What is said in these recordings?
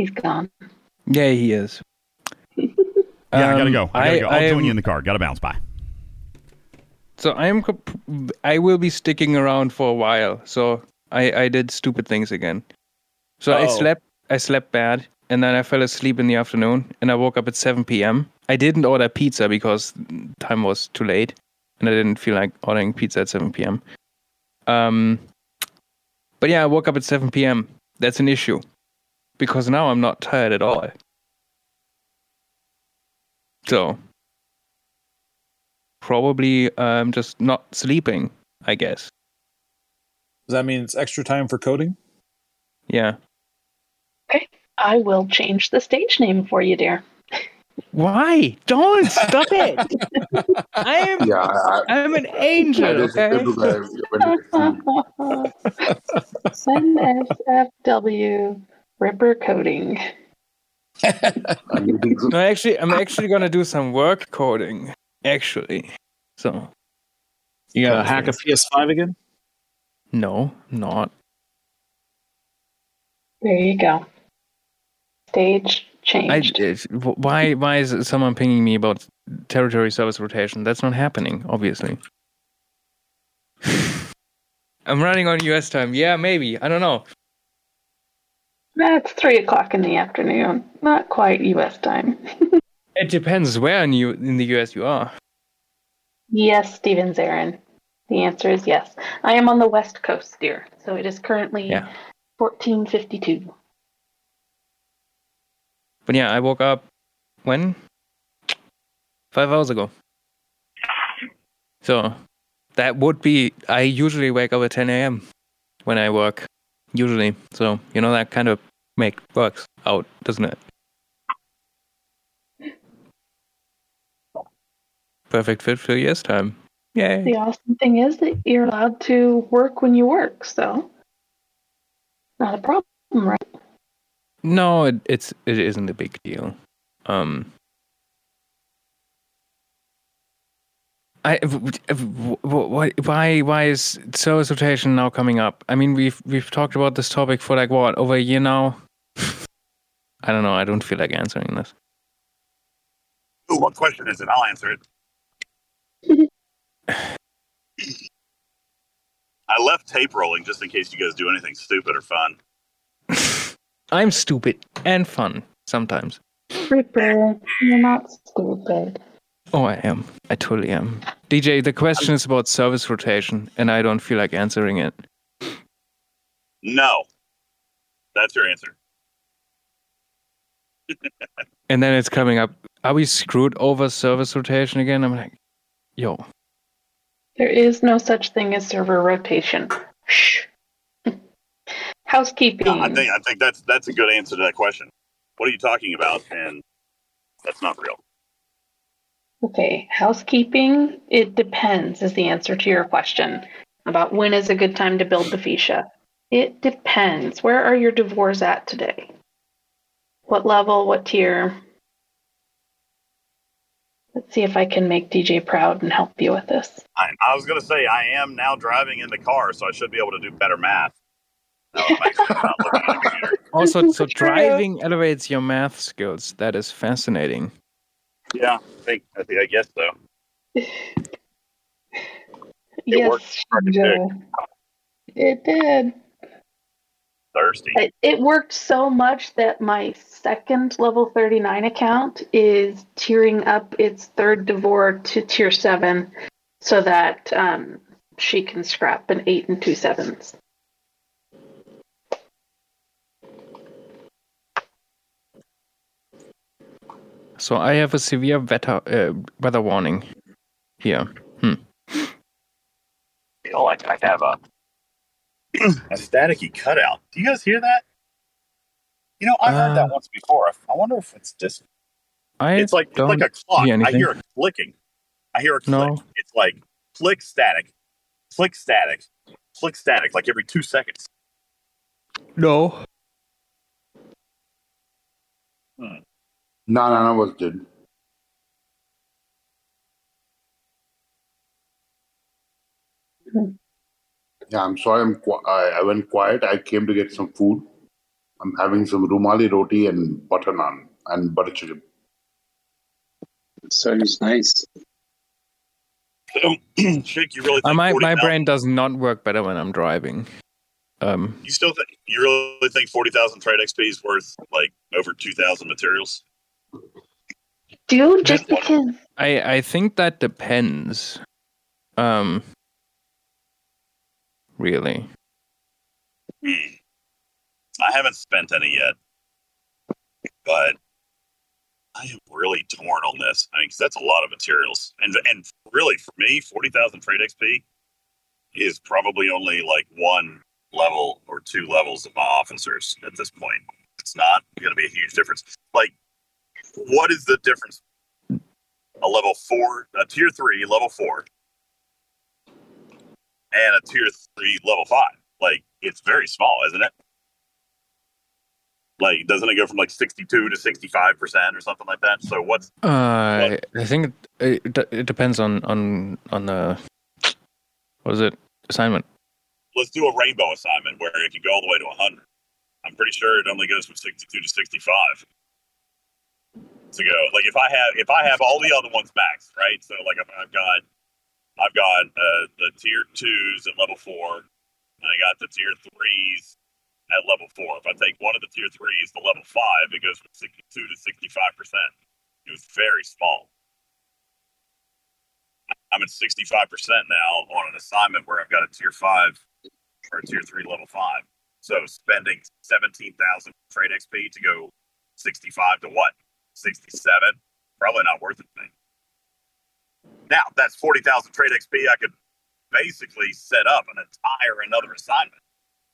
He's gone. Yeah, he is. I gotta go. I'll join you in the car. Gotta bounce. Bye. So I will be sticking around for a while. So I did stupid things again. So I slept bad, and then I fell asleep in the afternoon, and I woke up at 7 p.m. I didn't order pizza because time was too late, and I didn't feel like ordering pizza at 7 p.m. But yeah, I woke up at 7 p.m. That's an issue, because now I'm not tired at all. So, probably just not sleeping, I guess. Does that mean it's extra time for coding? Yeah. Okay, I will change the stage name for you, dear. Why? Don't stop it! I'm an angel, okay? NSFW Ripper Coding. No, actually, I'm actually gonna do some work coding. Actually, so you gotta hack a PS5 again? No, not. There you go. Stage change. Why is someone pinging me about territory service rotation? That's not happening, obviously. I'm running on U.S. time. Yeah, maybe. I don't know. That's 3 o'clock in the afternoon. Not quite U.S. time. It depends where in the U.S. you are. Yes, Stephen Zarin. The answer is yes. I am on the West Coast, dear. So it is currently 14:52. But yeah, I woke up when? 5 hours ago. So that would be... I usually wake up at 10 a.m. when I work. Usually. So, you know, that kind of works out, doesn't it? Perfect fit for year's time. Yay. The awesome thing is that you're allowed to work when you work, so... Not a problem, right? No, it isn't a big deal. Why is service rotation now coming up? I mean, we've talked about this topic for like what, over a year now? I don't know. I don't feel like answering this. Ooh, what question is it? I'll answer it. I left tape rolling just in case you guys do anything stupid or fun. I'm stupid and fun sometimes. Ripper, you're not stupid. Oh, I am. I totally am. DJ, the question is about service rotation, and I don't feel like answering it. No. That's your answer. And then it's coming up. Are we screwed over service rotation again? I'm like, yo. There is no such thing as server rotation. Shh. Housekeeping. No, I think that's a good answer to that question. What are you talking about? And that's not real. Okay, housekeeping, it depends, is the answer to your question about when is a good time to build the Fisha. It depends. Where are your DeVores at today? What level, what tier? Let's see if I can make DJ proud and help you with this. I was going to say, I am now driving in the car, so I should be able to do better math. No, not looking at a computer. Also, so driving elevates your math skills. That is fascinating. Yeah, I guess so. Yes, it did. Thirsty. It worked so much that my second level 39 account is tiering up its third DeVore to tier 7 so that she can scrap an 8 and 2 7s. So I have a severe weather warning here. I feel like I have a staticky cutout. Do you guys hear that? You know, I've heard that once before. I wonder if it's just... It's like a clock. I hear it clicking. I hear a click. No. It's like click static, click static, click static, like every 2 seconds. No. No, was good. Yeah, I'm sorry. I went quiet. I came to get some food. I'm having some rumali roti and butter naan and butter chicken. Sounds nice. Shake, you really think my brain does not work better when I'm driving. You still think you really think 40,000 trade XP is worth like over 2,000 materials? Dude, just because I think that depends. Really. I haven't spent any yet, but I am really torn on this. I mean, because that's a lot of materials, and really for me, 40,000 trade XP is probably only like one level or two levels of my officers at this point. It's not going to be a huge difference. Like, what is the difference? A level four, a tier three, level four, and a tier three, level five. Like, it's very small, isn't it? Like, doesn't it go from like 62 to 65% or something like that? So what's? I think it depends on the what is it assignment. Let's do a rainbow assignment where it can go all the way to 100. I'm pretty sure it only goes from 62 to 65. To go like if I have all the other ones maxed, right? So like I've got the tier twos at level four. And I got the tier threes at level four. If I take one of the tier threes to level five, it goes from 62 to 65%. It was very small. I'm at 65% now on an assignment where I've got a tier five or a tier three level five. So spending 17,000 trade XP to go 65 to what? 67? Probably not worth a thing. Now that's 40,000 trade XP. I could basically set up an entire another assignment.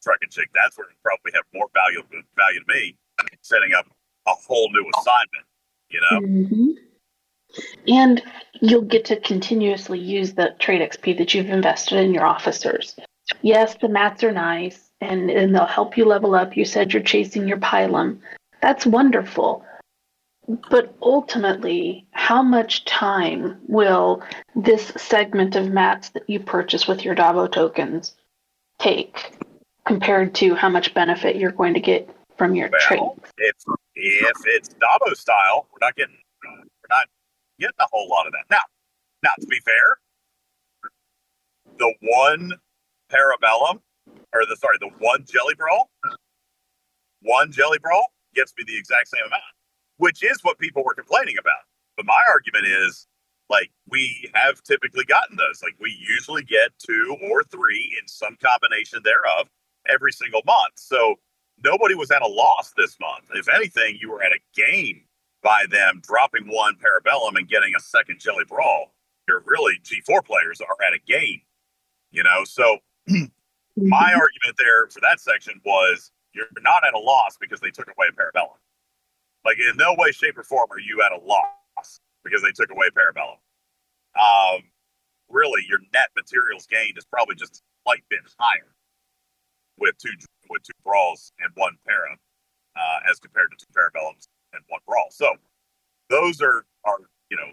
Truck and chick, that's where it probably have more value to me, setting up a whole new assignment, you know? Mm-hmm. And you'll get to continuously use the trade XP that you've invested in your officers. Yes, the mats are nice, and they'll help you level up. You said you're chasing your pylum. That's wonderful. But ultimately, how much time will this segment of mats that you purchase with your Dabo tokens take compared to how much benefit you're going to get from your trade? If it's Dabo style, we're not getting a whole lot of that. Now, to be fair, the one Parabellum, the one Jelly Brawl, gets me the exact same amount, which is what people were complaining about. But my argument is, like, we have typically gotten those. Like, we usually get two or three in some combination thereof every single month. So nobody was at a loss this month. If anything, you were at a gain by them dropping one Parabellum and getting a second Jelly Brawl. You're really, G4 players are at a gain, you know? So my argument there for that section was you're not at a loss because they took away a Parabellum. Like, in no way, shape, or form are you at a loss because they took away Parabellum. Really, your net materials gained is probably just a slight bit higher with two brawls and one para, as compared to two Parabellums and one brawl. So those are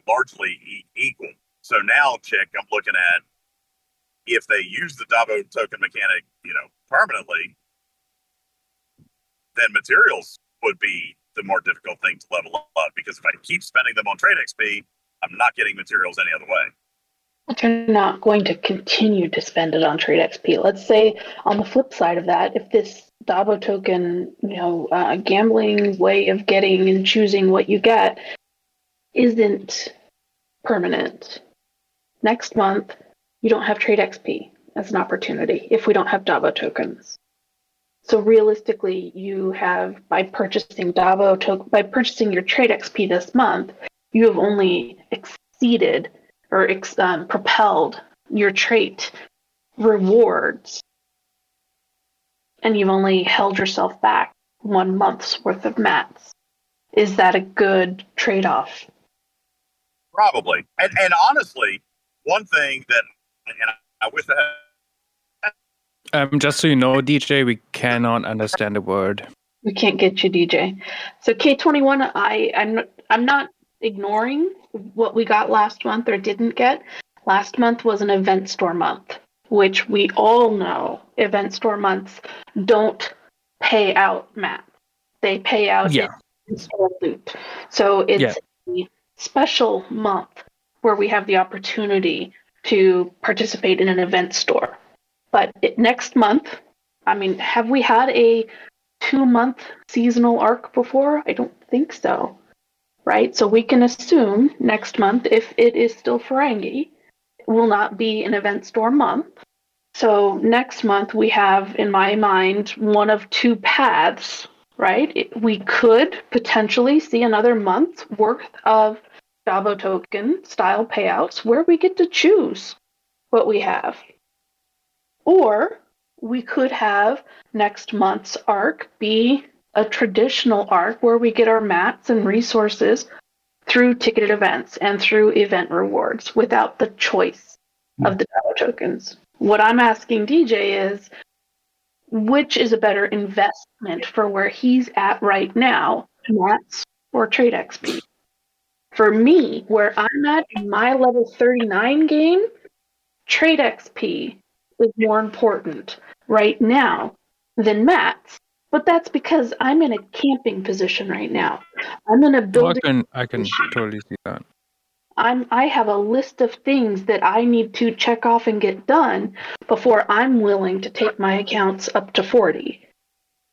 largely equal. So now, Chick, I'm looking at if they use the Dabo token mechanic, permanently, then materials would be the more difficult thing to level up, because if I keep spending them on trade XP, I'm not getting materials any other way. But you're not going to continue to spend it on trade XP. Let's say on the flip side of that, if this Dabo token, gambling way of getting and choosing what you get isn't permanent, next month you don't have trade XP as an opportunity if we don't have Dabo tokens. So realistically, you have, by purchasing Dabo token, by purchasing your trade XP this month, you have only exceeded or propelled your trait rewards, and you've only held yourself back 1 month's worth of mats. Is that a good trade-off? Probably. And honestly, one thing that, and I wish I had... just so you know, DJ, we cannot understand a word. We can't get you, DJ. So K21, I'm not ignoring what we got last month or didn't get. Last month was an event store month, which we all know event store months don't pay out mats. They pay out in loot. So it's a special month where we have the opportunity to participate in an event store. But next month, I mean, have we had a 2-month seasonal arc before? I don't think so, right? So we can assume next month, if it is still Ferengi, it will not be an event store month. So next month we have, in my mind, one of two paths, right? We could potentially see another month's worth of Dabo token style payouts where we get to choose what we have. Or we could have next month's arc be a traditional arc where we get our mats and resources through ticketed events and through event rewards without the choice of the Dabo tokens. What I'm asking DJ is, which is a better investment for where he's at right now, mats or trade XP? For me, where I'm at in my level 39 game, trade XP is more important right now than mats. But that's because I'm in a camping position right now. I'm in a building. Well, I can totally see that. I have a list of things that I need to check off and get done before I'm willing to take my accounts up to 40.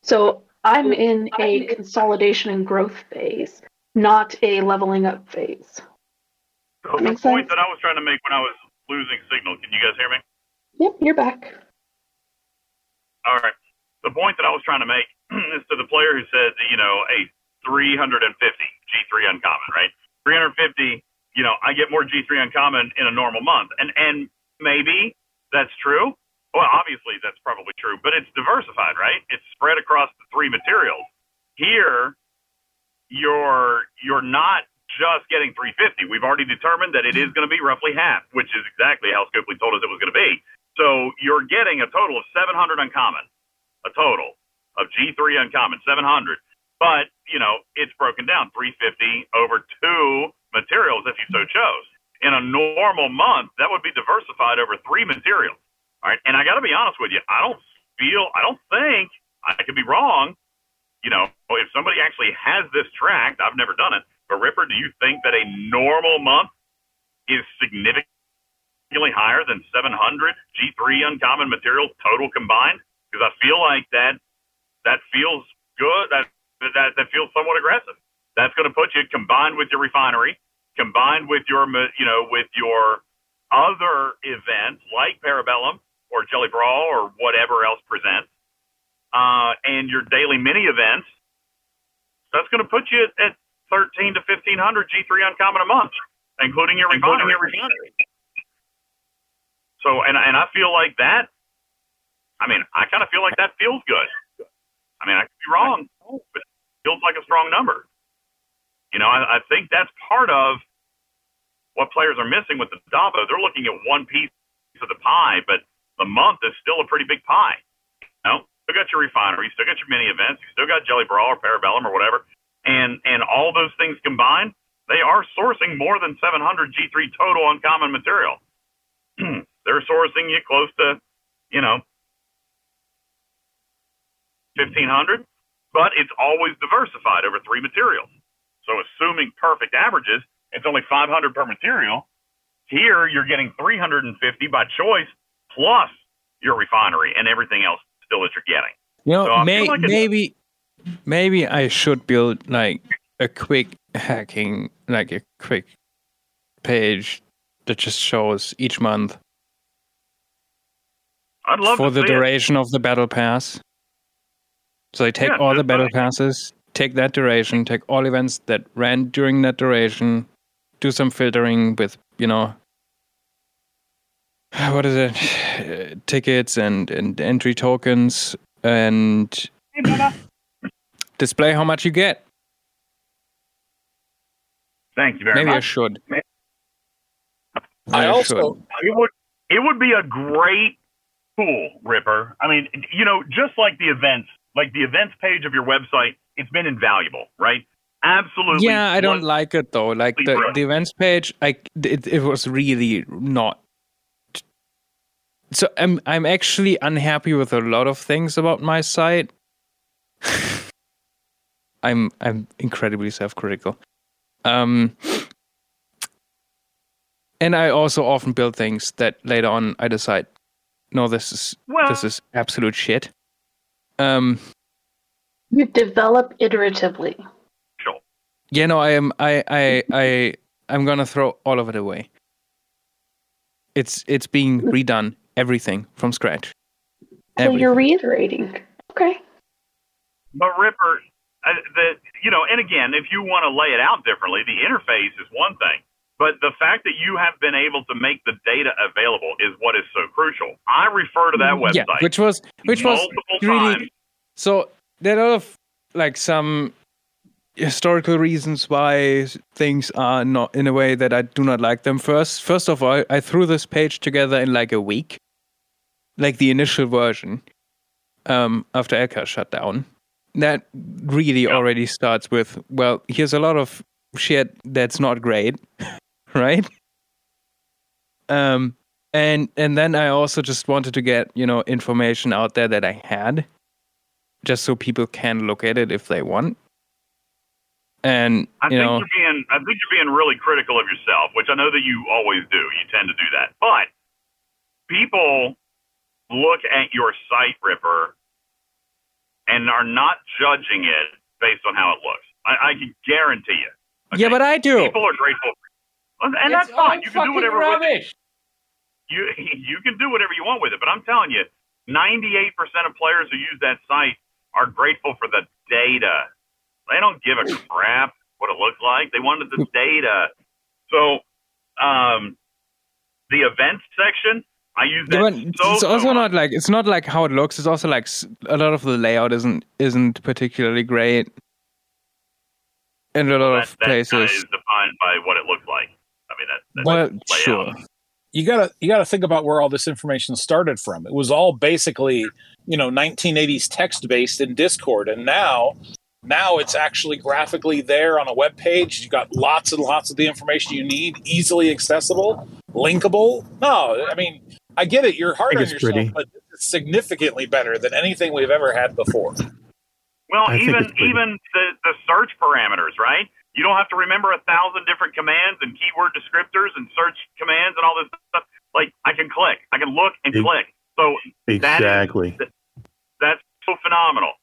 So I'm in a consolidation and growth phase, not a leveling up phase. So the point that I was trying to make when I was losing signal, can you guys hear me? Yep, you're back. All right. The point that I was trying to make is to the player who said, you know, a 350 G3 uncommon, right? 350, you know, I get more G3 uncommon in a normal month. And maybe that's true. Well, obviously that's probably true, but it's diversified, right? It's spread across the three materials. Here, you're not just getting 350. We've already determined that it is going to be roughly half, which is exactly how Scopely told us it was going to be. So you're getting a total of 700 uncommon, a total of G3 uncommon, 700. But, you know, it's broken down 350 over 2 materials if you so chose. In a normal month, that would be diversified over 3 materials. All right. And I got to be honest with you, I don't think, I could be wrong. You know, if somebody actually has this tracked, I've never done it. But Ripper, do you think that a normal month is significantly higher than 700 G3 uncommon material total combined? Because I feel like that feels good. That feels somewhat aggressive. That's going to put you combined with your refinery, combined with your with your other events like Parabellum or Jelly Brawl or whatever else presents. And your daily mini events, that's going to put you at 13 to 1,500 G3 uncommon a month, including your refinery. So, and I feel like that, I mean, I kind of feel like that feels good. I mean, I could be wrong, but it feels like a strong number. You know, I think that's part of what players are missing with the Dabo. They're looking at one piece of the pie, but the month is still a pretty big pie, you know? Still got your refinery, still got your mini events, you still got Jelly Brawl or Parabellum or whatever, and all those things combined, they are sourcing more than 700 G3 total uncommon material. They're sourcing you close to, 1,500, but it's always diversified over 3 materials. So assuming perfect averages, it's only 500 per material. Here, you're getting 350 by choice plus your refinery and everything else. That you're getting. Maybe I should build a quick page that just shows each month. I'd love for the duration of the battle pass. So I take all the battle passes, take that duration, take all events that ran during that duration, do some filtering with tickets and entry tokens, and display how much you get. Thank you very much. Maybe I should. It would be a great tool, Ripper. I mean, just like the events page of your website, it's been invaluable, right? Absolutely. Yeah, I don't like it though. Like the events page, it was really not. So I'm actually unhappy with a lot of things about my site. I'm incredibly self-critical. And I also often build things that later on I decide, no, this is absolute shit. You develop iteratively. Sure. Yeah, no, I'm gonna throw all of it away. It's being redone, everything from scratch. Everything. So you're reiterating, okay? But Ripper, and again, if you want to lay it out differently, the interface is one thing. But the fact that you have been able to make the data available is what is so crucial. I refer to that website, which was multiple really, times. So there are a lot of some historical reasons why things are not in a way that I do not like them. First of all, I threw this page together in a week, the initial version, after Elka shut down. That really already starts with, well, here's a lot of shit that's not great. Right? And then I also just wanted to get, information out there that I had, just so people can look at it if they want. And I think you're being really critical of yourself, which I know that you always do. You tend to do that. But people look at your site, Ripper, and are not judging it based on how it looks. I can guarantee you. Okay? Yeah, but I do. People are grateful. And that's fine. You can do whatever rubbish. You can do whatever you want with it, but I'm telling you, 98% of players who use that site are grateful for the data. They don't give a crap what it looked like. They wanted the data. So, the events section, I use that. It's not like how it looks. It's also a lot of the layout isn't particularly great. In a lot of places, that is defined by what it looks like. I mean, that's sure. You gotta think about where all this information started from. It was all basically, 1980s text based in Discord, and now it's actually graphically there on a web page. You got lots and lots of the information you need, easily accessible, linkable. No, I mean, I get it. You're hard on yourself, but it's significantly better than anything we've ever had before. Well, even the search parameters, right? You don't have to remember 1,000 different commands and keyword descriptors and search commands and all this stuff. I can click. I can look and click. So exactly. That's so phenomenal.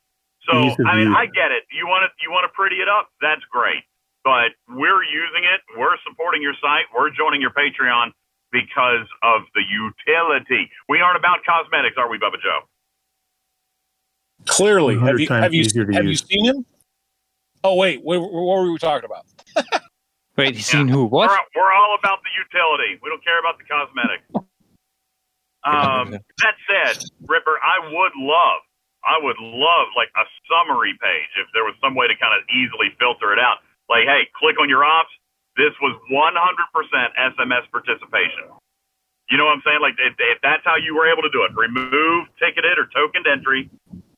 So, I get it. You want to pretty it up? That's great. But we're using it. We're supporting your site. We're joining your Patreon because of the utility. We aren't about cosmetics, are we, Bubba Joe? Clearly. Have you seen him? Oh, wait. What were we talking about? Wait, you seen who? What? We're all about the utility. We don't care about the cosmetic. That said, Ripper, I would love a summary page if there was some way to kind of easily filter it out. Hey, click on your ops. This was 100% SMS participation. You know what I'm saying? If that's how you were able to do it, remove ticketed or tokened entry.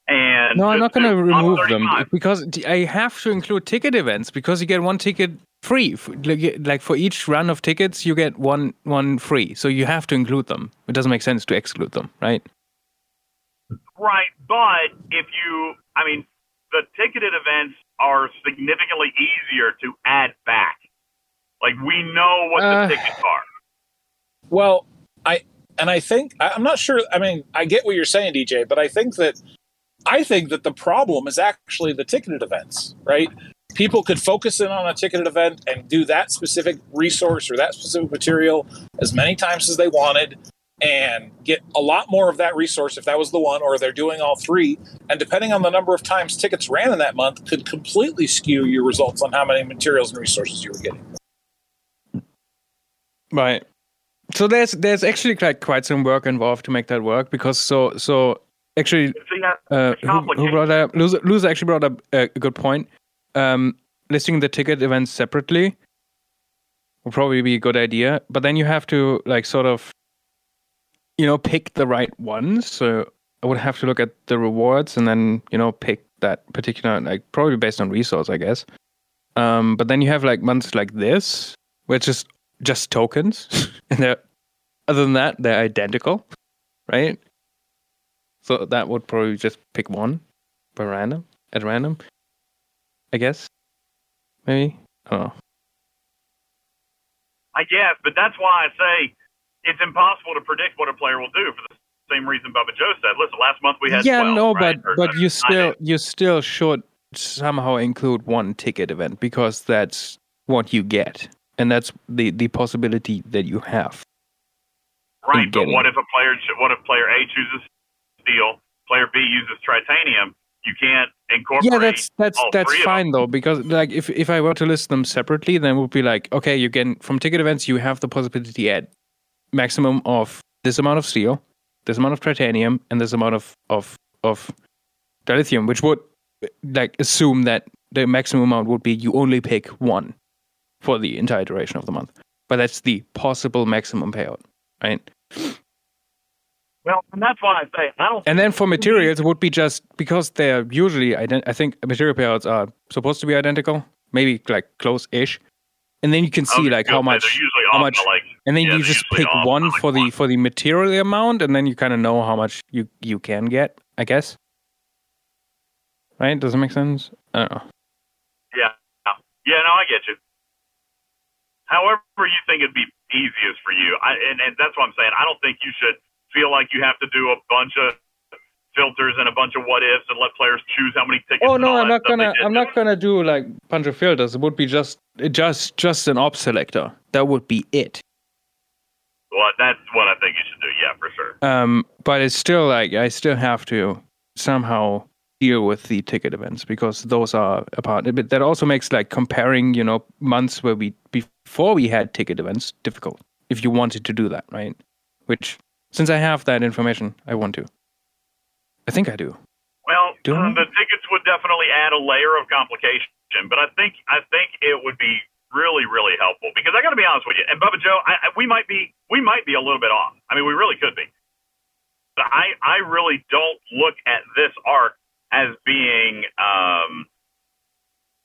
And no, I'm not going to remove them because I have to include ticket events because you get one ticket free. For each run of tickets, you get one free. So you have to include them. It doesn't make sense to exclude them, right? Right, but the ticketed events are significantly easier to add back. We know what the tickets are. Well, I'm not sure. I get what you're saying, DJ, but I think that the problem is actually the ticketed events, right? People could focus in on a ticketed event and do that specific resource or that specific material as many times as they wanted and get a lot more of that resource if that was the one, or they're doing all three. And depending on the number of times tickets ran in that month could completely skew your results on how many materials and resources you were getting. Right. So there's actually quite some work involved to make that work because actually, who brought up? Luz actually brought up a good point. Listing the ticket events separately will probably be a good idea, but then you have to pick the right ones. So I would have to look at the rewards and then pick that particular probably based on resource, I guess. But then you have months like this, where it's just tokens, and other than that they're identical, right? So that would probably just pick one at random. I guess. Maybe? Oh. I guess, but that's why I say it's impossible to predict what a player will do for the same reason Bubba Joe said. Listen, last month we had 12, no, right? but you still should somehow include one ticket event, because that's what you get, and that's the possibility that you have. Right, but what if a player player A chooses steel, player B uses titanium? You can't incorporate. Yeah, that's fine though, because like if I were to list them separately, then it would be like, okay, you can from ticket events you have the possibility at maximum of this amount of steel, this amount of titanium, and this amount of dilithium, which would like assume that the maximum amount would be you only pick one for the entire duration of the month. But that's the possible maximum payout, right? Well, and that's why I say I don't. And then for materials, it would be just because they're usually I think material payouts are supposed to be identical, maybe like close-ish. And then you can see like how much, and then you just pick one for the material amount, and then you kind of know how much you can get, I guess. Right? Does that make sense? I don't know. Yeah, no, I get you. However you think it'd be easiest for you, and that's what I'm saying. I don't think you should feel like you have to do a bunch of filters and a bunch of what ifs and let players choose how many tickets. Oh no, I'm not gonna do like a bunch of filters. It would be just an op selector. That would be it. Well, that's what I think you should do. Yeah, for sure. But it's still like I still have to somehow deal with the ticket events, because those are a part. But that also makes like comparing, you know, months where before we had ticket events difficult. If you wanted to do that, right? Which, since I have that information, I want to. I think I do. Well, the tickets would definitely add a layer of complication, but I think it would be really, really helpful, because I got to be honest with you. And Bubba Joe, we might be a little bit off. I mean, we really could be. But I really don't look at this arc as being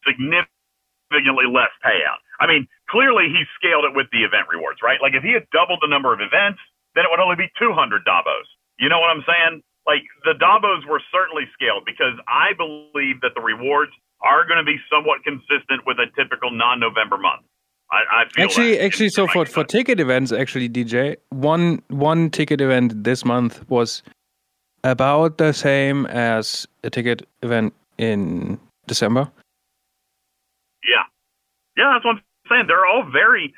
significantly less payout. I mean, clearly he scaled it with the event rewards, right? Like if he had doubled the number of events, then it would only be 200 Dabos. You know what I'm saying? Like, the Dabos were certainly scaled, because I believe that the rewards are going to be somewhat consistent with a typical non-November month. I feel actually, so for ticket events, actually, DJ, one ticket event this month was about the same as a ticket event in December. Yeah, that's what I'm saying. They're all very,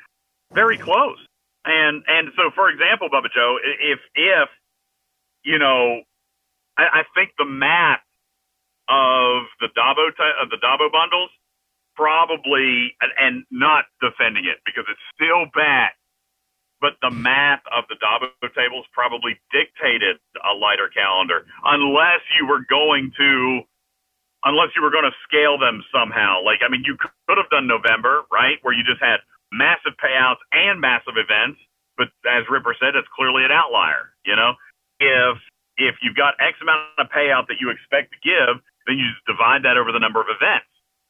very close. And so, for example, Bubba Joe, if you know, I think the math of the Dabo bundles probably, and not defending it because it's still bad, but the math of the Dabo tables probably dictated a lighter calendar, unless you were going to scale them somehow. Like, I mean, you could have done November, right, where you just had massive payouts and massive events, but as Ripper said, it's clearly an outlier. You know, if you've got X amount of payout that you expect to give, then you just divide that over the number of events,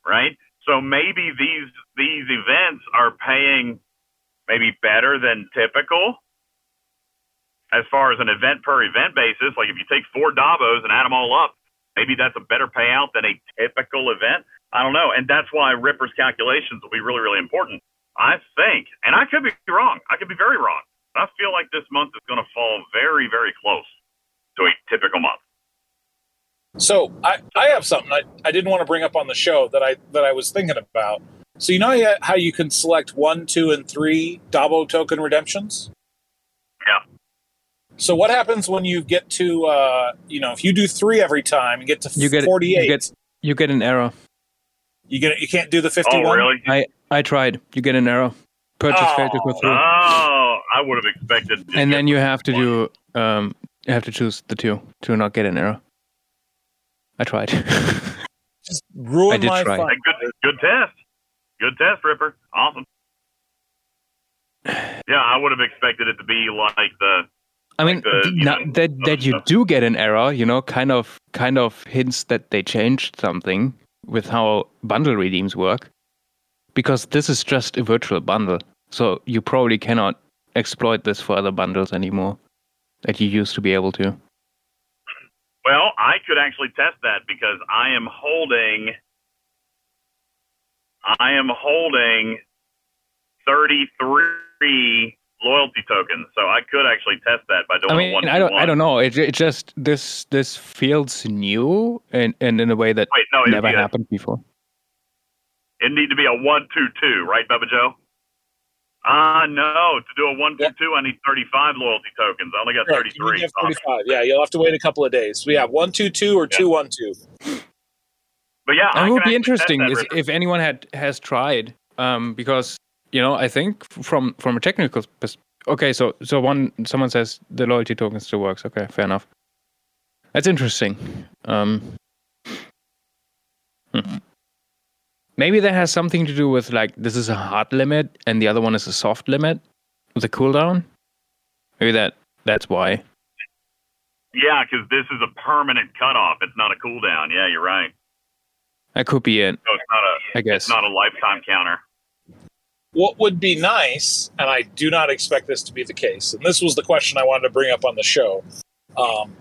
right? So maybe these events are paying maybe better than typical as far as an event per event basis. Like if you take 4 Davos and add them all up, maybe that's a better payout than a typical event. I don't know, and that's why Ripper's calculations will be really, really important. I think, and I could be wrong. I could be very wrong. I feel like this month is going to fall very, very close to a typical month. So I have something I didn't want to bring up on the show that I was thinking about. So you know how you can select 1, 2, and 3 Dabo token redemptions? Yeah. So what happens when you get to, if you do 3 every time and get to 48? You get an error. You can't do the 51? Oh, really? I tried. You get an error. Purchase failed to go through. Oh, I would have expected. And then you have to choose the 2 to not get an error. I tried. Just ruined my fun. Hey, good test. Good test, Ripper. Awesome. Yeah, I would have expected it to be like the. I mean, that you do get an error, you know, kind of hints that they changed something with how bundle redeems work. Because this is just a virtual bundle, so you probably cannot exploit this for other bundles anymore that you used to be able to. Well, I could actually test that because I am holding I am holding 33 loyalty tokens, so I could actually test that by doing I don't know. It's just this feels new and in a way that never happened before. It need to be a 1-2-2, right, Bubba Joe? No. To do a 1-2-2, I need 35 loyalty tokens. I only got 33. You have 35. Yeah, you'll have to wait a couple of days. We have 1-2-2 or 2-1-2. But yeah, that would be interesting if anyone has tried, because I think from a technical perspective. Okay, so someone says the loyalty token still works. Okay, fair enough. That's interesting. Maybe that has something to do with, like, this is a hard limit and the other one is a soft limit with a cooldown. Maybe that's why. Yeah, because this is a permanent cutoff. It's not a cooldown. Yeah, you're right. That could be it. So it's not I guess. It's not a lifetime counter. What would be nice, and I do not expect this to be the case, and this was the question I wanted to bring up on the show,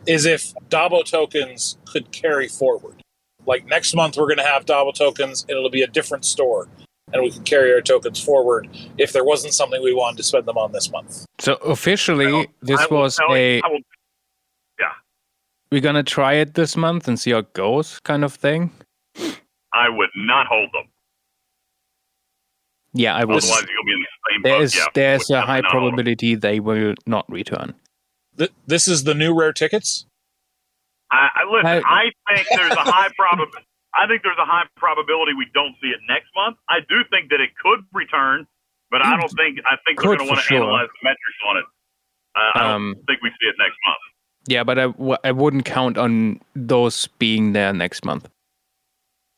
is if Dabo tokens could carry forward. Like, next month, we're going to have Dabo tokens, and it'll be a different store, and we can carry our tokens forward if there wasn't something we wanted to spend them on this month. So, officially, we're going to try it this month and see how it goes kind of thing? I would not hold them. Yeah, I would. Otherwise, you'll be in the same boat. There's a high probability they will not return. This is the new rare tickets? I think there's a high probability. I think there's a high probability we don't see it next month. I do think that it could return, but I don't think. I think we're going to want to analyze the metrics on it. I don't think we see it next month. Yeah, but I wouldn't count on those being there next month.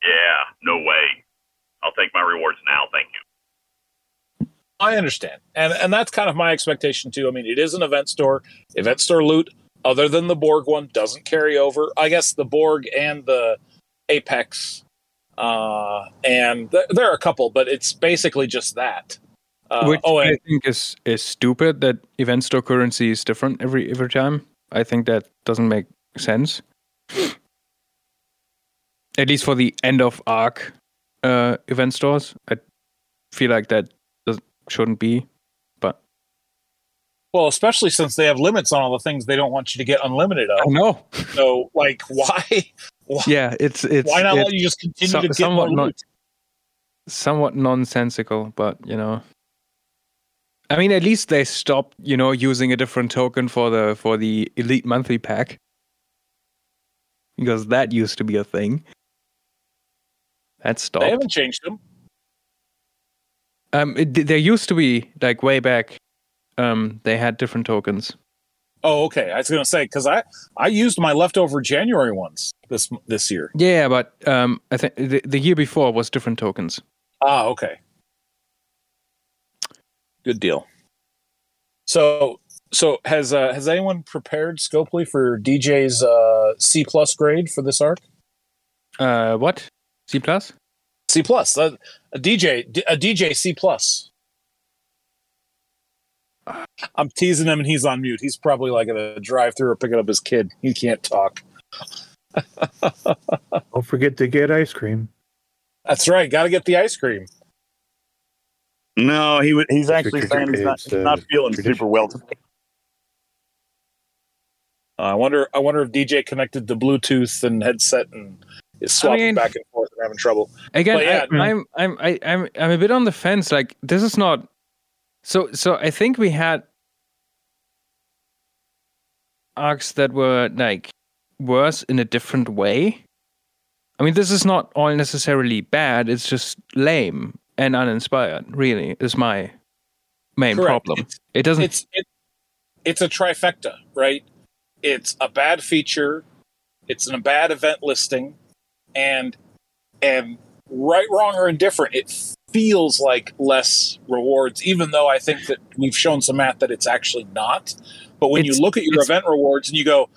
Yeah, no way. I'll take my rewards now. Thank you. I understand, and that's kind of my expectation too. I mean, it is an event store. Event store loot, other than the Borg one, doesn't carry over. I guess the Borg and the Apex, and there are a couple, but it's basically just that. Which I think is stupid that event store currency is different every time. I think that doesn't make sense. At least for the end of arc event stores, I feel like that shouldn't be. Well, especially since they have limits on all the things they don't want you to get unlimited of. I know. So, like, why? Yeah, it's. Why not let you just continue to get more loot? Somewhat nonsensical, but I mean, at least they stopped, using a different token for the Elite Monthly Pack, because that used to be a thing. That stopped. They haven't changed them. There used to be, like, way back. They had different tokens. Oh, okay. I was going to say, because I used my leftover January ones this year. Yeah, but I think the year before was different tokens. Ah, okay. Good deal. So has anyone prepared Scopely for DJ's C+ grade for this arc? What? C+? C+. A DJ C+. I'm teasing him, and he's on mute. He's probably like at a drive-thru or picking up his kid. He can't talk. Don't forget to get ice cream. That's right. Got to get the ice cream. No, he's actually saying he's not feeling super well today. I wonder if DJ connected the Bluetooth and headset and is swapping back and forth and having trouble. Again, yeah, I'm a bit on the fence. Like, this is not. So I think we had arcs that were, like, worse in a different way. I mean, this is not all necessarily bad. It's just lame and uninspired, really, is my main problem. It's a trifecta, right? It's a bad feature. It's a bad event listing. And right, wrong, or indifferent, it feels like less rewards, even though I think that we've shown some math that it's actually not. But when you look at your event rewards and you go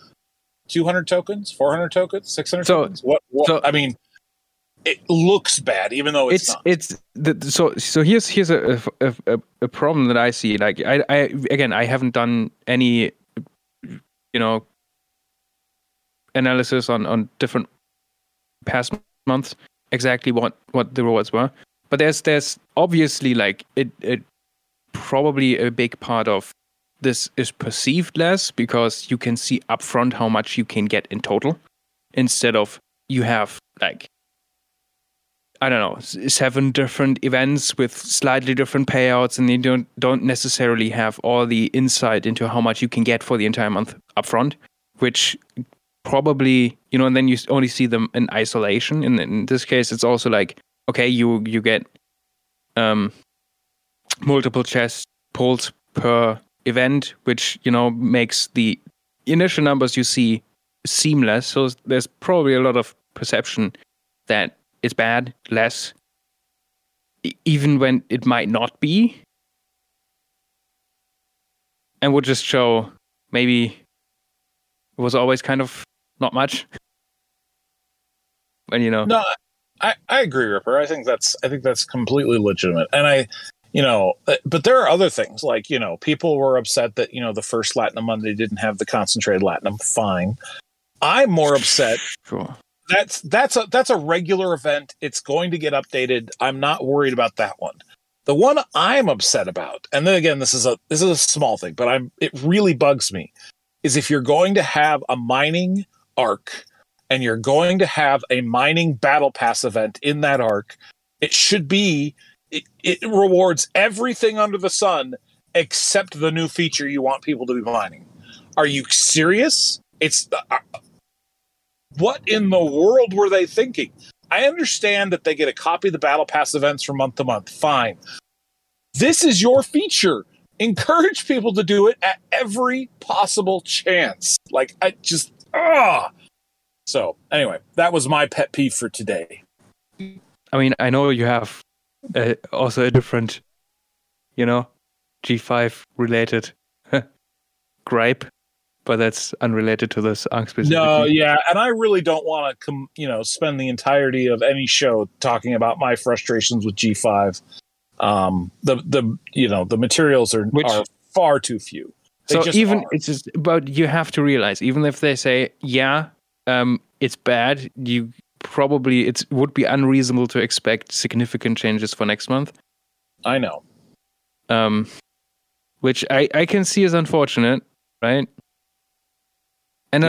200 tokens, 400 tokens, 600 tokens, what? So, I mean, it looks bad, even though it's not. So here's a problem that I see. Like, I haven't done any, analysis on different past months, exactly what the rewards were. But there's obviously like it probably a big part of this is perceived less because you can see upfront how much you can get in total instead of you have like, I don't know, 7 different events with slightly different payouts, and you don't necessarily have all the insight into how much you can get for the entire month upfront, which probably, you know, and then you only see them in isolation. And in this case, it's also like, okay, you get multiple chest pulls per event, which, you know, makes the initial numbers you see seamless. So there's probably a lot of perception that it's bad, less, even when it might not be. And we'll just show maybe it was always kind of not much. And, you know. No, I agree, Ripper. I think that's completely legitimate. And I, you know, but there are other things like, you know, people were upset that, you know, the first Latinum Monday didn't have the concentrated Latinum. Fine. I'm more upset. Sure. That's a regular event. It's going to get updated. I'm not worried about that one. The one I'm upset about, and then again, this is a small thing, but it really bugs me, is if you're going to have a mining arc and you're going to have a mining battle pass event in that arc, it should be it rewards everything under the sun except the new feature you want people to be mining. Are you serious? What in the world were they thinking? I understand that they get a copy of the Battle Pass events from month to month. Fine. This is your feature. Encourage people to do it at every possible chance. Like, I just, So, anyway, that was my pet peeve for today. I mean, I know you have also a different, you know, G5-related gripe. But that's unrelated to this arc specifically. No, yeah, and I really don't want to, spend the entirety of any show talking about my frustrations with G5. The materials are far too few. It's just, but you have to realize, even if they say, yeah, it's bad, you probably it would be unreasonable to expect significant changes for next month. I know, which I can see is unfortunate, right? And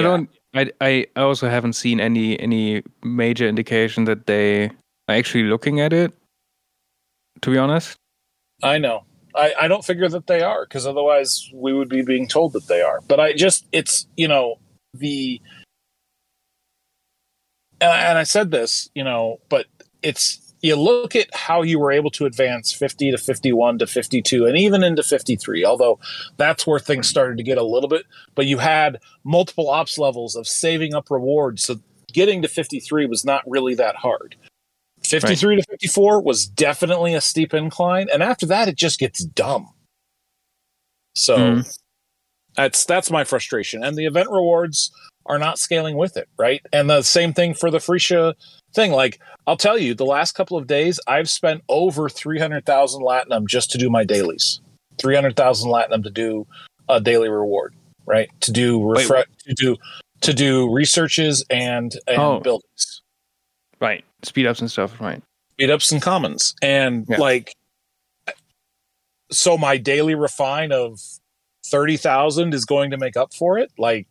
I also haven't seen any major indication that they are actually looking at it, to be honest. I know. I don't figure that they are, because otherwise we would be being told that they are. But I said this, you know, but it's, you look at how you were able to advance 50 to 51 to 52 and even into 53, although that's where things started to get a little bit, but you had multiple ops levels of saving up rewards. So getting to 53 was not really that hard. 53 to 54 was definitely a steep incline. And after that, it just gets dumb. So that's my frustration. And the event rewards are not scaling with it. Right. And the same thing for the Fisha thing. Like, I'll tell you, the last couple of days, I've spent over 300,000 Latinum just to do my dailies. 300,000 Latinum to do a daily reward, right? To do to do researches and buildings, right? Speed ups and stuff, right? Speed ups and commons, and so my daily refine of 30,000 is going to make up for it. Like,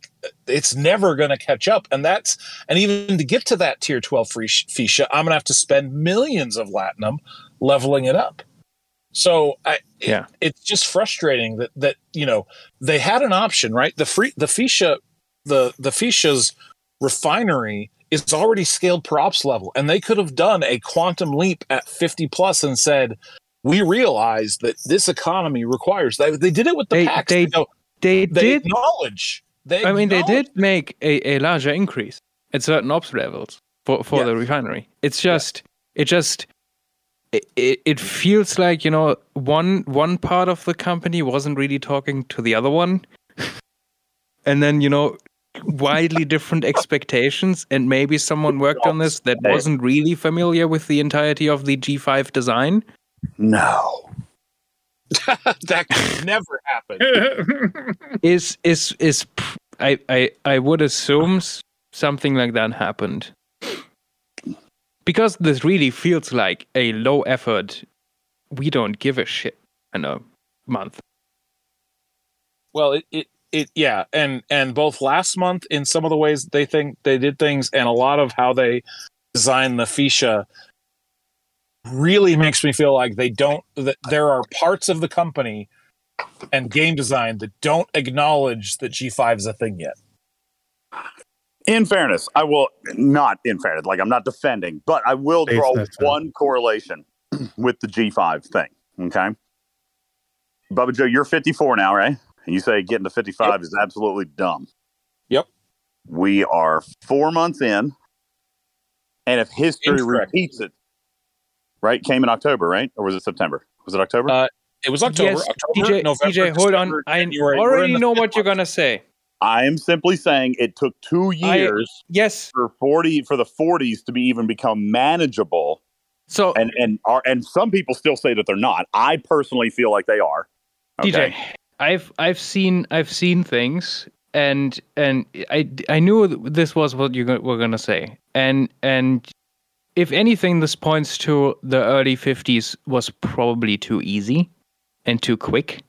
it's never going to catch up. And even to get to that tier 12 Fisha, I'm going to have to spend millions of Latinum leveling it up. So it's just frustrating that, you know, they had an option, right? The Fisha's refinery is already scaled per ops level, and they could have done a quantum leap at 50 plus and said, we realize that this economy requires. They did it with the pact. They did make a larger increase at certain ops levels for the refinery. It's just it feels like, you know, one part of the company wasn't really talking to the other one, and then, you know, widely different expectations, and maybe someone worked on this that wasn't really familiar with the entirety of the G5 design. No, that could never happen. I would assume something like that happened. because this really feels like a low effort, we don't give a shit in a month. Well, yeah. And both last month in some of the ways they think they did things and a lot of how they designed the Fisha really makes me feel like they don't, that there are parts of the company and game design that don't acknowledge that G5 is a thing yet. In fairness, I will not, in fairness, like I'm not defending, but I will draw one correlation with the G5 thing. Okay. Bubba Joe, you're 54 now, right? And you say getting to 55 yep. is absolutely dumb. Yep. We are 4 months in, and if history repeats it, right? Came in October, right? Or was it September? Was it October? It was October. Yes, October, DJ, November, DJ, hold December, on. January. I already know what you're going to say. I am simply saying it took 2 years for the 40s to be even become manageable. So and some people still say that they're not. I personally feel like they are. Okay? DJ, I've seen things and I knew this was what you were going to say. And if anything, this points to the early 50s was probably too easy and too quick.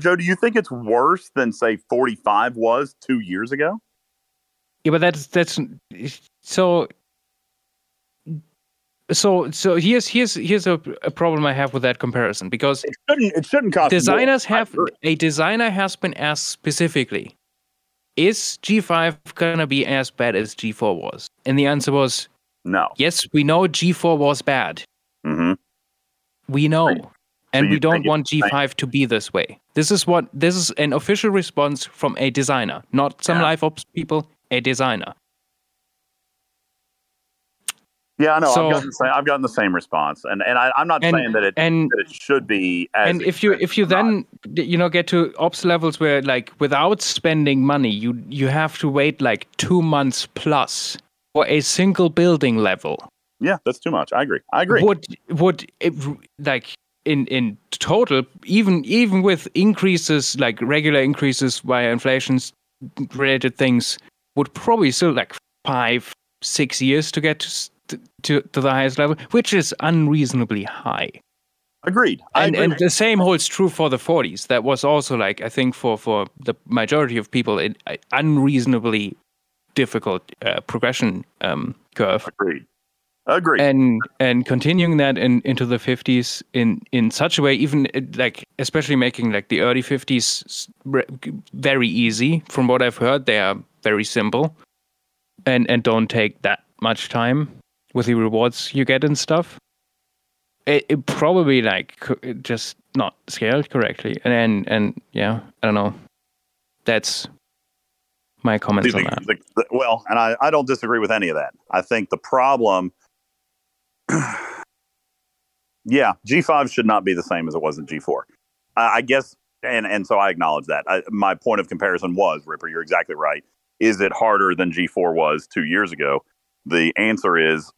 Joe, do you think it's worse than, say, 45 was 2 years ago? Yeah, but that's so here's a problem I have with that comparison, because it shouldn't cost designers more. A designer has been asked specifically, is G5 gonna be as bad as G4 was? And the answer was no. Yes, we know G4 was bad. Mm-hmm. We know. Right. And so we don't want G5 to be this way. This is an official response from a designer, not some live ops people, a designer. Yeah, I know. So, I've gotten the same response, and I'm not saying that it should be. As and if you then get to ops levels where, like, without spending money, you have to wait like 2 months plus for a single building level. Yeah, that's too much. I agree. Would it, like in total, even with increases, like regular increases via inflations related things, would probably still like 5-6 years to get to the highest level, which is unreasonably high. Agreed. And the same holds true for the 40s. That was also, like, I think for the majority of people, an unreasonably difficult progression curve. Agreed. And continuing that into the 50s in such a way, even like especially making like the early 50s very easy. From what I've heard, they are very simple, and don't take that much time with the rewards you get and stuff. It probably, like, just not scaled correctly, and yeah, I don't know. That's my comments on that. I don't disagree with any of that. I think the problem, yeah, G5 should not be the same as it was in G4. I guess, and so I acknowledge that. My point of comparison was, Ripper, you're exactly right. Is it harder than G4 was 2 years ago? The answer is,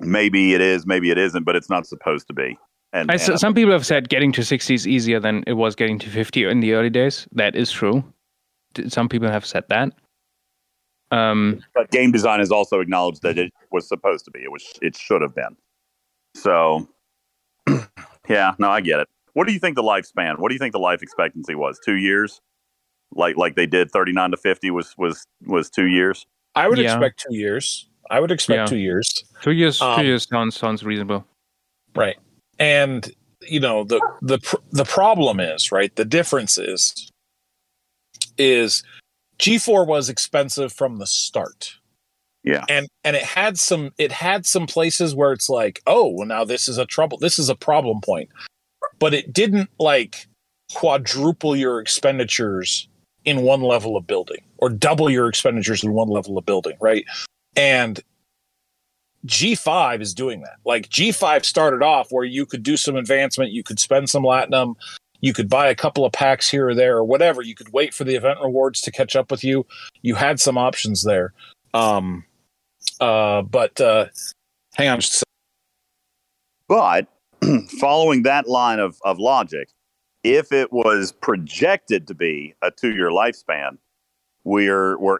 maybe it is, maybe it isn't, but it's not supposed to be. And some people have said getting to 60 is easier than it was getting to 50 in the early days. That is true. Some people have said that. But game design has also acknowledged that it was supposed to be. It should have been. So, yeah, no, I get it. What do you think the life expectancy was? 2 years? Like they did 39 to 50 was 2 years? I would expect 2 years. 2 years sounds reasonable, right? And you know the problem is, right, the difference is G4 was expensive from the start. Yeah, and it had some places where it's like, oh, well, now this is a problem point, but it didn't like quadruple your expenditures in one level of building or double your expenditures in one level of building, right? And G5 is doing that. Like G5 started off where you could do some advancement, you could spend some Latinum, you could buy a couple of packs here or there or whatever. You could wait for the event rewards to catch up with you. You had some options there. But hang on just a second. But following that line of logic, if it was projected to be a 2-year lifespan, we're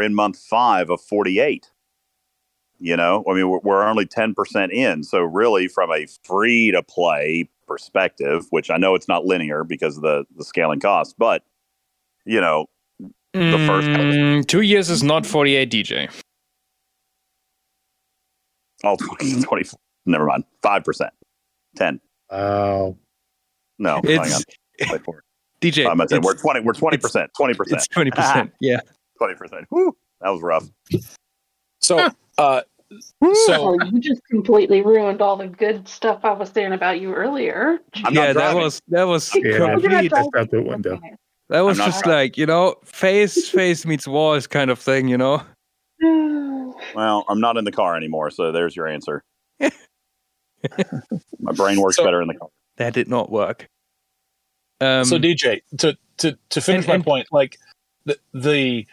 in month 5 of 48. You know, I mean, we're only 10% in. So really, from a free to play perspective, which I know it's not linear because of the scaling cost, but, you know, the first couple 2 years is not 48, DJ. Oh, 24. Never mind. 5%. 10. Oh. No, hang on. DJ, I'm saying, we're 20%. 20%. It's 20%. Yeah. 20%. Woo. That was rough. So you just completely ruined all the good stuff I was saying about you earlier. That was complete. That was just driving. Like, you know, face meets walls kind of thing, you know. Well, I'm not in the car anymore, so there's your answer. My brain works better in the car. That did not work. So DJ, to finish my point, like the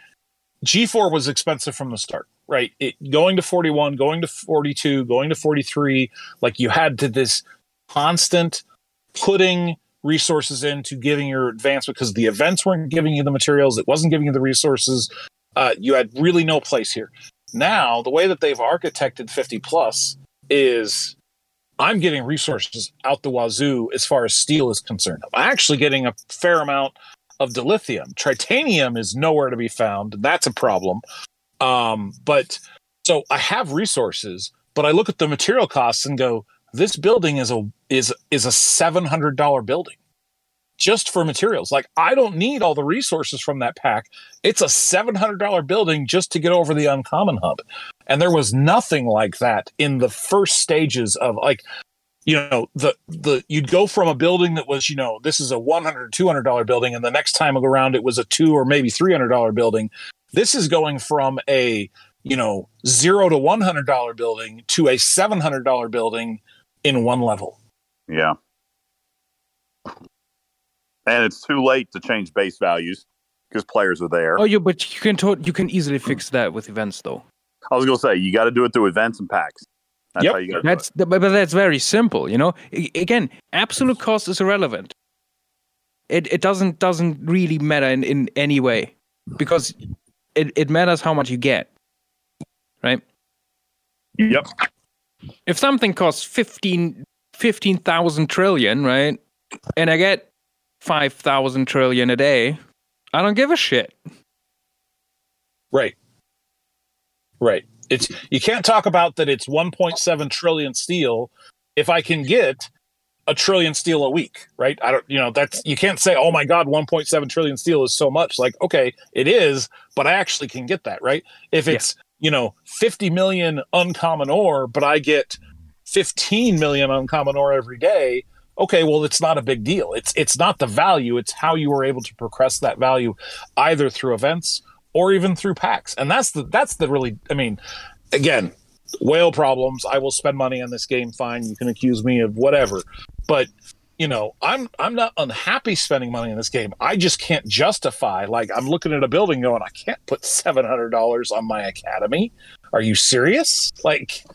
G4 was expensive from the start. Right, going to 41, going to 42, going to 43, like you had to this constant putting resources into giving your advance because the events weren't giving you the materials, it wasn't giving you the resources. You had really no place here. Now, the way that they've architected 50 plus is I'm getting resources out the wazoo as far as steel is concerned. I'm actually getting a fair amount of dilithium. Tritanium is nowhere to be found, and that's a problem. But so I have resources, but I look at the material costs and go, this building is a $700 building just for materials. Like I don't need all the resources from that pack. It's a $700 building just to get over the uncommon hub. And there was nothing like that in the first stages of like, you know, you'd go from a building that was, you know, this is a $100, $200 building. And the next time around, it was a $200 or maybe $300 building. This is going from a, you know, $0 to $100 building to a $700 building in one level. Yeah. And it's too late to change base values because players are there. Oh, yeah, but you can easily fix that with events, though. I was going to say, you got to do it through events and packs. That's how you got to do it. But that's very simple, you know. Again, absolute cost is irrelevant. It doesn't really matter in any way because... It matters how much you get, right? Yep. If something costs 15,000 trillion, right, and I get 5,000 trillion a day, I don't give a shit. Right. It's you can't talk about that it's 1.7 trillion steel if I can get a trillion steel a week, right? I don't, you know, that's, you can't say, oh my God, 1.7 trillion steel is so much. Like, okay, it is, but I actually can get that, right? If it's, you know, 50 million uncommon ore, but I get 15 million uncommon ore every day. Okay, well, it's not a big deal. It's not the value. It's how you were able to progress that value either through events or even through packs. And that's the really, I mean, again, whale problems. I will spend money on this game. Fine. You can accuse me of whatever. But, you know, I'm not unhappy spending money in this game. I just can't justify, like, I'm looking at a building going, I can't put $700 on my academy. Are you serious? Like,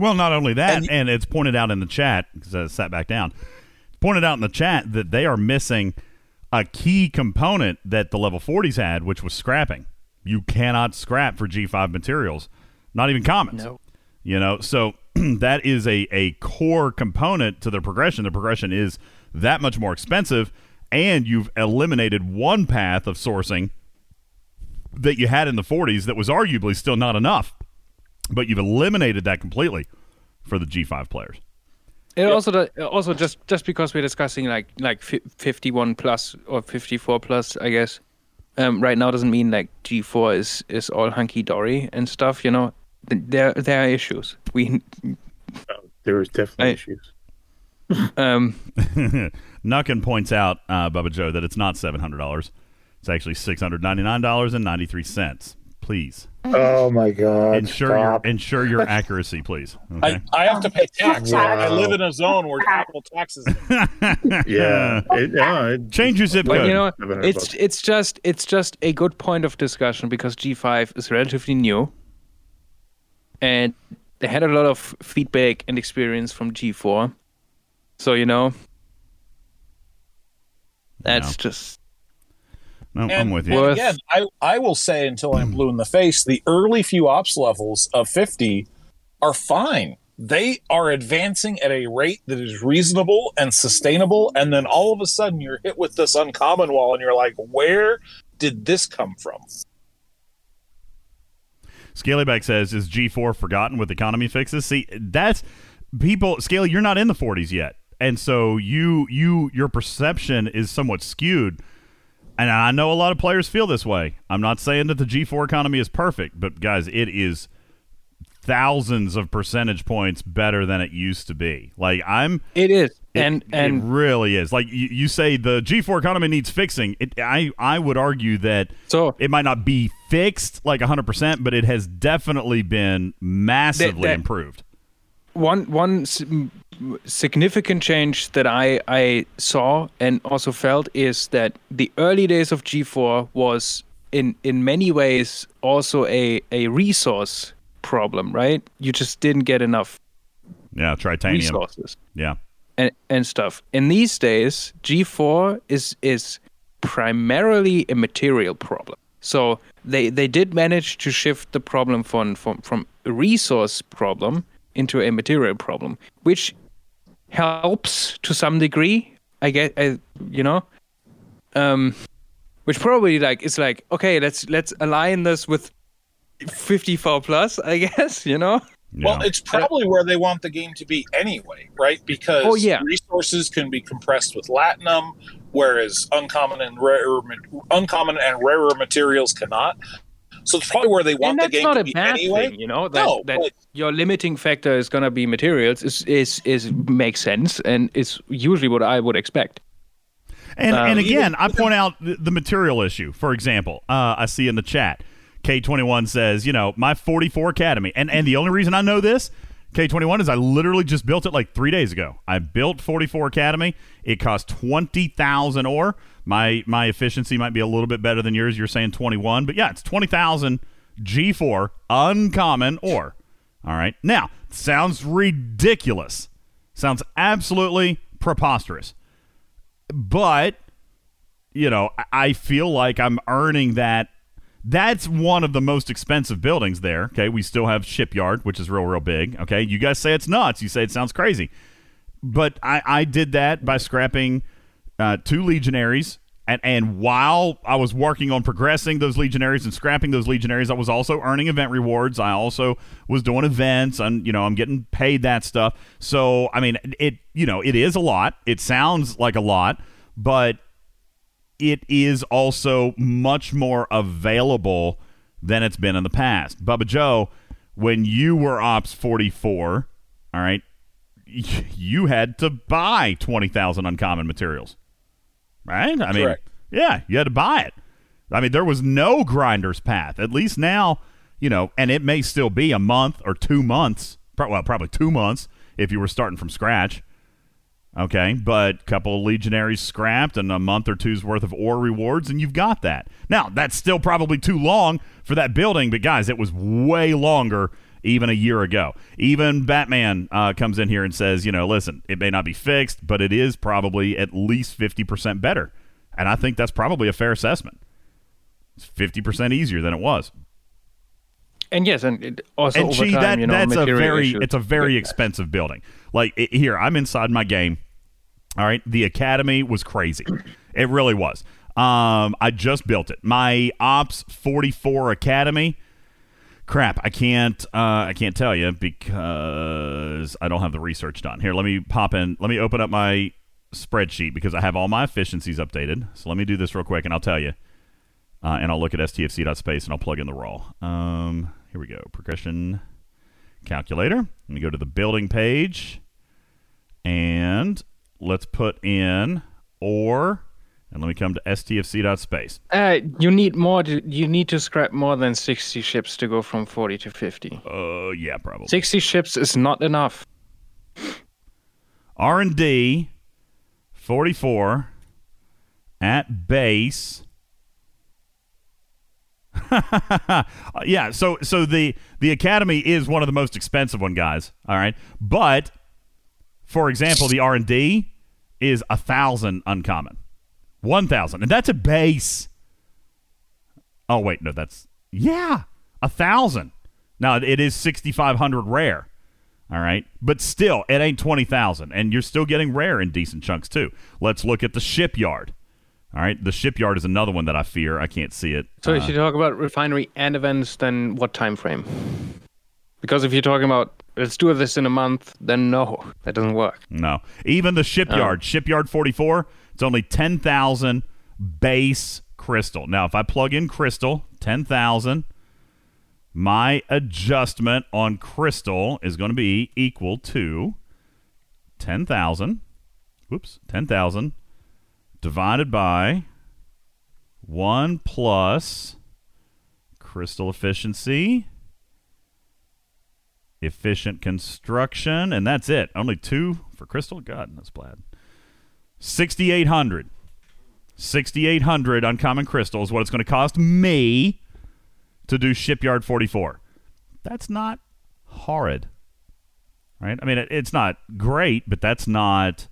well, not only that, and it's pointed out in the chat, because I sat back down, pointed out in the chat that they are missing a key component that the level 40s had, which was scrapping. You cannot scrap for G5 materials, not even commons. No. You know, so that is a core component to their progression. The progression is that much more expensive, and you've eliminated one path of sourcing that you had in the 40s that was arguably still not enough, but you've eliminated that completely for the G5 players. It also just because we're discussing like 51 plus or 54 plus, I guess, right now doesn't mean like G4 is all hunky-dory and stuff, you know. There are issues. There is definitely issues. Nuckin points out, Bubba Joe, that it's not $700. It's actually $699.93. Please. Oh my God! Ensure your accuracy, please. Okay? I have to pay tax. Wow. I live in a zone where Apple taxes. Change your zip code. But you know, it's just a good point of discussion because G5 is relatively new. And they had a lot of feedback and experience from G4. So, you know, that's just... No, I'm with you. And again, I will say until I'm blue in the face, the early few ops levels of 50 are fine. They are advancing at a rate that is reasonable and sustainable, and then all of a sudden you're hit with this uncommon wall and you're like, where did this come from? Scalyback says, is G4 forgotten with economy fixes? See, that's people, Scaly, you're not in the 40s yet. And so your perception is somewhat skewed. And I know a lot of players feel this way. I'm not saying that the G4 economy is perfect, but guys, it is thousands of percentage points better than it used to be. Like it really is. Like you say the G4 economy needs fixing. I would argue that so it might not be fixed like 100%, but it has definitely been massively improved. One significant change that I saw and also felt is that the early days of G4 was in many ways also a resource problem, right? You just didn't get enough tritanium resources. Yeah. And stuff. In these days, G4 is primarily a material problem. So they did manage to shift the problem from a resource problem into a material problem, which helps to some degree, I guess, which probably it's like, okay, let's align this with 54 plus, I guess, Yeah. Well, it's probably where they want the game to be anyway, right? Because resources can be compressed with Latinum, whereas uncommon and rarer materials cannot. So it's probably where they want the game to be anyway. Thing, your limiting factor is going to be materials is makes sense, and it's usually what I would expect. And again, I point out the material issue. For example, I see in the chat, K21 says, my 44 Academy. And the only reason I know this, K21, is I literally just built it like 3 days ago. I built 44 Academy. It cost 20,000 ore. My efficiency might be a little bit better than yours. You're saying 21, but it's 20,000 G4 uncommon ore. All right. Now, sounds ridiculous. Sounds absolutely preposterous. But, I feel like I'm earning that. That's one of the most expensive buildings there. Okay, we still have Shipyard, which is real, real big. Okay, you guys say it's nuts. You say it sounds crazy. But I did that by scrapping 2 Legionaries. And while I was working on progressing those Legionaries and scrapping those Legionaries, I was also earning event rewards. I also was doing events. And I'm getting paid that stuff. So, I mean, it is a lot. It sounds like a lot. But it is also much more available than it's been in the past. Bubba Joe, when you were Ops 44, all right, you had to buy 20,000 uncommon materials, right? I mean, correct. Yeah, you had to buy it. I mean, there was no grinder's path. At least now, and it may still be a month or 2 months, probably 2 months if you were starting from scratch. Okay, but a couple of Legionaries scrapped and a month or two's worth of ore rewards, and you've got that. Now, that's still probably too long for that building, but guys, it was way longer even a year ago. Even Batman comes in here and says, listen, it may not be fixed, but it is probably at least 50% better. And I think that's probably a fair assessment. It's 50% easier than it was. And yes, and it also and over time, that's a very issue. It's a very expensive building. Like here, I'm inside my game. All right, the Academy was crazy. It really was. I just built it. My Ops 44 Academy. Crap, I can't tell you because I don't have the research done. Here, let me pop in. Let me open up my spreadsheet because I have all my efficiencies updated. So let me do this real quick, and I'll tell you. And I'll look at stfc.space, and I'll plug in the raw. Here we go. Progression calculator. Let me go to the building page. And let's put in ore. And let me come to stfc.space. You need to scrap more than 60 ships to go from 40 to 50. Yeah, probably. 60 ships is not enough. R&D, 44, at base. Yeah, so the Academy is one of the most expensive one, guys. All right, but for example, the R&D is 1,000 uncommon, 1,000, and that's a base. Oh, wait, no, that's... Yeah, 1,000. Now, it is 6,500 rare, all right? But still, it ain't 20,000, and you're still getting rare in decent chunks, too. Let's look at the shipyard. All right, the shipyard is another one that I fear. I can't see it. So if you talk about refinery and events, then what time frame? Because if you're talking about, let's do this in a month, then no, that doesn't work. No. Even the shipyard, Shipyard 44, it's only 10,000 base crystal. Now, if I plug in crystal, 10,000, my adjustment on crystal is going to be equal to 10,000. Whoops, 10,000. Divided by 1 plus crystal efficiency, efficient construction, and that's it. Only 2 for crystal? God, that's bad. 6,800. 6,800 uncommon crystal is what it's going to cost me to do Shipyard 44. That's not horrid, right? I mean, it's not great, but that's not...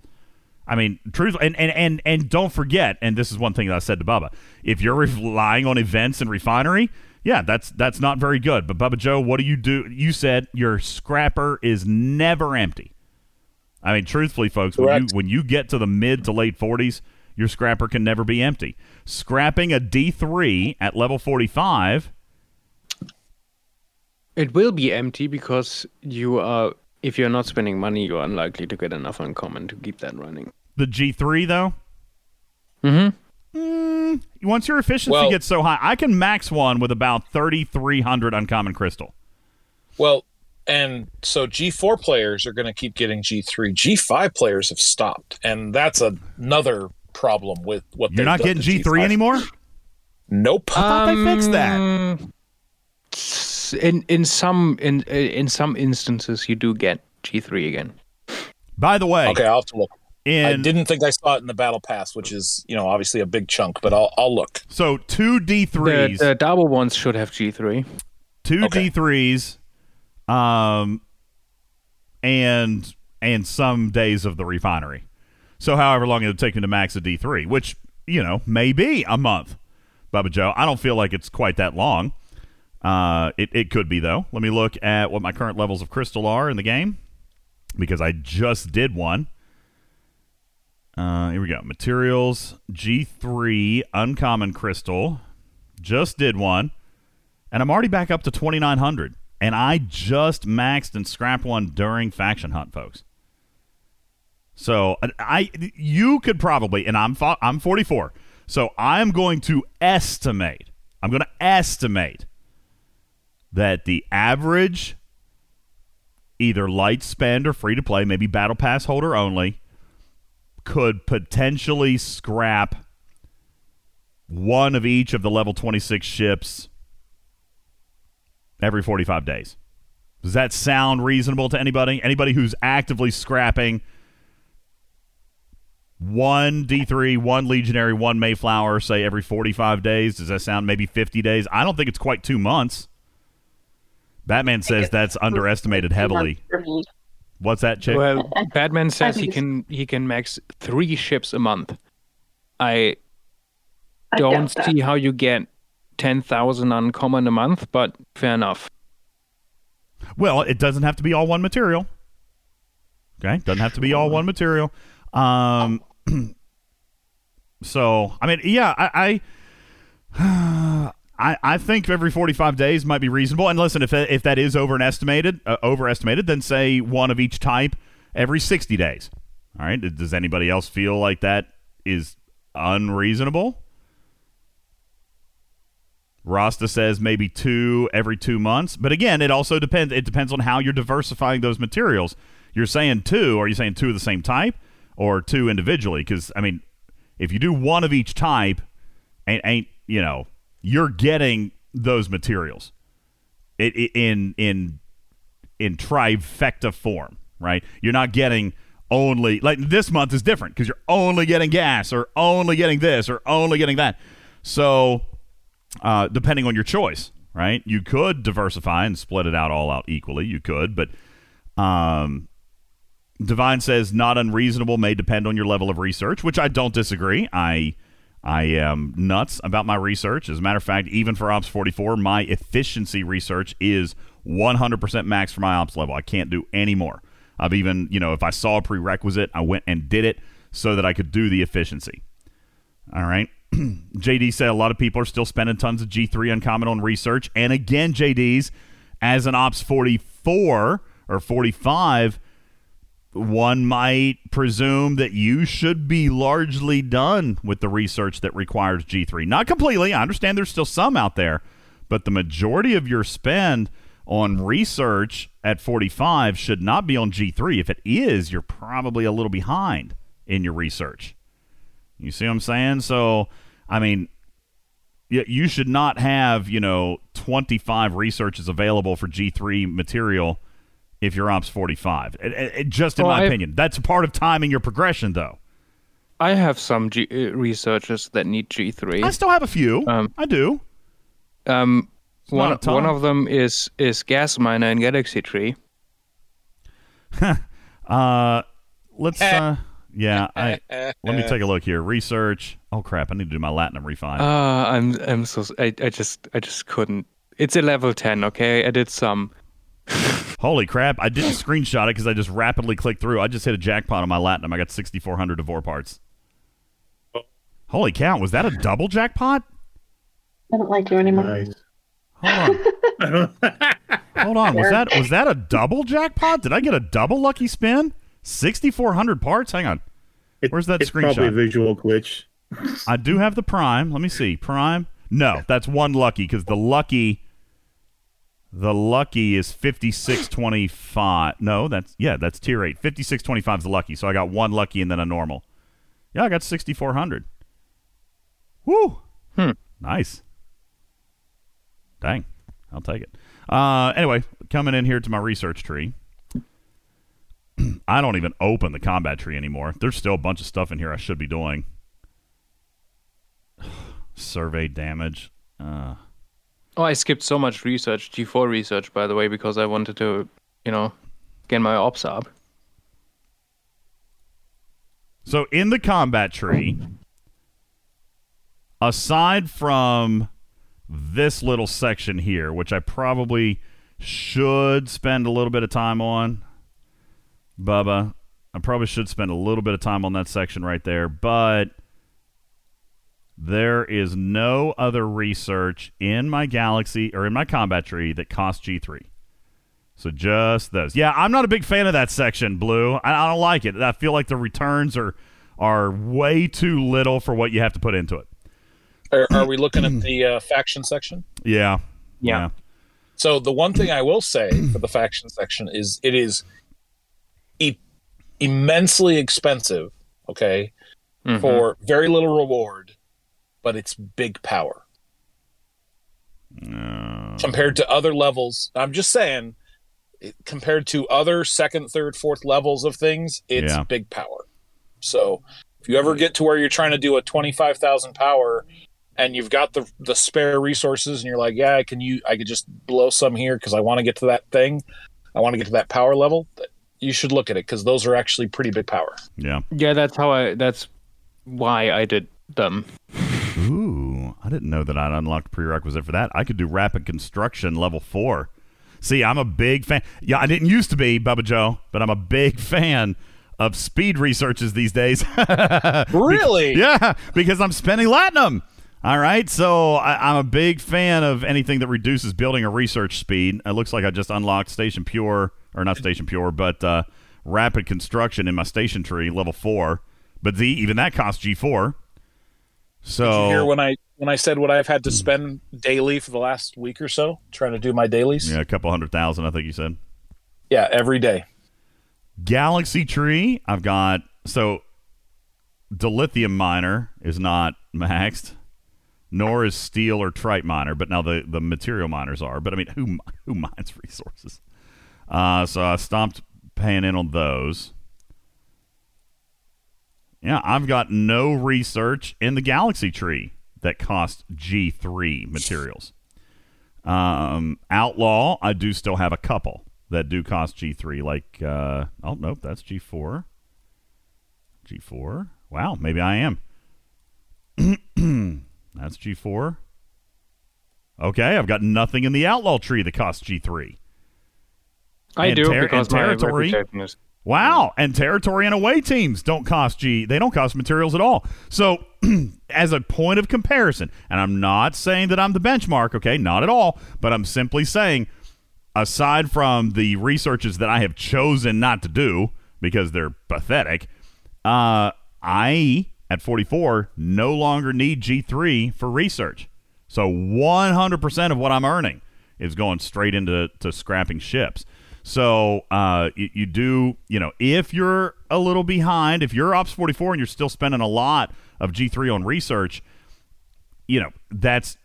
I mean, truthfully, and don't forget, and this is one thing that I said to Bubba, if you're relying on events and refinery, yeah, that's not very good. But Bubba Joe, what do you do? You said your scrapper is never empty. I mean, truthfully, folks, when you get to the mid to late 40s, your scrapper can never be empty. Scrapping a D3 at level 45. It will be empty because you are... If you're not spending money, you're unlikely to get enough uncommon to keep that running. The G3, though? Mm-hmm. Once your efficiency gets so high, I can max one with about 3,300 uncommon crystal. Well, and so G4 players are going to keep getting G3. G5 players have stopped, and that's another problem with what they're not getting G3 G5. Anymore? Nope. I thought they fixed that. In some instances, you do get G3 again. By the way, okay, I'll have to look. I didn't think I saw it in the battle pass, which is obviously a big chunk, but I'll look. So 2 D3s. The Dabo ones should have G3. 2 D3s, and some days of the refinery. So however long it'll take me to max a D3, which may be a month, Bubba Joe. I don't feel like it's quite that long. It could be, though. Let me look at what my current levels of crystal are in the game, because I just did one. Here we go. Materials, G3, uncommon crystal. Just did one. And I'm already back up to 2,900. And I just maxed and scrapped one during Faction Hunt, folks. So, you could probably, and I'm 44, so I'm going to estimate. That the average either light spend or free-to-play, maybe Battle Pass holder only, could potentially scrap one of each of the level 26 ships every 45 days. Does that sound reasonable to anybody? Anybody who's actively scrapping one D3, one Legionary, one Mayflower, say every 45 days? Does that sound maybe 50 days? I don't think it's quite 2 months. Batman says that's underestimated heavily. What's that, Chick? Well, Batman says he can max 3 ships a month. I don't see how you get 10,000 uncommon a month, but fair enough. Well, it doesn't have to be all one material. Okay, doesn't have to be all one material. So I mean, yeah, I think every 45 days might be reasonable. And listen, if that is overestimated, then say one of each type every 60 days. All right. Does anybody else feel like that is unreasonable? Rasta says maybe 2 every 2 months. But again, it also depends. It depends on how you're diversifying those materials. You're saying 2. Are you saying 2 of the same type or 2 individually? Because, I mean, if you do one of each type, ain't you're getting those materials in trifecta form, right? You're not getting only, like this month is different because you're only getting gas or only getting this or only getting that. So depending on your choice, right? You could diversify and split it all out equally. You could, but Divine says not unreasonable, may depend on your level of research, which I don't disagree. I I am nuts about my research. As a matter of fact, even for Ops 44, my efficiency research is 100% max for my Ops level. I can't do any more. I've even, you know, if I saw a prerequisite, I went and did it so that I could do the efficiency. All right. JD said a lot of people are still spending tons of G3 uncommon on research. And again, JD's, as an Ops 44 or 45, one might presume that you should be largely done with the research that requires G3. Not completely. I understand there's still some out there, but the majority of your spend on research at 45 should not be on G3. If it is, you're probably a little behind in your research. You see what I'm saying? So, I mean, you should not have, you know, 25 researches available for G3 material if you're Ops 45. In my opinion. That's a part of timing your progression, though. I have some researchers that need G3. I still have a few. I do. One of them is Gas Miner and Galaxy Tree. Let me take a look here. Research. Oh crap! I need to do my Latinum refine. I just couldn't. It's a level 10. Okay, I did some. Holy crap! I didn't screenshot it because I just rapidly clicked through. I just hit a jackpot on my Latinum. I got 6,400 DeVore parts. Holy cow! Was that a double jackpot? I don't like you anymore. Nice. Hold on. Was that a double jackpot? Did I get a double lucky spin? 6,400 parts? Hang on. Where's that screenshot? It's probably a visual glitch. I do have the Prime. Let me see. Prime? No, that's one lucky because the lucky is 5625. No, that's tier 8. 5625 is the lucky. So I got one lucky and then a normal. Yeah, I got 6,400. Woo! Nice. Dang. I'll take it. Anyway, coming in here to my research tree. I don't even open the combat tree anymore. There's still a bunch of stuff in here I should be doing. Survey damage. I skipped so much research, G4 research, by the way, because I wanted to, you know, get my ops up. So in the combat tree, aside from this little section here, which I probably should spend a little bit of time on, Bubba, I probably should spend a little bit of time on that section right there, but there is no other research in my galaxy or in my combat tree that costs G3. So just those. Yeah, I'm not a big fan of that section, Blue. I don't like it. I feel like the returns are way too little for what you have to put into it. Are we looking at the faction section? Yeah. So the one thing I will say for the faction section is it is immensely expensive, okay, for very little reward, but it's big power. Compared to other levels, I'm just saying, compared to other second, third, fourth levels of things, it's big power. So if you ever get to where you're trying to do a 25,000 power and you've got the spare resources and you're like, yeah, I could just blow some here because I want to get to that thing. I want to get to that power level. You should look at it because those are actually pretty big power. Yeah. That's why I did them. Ooh, I didn't know that I'd unlocked prerequisite for that. I could do rapid construction level 4. See, I'm a big fan. Yeah, I didn't used to be, Bubba Joe, but I'm a big fan of speed researches these days. Really? Yeah, because I'm spending Latinum. All right, so I'm a big fan of anything that reduces building or research speed. It looks like I just unlocked Station Pure. Or not Station Pure, but Rapid Construction in my Station Tree, level 4. But even that costs G4. So, did you hear when I said what I've had to spend daily for the last week or so, trying to do my dailies? Yeah, a couple 100,000, I think you said. Yeah, every day. Galaxy Tree, I've got... So, Dilithium Miner is not maxed, nor is Steel or Trite Miner, but now the Material Miners are. But, I mean, who mines resources? So I stopped paying in on those. Yeah, I've got no research in the Galaxy Tree that costs G3 materials. Outlaw, I do still have a couple that do cost G3. Like, oh, nope, that's G4. Wow, maybe I am. That's G4. Okay, I've got nothing in the outlaw tree that costs G3. Because territory. Wow, and territory and away teams don't cost G. They don't cost materials at all. So, as a point of comparison, and I'm not saying that I'm the benchmark, okay, not at all, but I'm simply saying, aside from the researches that I have chosen not to do because they're pathetic, I, at 44, no longer need G3 for research. So 100% of what I'm earning is going straight into scrapping ships. So you do, you know, if you're a little behind, if you're Ops 44 and you're still spending a lot of G3 on research, you know, that's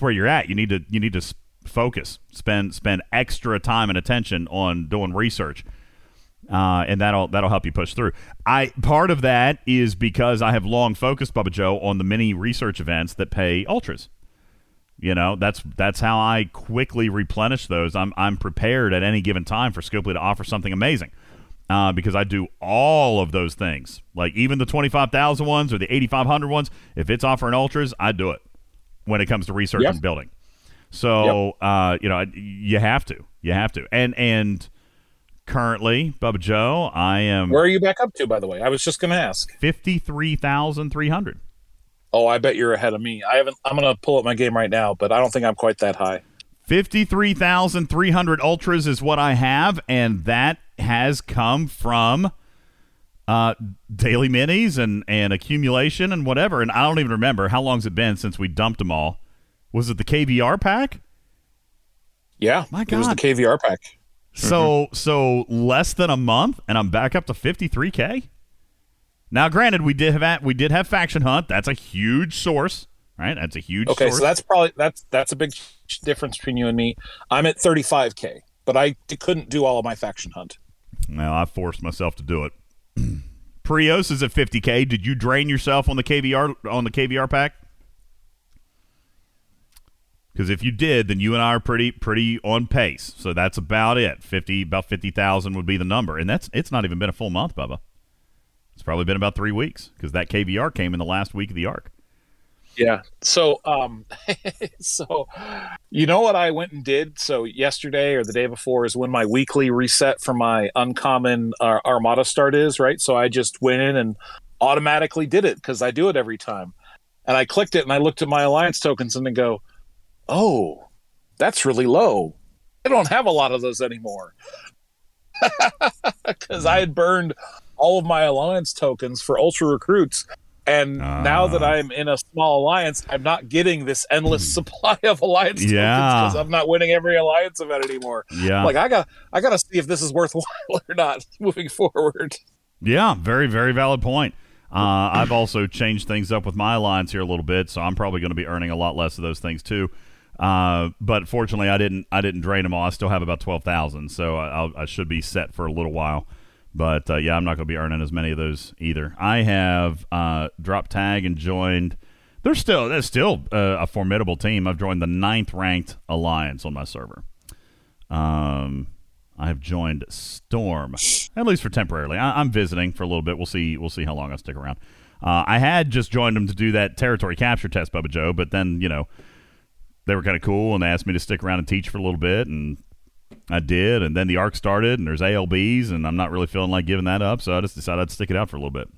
where you're at. You need to focus, spend extra time and attention on doing research, and that'll help you push through. Part of that is because I have long focused, Bubba Joe, on the many research events that pay ultras. You know, that's how I quickly replenish those. I'm prepared at any given time for Scopely to offer something amazing, because I do all of those things. Like even the 25,000 ones or the 8,500 ones, if it's offering ultras, I do it when it comes to research and building. So, you know, you have to. And currently, Bubba Joe, I am... Where are you back up to, by the way? I was just going to ask. 53,300. Oh, I bet you're ahead of me. I'm going to pull up my game right now, but I don't think I'm quite that high. 53,300 ultras is what I have, and that has come from daily minis and accumulation and whatever. And I don't even remember how long's it been since we dumped them all. Was it the KVR pack? Yeah, my God, it was the KVR pack. So less than a month, and I'm back up to 53K. Now, granted, we did have Faction Hunt. That's a huge source, right? That's a huge source. Okay, so that's a big difference between you and me. I'm at 35K, but I couldn't do all of my Faction Hunt. Well, I forced myself to do it. Prios is at 50K. Did you drain yourself on the KVR pack? Because if you did, then you and I are pretty on pace. So that's about it. About 50,000 would be the number, and it's not even been a full month, Bubba. It's probably been about 3 weeks because that KVR came in the last week of the arc. Yeah. So, so you know what I went and did? So yesterday or the day before is when my weekly reset for my uncommon Armada start is, right? So I just went in and automatically did it because I do it every time. And I clicked it and I looked at my alliance tokens and then go, oh, that's really low. I don't have a lot of those anymore. Because I had burned all of my alliance tokens for ultra recruits, and now that I'm in a small alliance, I'm not getting this endless supply of alliance tokens because I'm not winning every alliance event anymore. Yeah, like I got to see if this is worthwhile or not moving forward. Yeah, very, very valid point. I've also changed things up with my alliance here a little bit, so I'm probably going to be earning a lot less of those things too. But fortunately, I didn't drain them all. I still have about 12,000, so I should be set for a little while. But, yeah, I'm not going to be earning as many of those either. I have dropped tag and joined. That's still a formidable team. I've joined the 9th-ranked alliance on my server. I have joined Storm, at least for temporarily. I'm visiting for a little bit. We'll see how long I stick around. I had just joined them to do that territory capture test, Bubba Joe, but then, you know, they were kind of cool, and they asked me to stick around and teach for a little bit, and I did, and then the arc started, and there's ALBs, and I'm not really feeling like giving that up, so I just decided I'd stick it out for a little bit.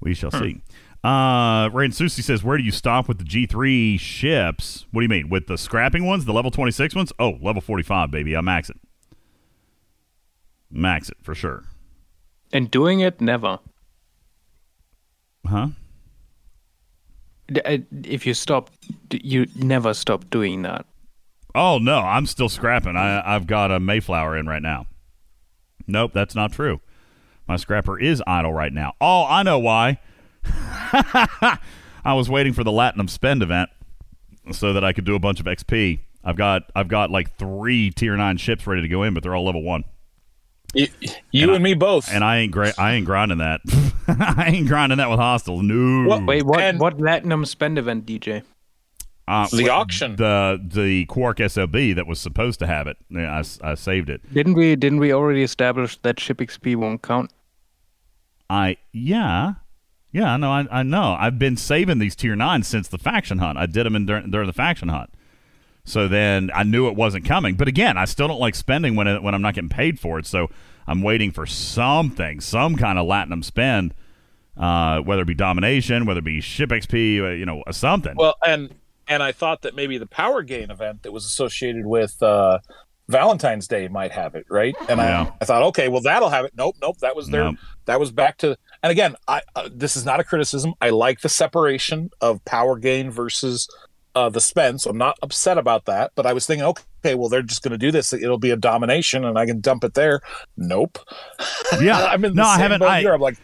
We shall see. Rain Susie says, where do you stop with the G3 ships? What do you mean? With the scrapping ones, the level 26 ones? Oh, level 45, baby. I max it. Max it, for sure. And doing it, never. Huh? If you stop, you never stop doing that. Oh, no, I'm still scrapping. I've got a Mayflower in right now. Nope, that's not true. My scrapper is idle right now. Oh, I know why. I was waiting for the Latinum spend event so that I could do a bunch of XP. I've got like 3 tier 9 ships ready to go in, but they're all level 1. You and me both. And I ain't grinding that. I ain't grinding that with hostiles. No. What Latinum spend event, DJ? The auction, the Quark SLB that was supposed to have it. I saved it. Didn't we already establish that ship XP won't count? Yeah, Yeah, no, I know. I've been saving these Tier 9s since the Faction Hunt. I did them during the Faction Hunt. So then I knew it wasn't coming. But again, I still don't like spending when I'm not getting paid for it. So I'm waiting for something, some kind of Latinum spend, whether it be Domination, whether it be Ship XP, something. Well, and I thought that maybe the Power Gain event that was associated with Valentine's Day might have it, right? And yeah. I thought, okay, well, that'll have it. Nope, that was there. Nope. That was back to... And again, I this is not a criticism. I like the separation of Power Gain versus... the spend, so I'm not upset about that, but I was thinking, okay, well, they're just going to do this. It'll be a domination, and I can dump it there. Nope. Yeah. I'm in the same boat here. I'm like,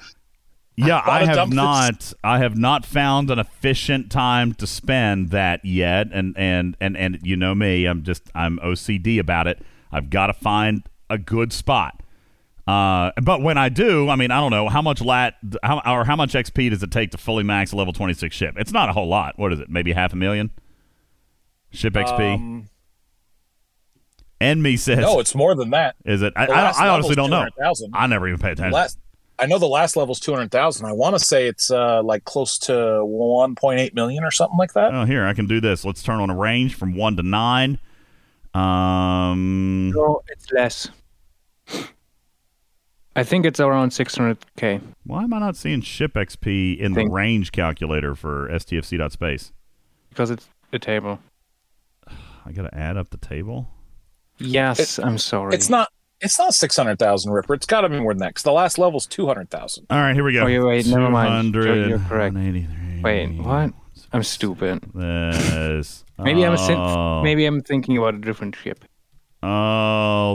yeah, I have not found an efficient time to spend that yet, and you know me, I'm OCD about it. I've got to find a good spot. But when I do, I mean, I don't know how much how much XP does it take to fully max a level 26 ship? It's not a whole lot. What is it? Maybe 500,000 ship XP. And me says no. It's more than that. Is it? I honestly don't know. 000. I never even pay attention. I know the last level's 200,000. I want to say it's like close to 1.8 million or something like that. Oh, here I can do this. Let's turn on a range from 1 to 9. No, it's less. I think it's around 600,000. Why am I not seeing ship XP in the range calculator for stfc.space? Because it's a table. I got to add up the table? Yes, I'm sorry. It's not 600,000, Ripper. It's got to be more than that, because the last level's 200,000. All right, here we go. Oh, wait, never mind. You're correct. Wait, what? I'm stupid. This. Maybe I'm thinking about a different ship. I'm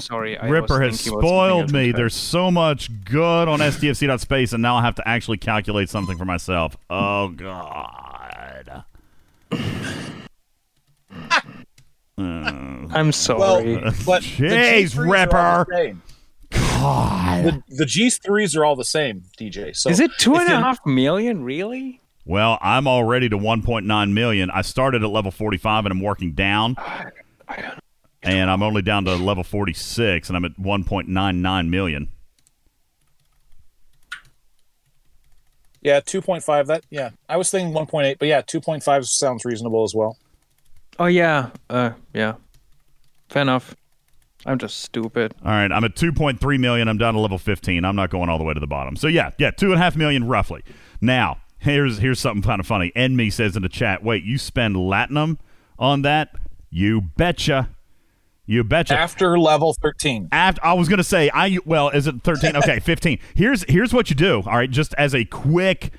sorry. Ripper has spoiled me. There's so much good on stfc.space, and now I have to actually calculate something for myself. Oh, God. I'm sorry. Well, but jeez, Ripper. God. The G3s are all the same, DJ. So is it 2.5 million, really? Well, I'm already to 1.9 million. I started at level 45, and I'm working down. And I'm only down to level 46, and I'm at 1.99 million. Yeah, 2.5. I was thinking 1.8, but yeah, 2.5 sounds reasonable as well. Oh yeah, fair enough. I'm just stupid. All right, I'm at 2.3 million. I'm down to level 15. I'm not going all the way to the bottom. So yeah, 2.5 million roughly. Now here's something kind of funny. Enmi says in the chat, "Wait, you spend Latinum on that?" You betcha. After level 13. I was going to say, is it 13? Okay, 15. Here's what you do, all right, just as a quick,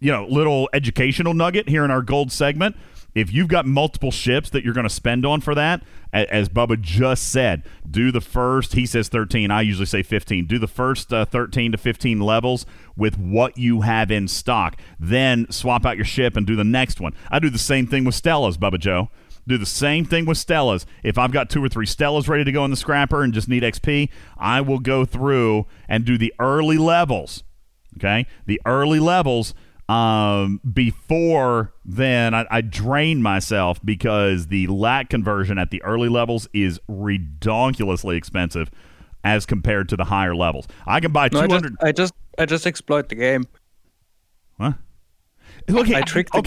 little educational nugget here in our gold segment. If you've got multiple ships that you're going to spend on for that, as Bubba just said, do the first, he says 13, I usually say 15, do the first 13 to 15 levels with what you have in stock. Then swap out your ship and do the next one. I do the same thing with Stella's, Bubba Joe. Do the same thing with Stellas. If I've got 2 or 3 Stellas ready to go in the scrapper and just need XP, I will go through and do the early levels. Okay? The early levels before then I drain myself, because the lat conversion at the early levels is redonkulously expensive as compared to the higher levels. I can buy 200... I just exploit the game. Huh? Okay, I tricked the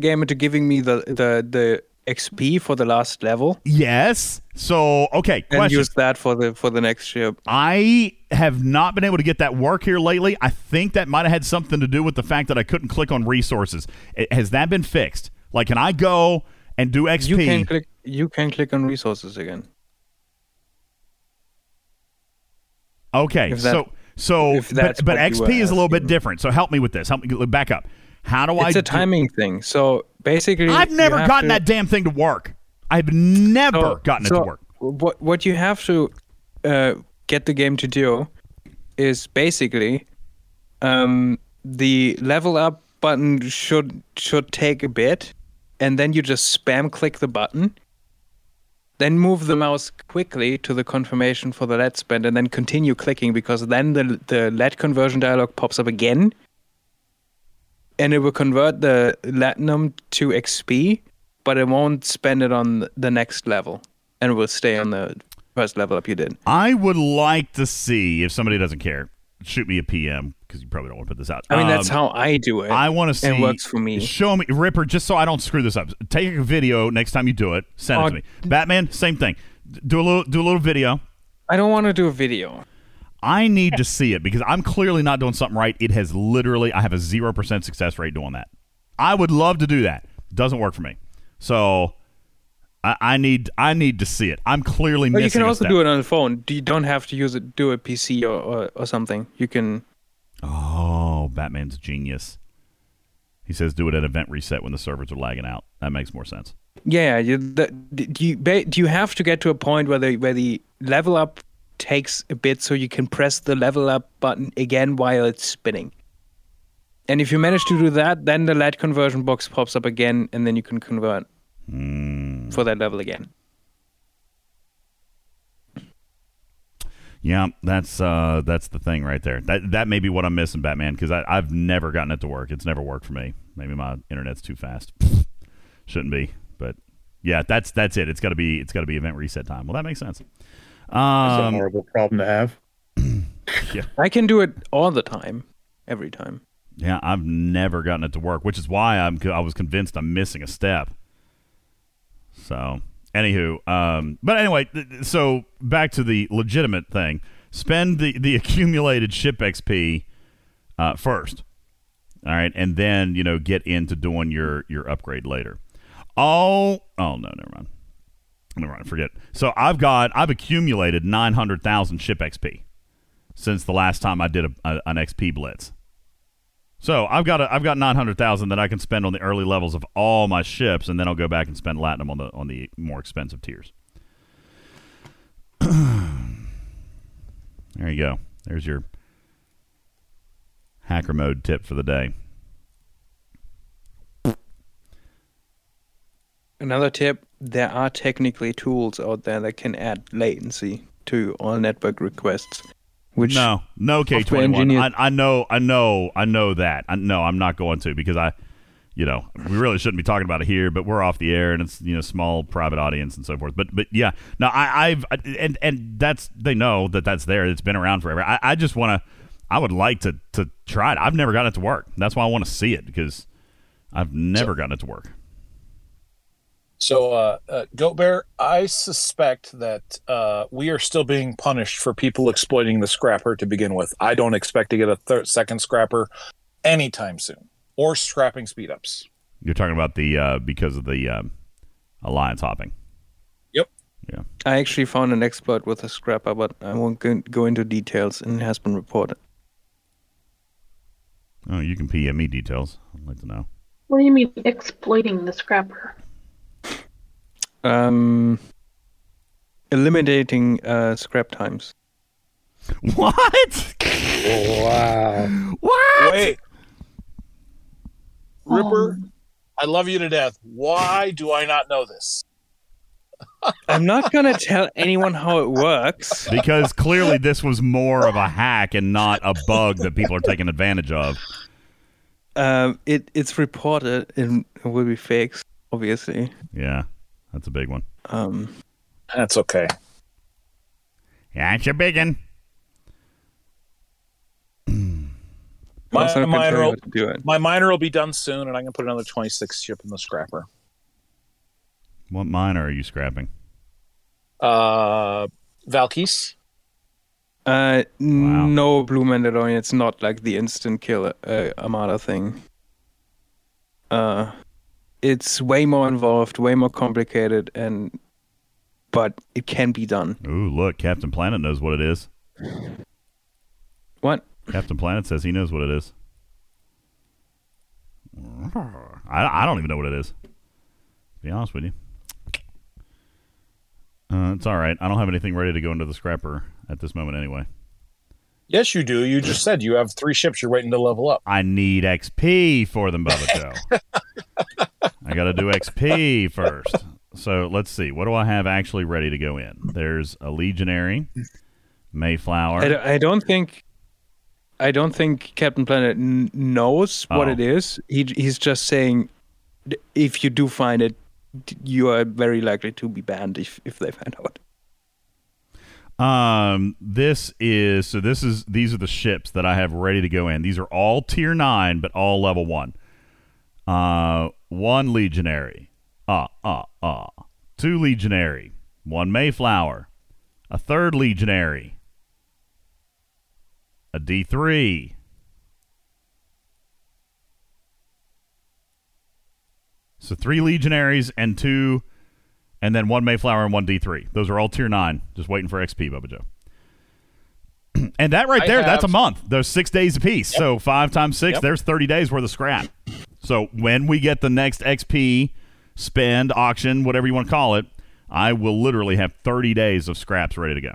game into giving me the XP for the last level. Yes. So and question. Use that for the next ship. I have not been able to get that work here lately. I think that might have had something to do with the fact that I couldn't click on resources. Has that been fixed? Like, can I go and do XP? You can click on resources again. Okay. But XP is a little bit different. So help me with this. Help me back up. How do I? It's a timing thing. So basically, I've never gotten that damn thing to work. I've never gotten it to work. What you have to get the game to do is basically the level up button should take a bit, and then you just spam click the button. Then move the mouse quickly to the confirmation for the LED spend, and then continue clicking, because then the LED conversion dialog pops up again, and it will convert the Latinum to XP, but it won't spend it on the next level, and it will stay on the first level up you did. I would like to see, if somebody doesn't care, shoot me a PM because you probably don't want to put this out. I mean, that's how I do it. I want to see. It works for me. Show me, Ripper, just so I don't screw this up. Take a video next time you do it. Send it to me. Batman, same thing. Do a little video. I don't want to do a video. I need to see it because I'm clearly not doing something right. It has literally, I have a 0% success rate doing that. I would love to do that. Doesn't work for me. So I need to see it. I'm clearly missing. You can also do it on the phone. You don't have to use it. Do a PC or something. You can. Oh, Batman's genius. He says do it at event reset when the servers are lagging out. That makes more sense. Yeah. Do you have to get to a point where the level up takes a bit so you can press the level up button again while it's spinning? And if you manage to do that, then the LED conversion box pops up again, and then you can convert for that level again. Yeah, that's the thing right there. That may be what I'm missing, Batman, because I've never gotten it to work. It's never worked for me. Maybe my internet's too fast. Shouldn't be, but yeah, that's it. It's got to be event reset time. Well, that makes sense. That's a horrible problem to have. Yeah, I can do it all the time, every time. Yeah, I've never gotten it to work, which is why I was convinced I'm missing a step. So, anywho, but anyway, so back to the legitimate thing. Spend the accumulated ship XP first, all right, and then get into doing your upgrade later. Oh no, never mind, I forget. So I've accumulated 900,000 ship XP since the last time I did an XP blitz. So I've got 900,000 that I can spend on the early levels of all my ships, and then I'll go back and spend Latinum on the more expensive tiers. There you go. There's your hacker mode tip for the day. Another tip: there are technically tools out there that can add latency to all network requests. Which no K21. I know that. I'm not going to because we really shouldn't be talking about it here, but we're off the air and it's small private audience and so forth. But yeah, no, I've that's, they know that's there. It's been around forever. I just would like to try it. I've never gotten it to work. That's why I want to see it because I've never gotten it to work. So, Goat Bear, I suspect that we are still being punished for people exploiting the scrapper to begin with. I don't expect to get a second scrapper anytime soon, or scrapping speed-ups. You're talking about because of the alliance hopping. Yep. Yeah. I actually found an exploit with a scrapper, but I won't go into details, and it has been reported. Oh, you can PM me details. I'd like to know. What do you mean, exploiting the scrapper? Eliminating scrap times. What? Wow. What? Wait. Ripper, I love you to death. Why do I not know this? I'm not going to tell anyone how it works. Because clearly this was more of a hack and not a bug that people are taking advantage of. It's reported and it will be fixed, obviously. Yeah. That's a big one. That's okay. That's a big one. My miner will be done soon, and I can put another 26 ship in the scrapper. What miner are you scrapping? Valkyries. Wow. No, Blue Mandalorian. It's not like the instant kill Armada thing. It's way more involved, way more complicated, but it can be done. Ooh, look, Captain Planet knows what it is. What? Captain Planet says he knows what it is. I don't even know what it is, to be honest with you. It's all right. I don't have anything ready to go into the scrapper at this moment anyway. Yes, you do. You just said you have 3 ships you're waiting to level up. I need XP for them, Bubba Joe. I got to do XP first. So let's see. What do I have actually ready to go in? There's a Legionary, Mayflower. I don't think Captain Planet knows what it is. He's just saying, if you do find it, you are very likely to be banned if they find out. These are the ships that I have ready to go in. These are all tier 9, but all level 1. One Legionary. 2 Legionary. 1 Mayflower. A 3rd Legionary. A D3. 3 Legionaries and 2, and then 1 Mayflower and 1 D3. Those are all tier 9. Just waiting for XP, Bubba Joe. And that right there, that's a month. There's 6 days apiece. Yep. So 5 times 6, there's 30 days worth of scrap. So when we get the next XP spend, auction, whatever you want to call it, I will literally have 30 days of scraps ready to go.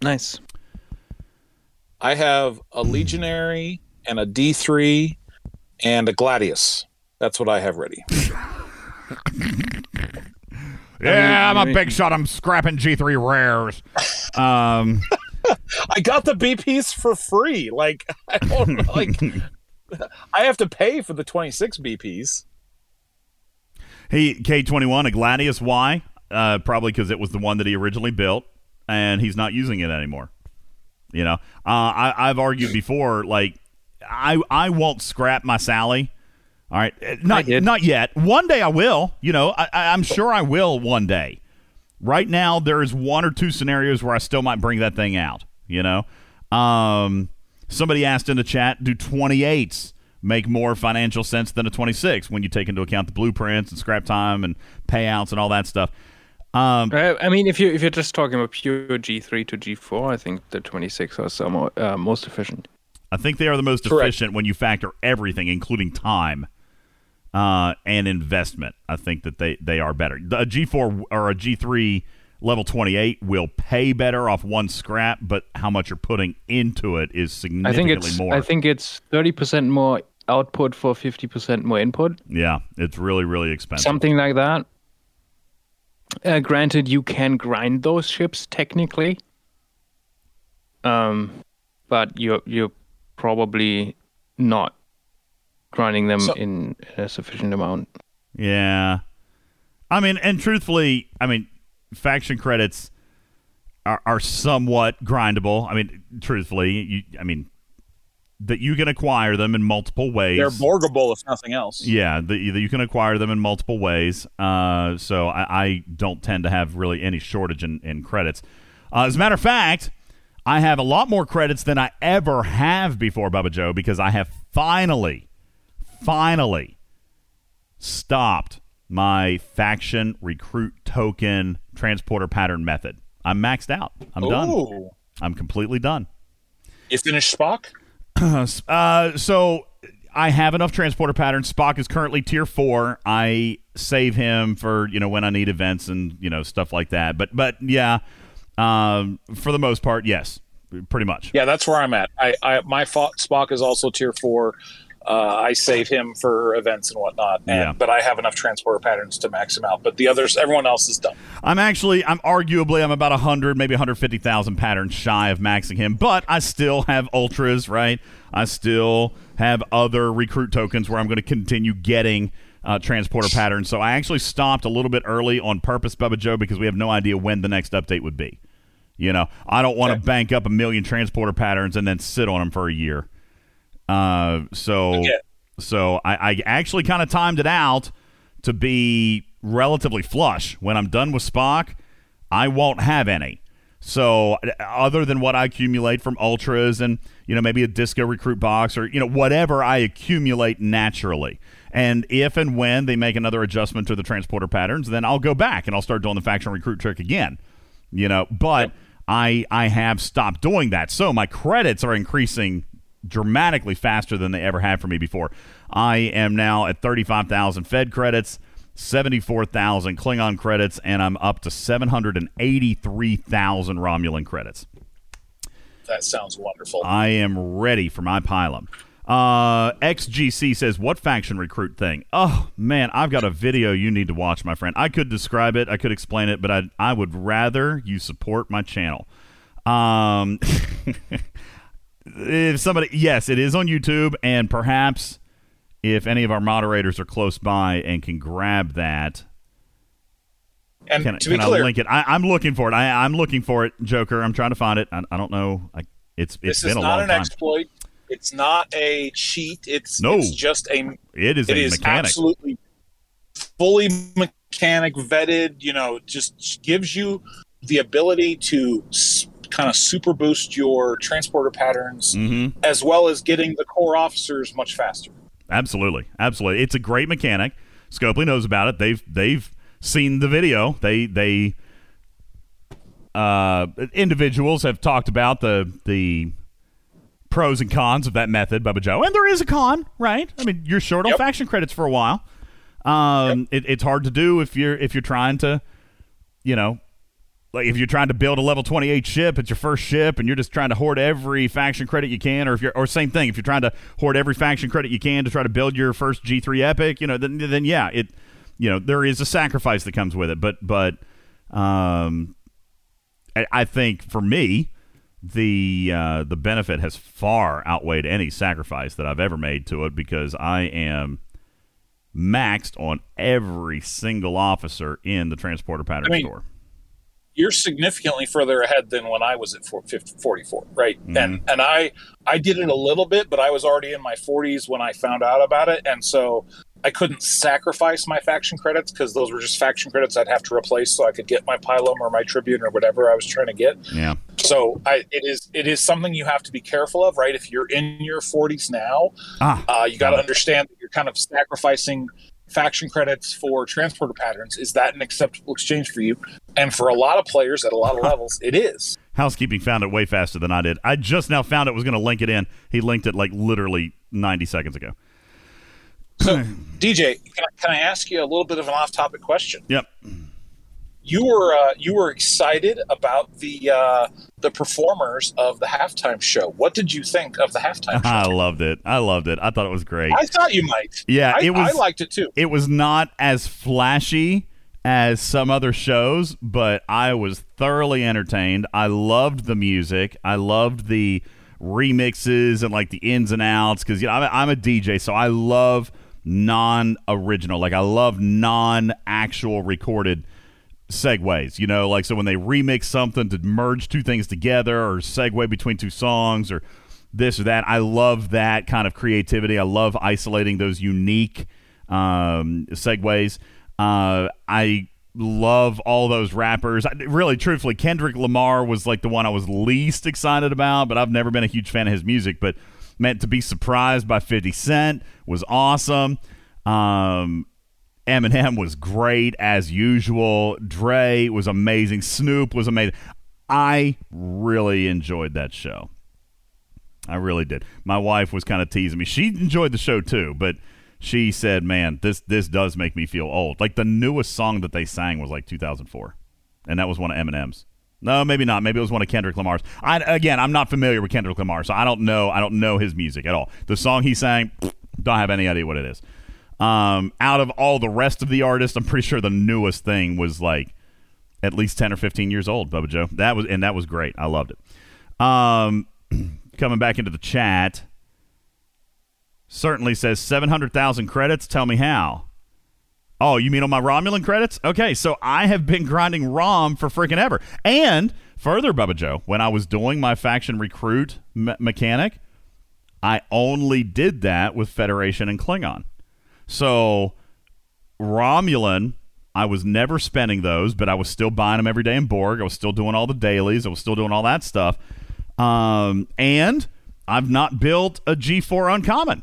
Nice. I have a Legionary and a D3 and a Gladius. That's what I have ready. Yeah, I'm a big shot. I'm scrapping G3 rares. I got the BPs for free. Like, I don't like. I have to pay for the 26 BPs. Hey, K21, a Gladius. Why? Probably because it was the one that he originally built, and he's not using it anymore. You know, I've argued before. Like, I won't scrap my Sally. All right, not yet. One day I will. You know, I'm sure I will one day. Right now, there's 1 or 2 scenarios where I still might bring that thing out, you know. Somebody asked in the chat, do 28s make more financial sense than a 26 when you take into account the blueprints and scrap time and payouts and all that stuff? I mean, if you're just talking about pure G3 to G4, I think the 26 are somewhat most efficient. I think they are the most efficient when you factor everything, including time. And investment. I think that they are better. A G4 or a G3 level 28 will pay better off 1 scrap, but how much you're putting into it is significantly more. I think it's 30% more output for 50% more input. Yeah, it's really, really expensive. Something like that. Granted, you can grind those ships technically, but you're probably not grinding them in a sufficient amount. Yeah. I mean, and truthfully, I mean, faction credits are somewhat grindable. I mean, truthfully, that you can acquire them in multiple ways. They're borgable, if nothing else. Yeah, that you can acquire them in multiple ways. So I don't tend to have really any shortage in credits. As a matter of fact, I have a lot more credits than I ever have before, Bubba Joe, because I have finally stopped my faction recruit token transporter pattern method. I'm maxed out. I'm done. I'm completely done. You finished Spock? So I have enough transporter patterns. Spock is currently tier 4. I save him for, you know, when I need events and, you know, stuff like that. But yeah, for the most part, yes. Pretty much. Yeah, that's where I'm at. My Spock is also tier 4. I save him for events and whatnot. But I have enough transporter patterns to max him out. But the others, everyone else is done. I'm about 100, maybe 150,000 patterns shy of maxing him. But I still have ultras, right? I still have other recruit tokens where I'm going to continue getting transporter patterns. So I actually stopped a little bit early on purpose, Bubba Joe, because we have no idea when the next update would be. You know, I don't want to bank up 1 million transporter patterns and then sit on them for a year. So I actually kind of timed it out to be relatively flush. When I'm done with Spock, I won't have any. So other than what I accumulate from ultras and, you know, maybe a disco recruit box or, you know, whatever I accumulate naturally. And if and when they make another adjustment to the transporter patterns, then I'll go back and I'll start doing the faction recruit trick again. You know, but... Yep. I have stopped doing that. So my credits are increasing dramatically faster than they ever had for me before. I am now at 35,000 Fed credits, 74,000 Klingon credits, and I'm up to 783,000 Romulan credits. That sounds wonderful. I am ready for my pylum. XGC says, what faction recruit thing? Oh, man, I've got a video you need to watch, my friend. I could describe it. I could explain it, but I would rather you support my channel. Yes, it is on YouTube, and perhaps if any of our moderators are close by and can grab that. And can, to be clear, I link it? I'm looking for it. I'm looking for it, Joker. I'm trying to find it. I don't know. It's been a long time. This is not an exploit. It's not a cheat. It's just a. It is mechanic. Absolutely fully mechanic vetted. You know, just gives you the ability to kind of super boost your transporter patterns, mm-hmm. as well as getting the core officers much faster. Absolutely. It's a great mechanic. Scopely knows about it. They've seen the video. They individuals have talked about the pros and cons of that method, Bubba Joe. And there is a con, right? I mean, you're short on faction credits for a while. It's hard to do if you're trying to, you know, like if you're trying to build a level 28 ship, it's your first ship, and you're just trying to hoard every faction credit you can, or same thing, if you're trying to hoard every faction credit you can to try to build your first G3 epic, you know, then yeah, it, you know, there is a sacrifice that comes with it, but I think for me the benefit has far outweighed any sacrifice that I've ever made to it, because I am maxed on every single officer in the transporter pattern store. You're significantly further ahead than when I was at 44, right? Mm-hmm. And I did it a little bit, but I was already in my 40s when I found out about it. And so I couldn't sacrifice my faction credits, because those were just faction credits I'd have to replace so I could get my Pylum or my Tribune or whatever I was trying to get. Yeah. So it is something you have to be careful of, right? If you're in your 40s now, you got to understand that you're kind of sacrificing faction credits for transporter patterns. Is that an acceptable exchange for you? And for a lot of players at a lot of levels, it is. Housekeeping found it way faster than I did. I just now found it was going to link it in. He linked it like literally 90 seconds ago. So, DJ, can I ask you a little bit of an off-topic question? Yep. You were excited about the performers of the halftime show. What did you think of the halftime show? I loved it. I thought it was great. I thought you might. Yeah, I liked it too. It was not as flashy as some other shows, but I was thoroughly entertained. I loved the music. I loved the remixes and like the ins and outs, because you know I'm a DJ, so I love non-original. Like I love non-actual recorded segues, you know, like so when they remix something to merge two things together or segue between two songs or this or that, I love that kind of creativity. I love isolating those unique segues. I love all those rappers. Really, truthfully, Kendrick Lamar was like the one I was least excited about, but I've never been a huge fan of his music. But meant to be surprised by 50 Cent was awesome. Eminem was great as usual. Dre was amazing. Snoop was amazing. I really enjoyed that show. I really did. My wife was kind of teasing me. She enjoyed the show too, but she said, man, this does make me feel old. Like the newest song that they sang was like 2004, and that was one of Eminem's. No, maybe not. Maybe it was one of Kendrick Lamar's. I'm not familiar with Kendrick Lamar, so I don't know. I don't know his music at all. The song he sang, don't have any idea what it is. Out of all the rest of the artists, I'm pretty sure the newest thing was like at least 10 or 15 years old, Bubba Joe. That was great. I loved it. Coming back into the chat, certainly says 700,000 credits. Tell me how. Oh, you mean on my Romulan credits? Okay, so I have been grinding ROM for freaking ever. And further, Bubba Joe, when I was doing my faction recruit mechanic, I only did that with Federation and Klingon. So Romulan, I was never spending those, but I was still buying them every day in Borg. I was still doing all the dailies. I was still doing all that stuff. And I've not built a G4 uncommon.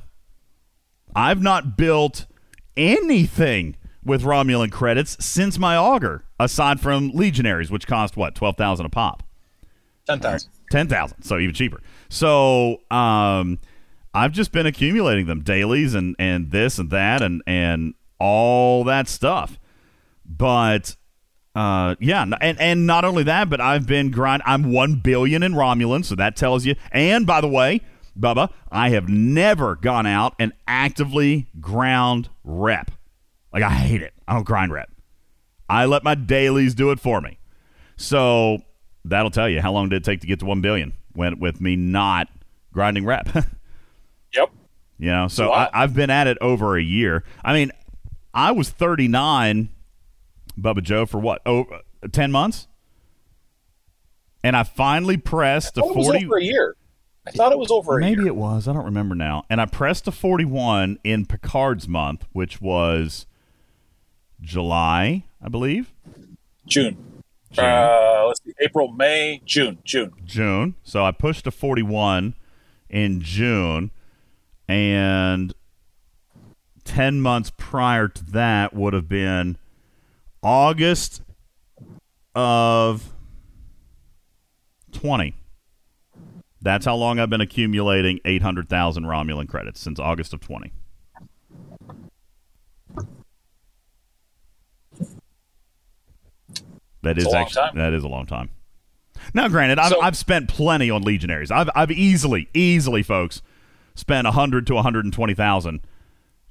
I've not built anything with Romulan credits since my auger, aside from Legionaries, which cost, what, 12,000 a pop? 10,000. 10,000, so even cheaper. So I've just been accumulating them, dailies and this and that and all that stuff. But, yeah, and not only that, but I've been grinding. I'm 1 billion in Romulan, so that tells you. And, by the way, Bubba, I have never gone out and actively ground rep. Like, I hate it. I don't grind rep. I let my dailies do it for me. So that'll tell you how long did it take to get to 1 billion with me not grinding rep. Yep. You know, so I've been at it over a year. I mean, I was 39 Bubba Joe for what? Oh, 10 months? And I finally pressed a 40. It was over a year. I thought it was over a year. Maybe it was. I don't remember now. And I pressed a 41 in Picard's month, which was July, I believe. June. Let's see. April, May, June. So I pushed a 41 in June. And 10 months prior to that would have been August of 20. That's how long I've been accumulating 800,000 Romulan credits, since August of 20. That is a long time. Now, granted, I've spent plenty on Legionaries. I've easily, folks, spent 100 to 120,000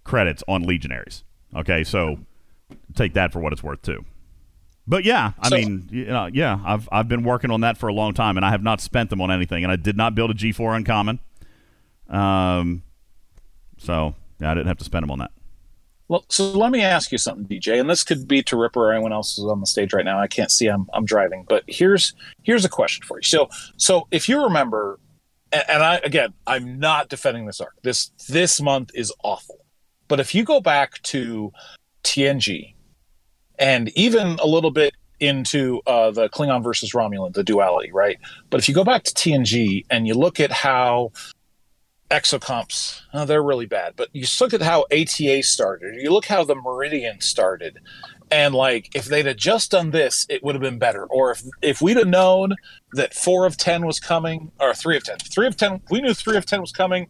credits on Legionaries. Okay, so take that for what it's worth too. But yeah, I've been working on that for a long time, and I have not spent them on anything, and I did not build a G4 uncommon. So yeah, I didn't have to spend them on that. Well, so let me ask you something, DJ, and this could be to Ripper or anyone else who's on the stage right now. I can't see, I'm driving, but here's a question for you. So if you remember, and I'm not defending this arc. This month is awful, but if you go back to TNG. And even a little bit into the Klingon versus Romulan, the duality, right? But if you go back to TNG and you look at how exocomps, they're really bad, but you look at how ATA started, you look how the Meridian started, and like if they'd have just done this, it would have been better. Or if we'd have known that 4 of 10 was coming, or 3 of 10. 3 of 10, we knew 3 of 10 was coming.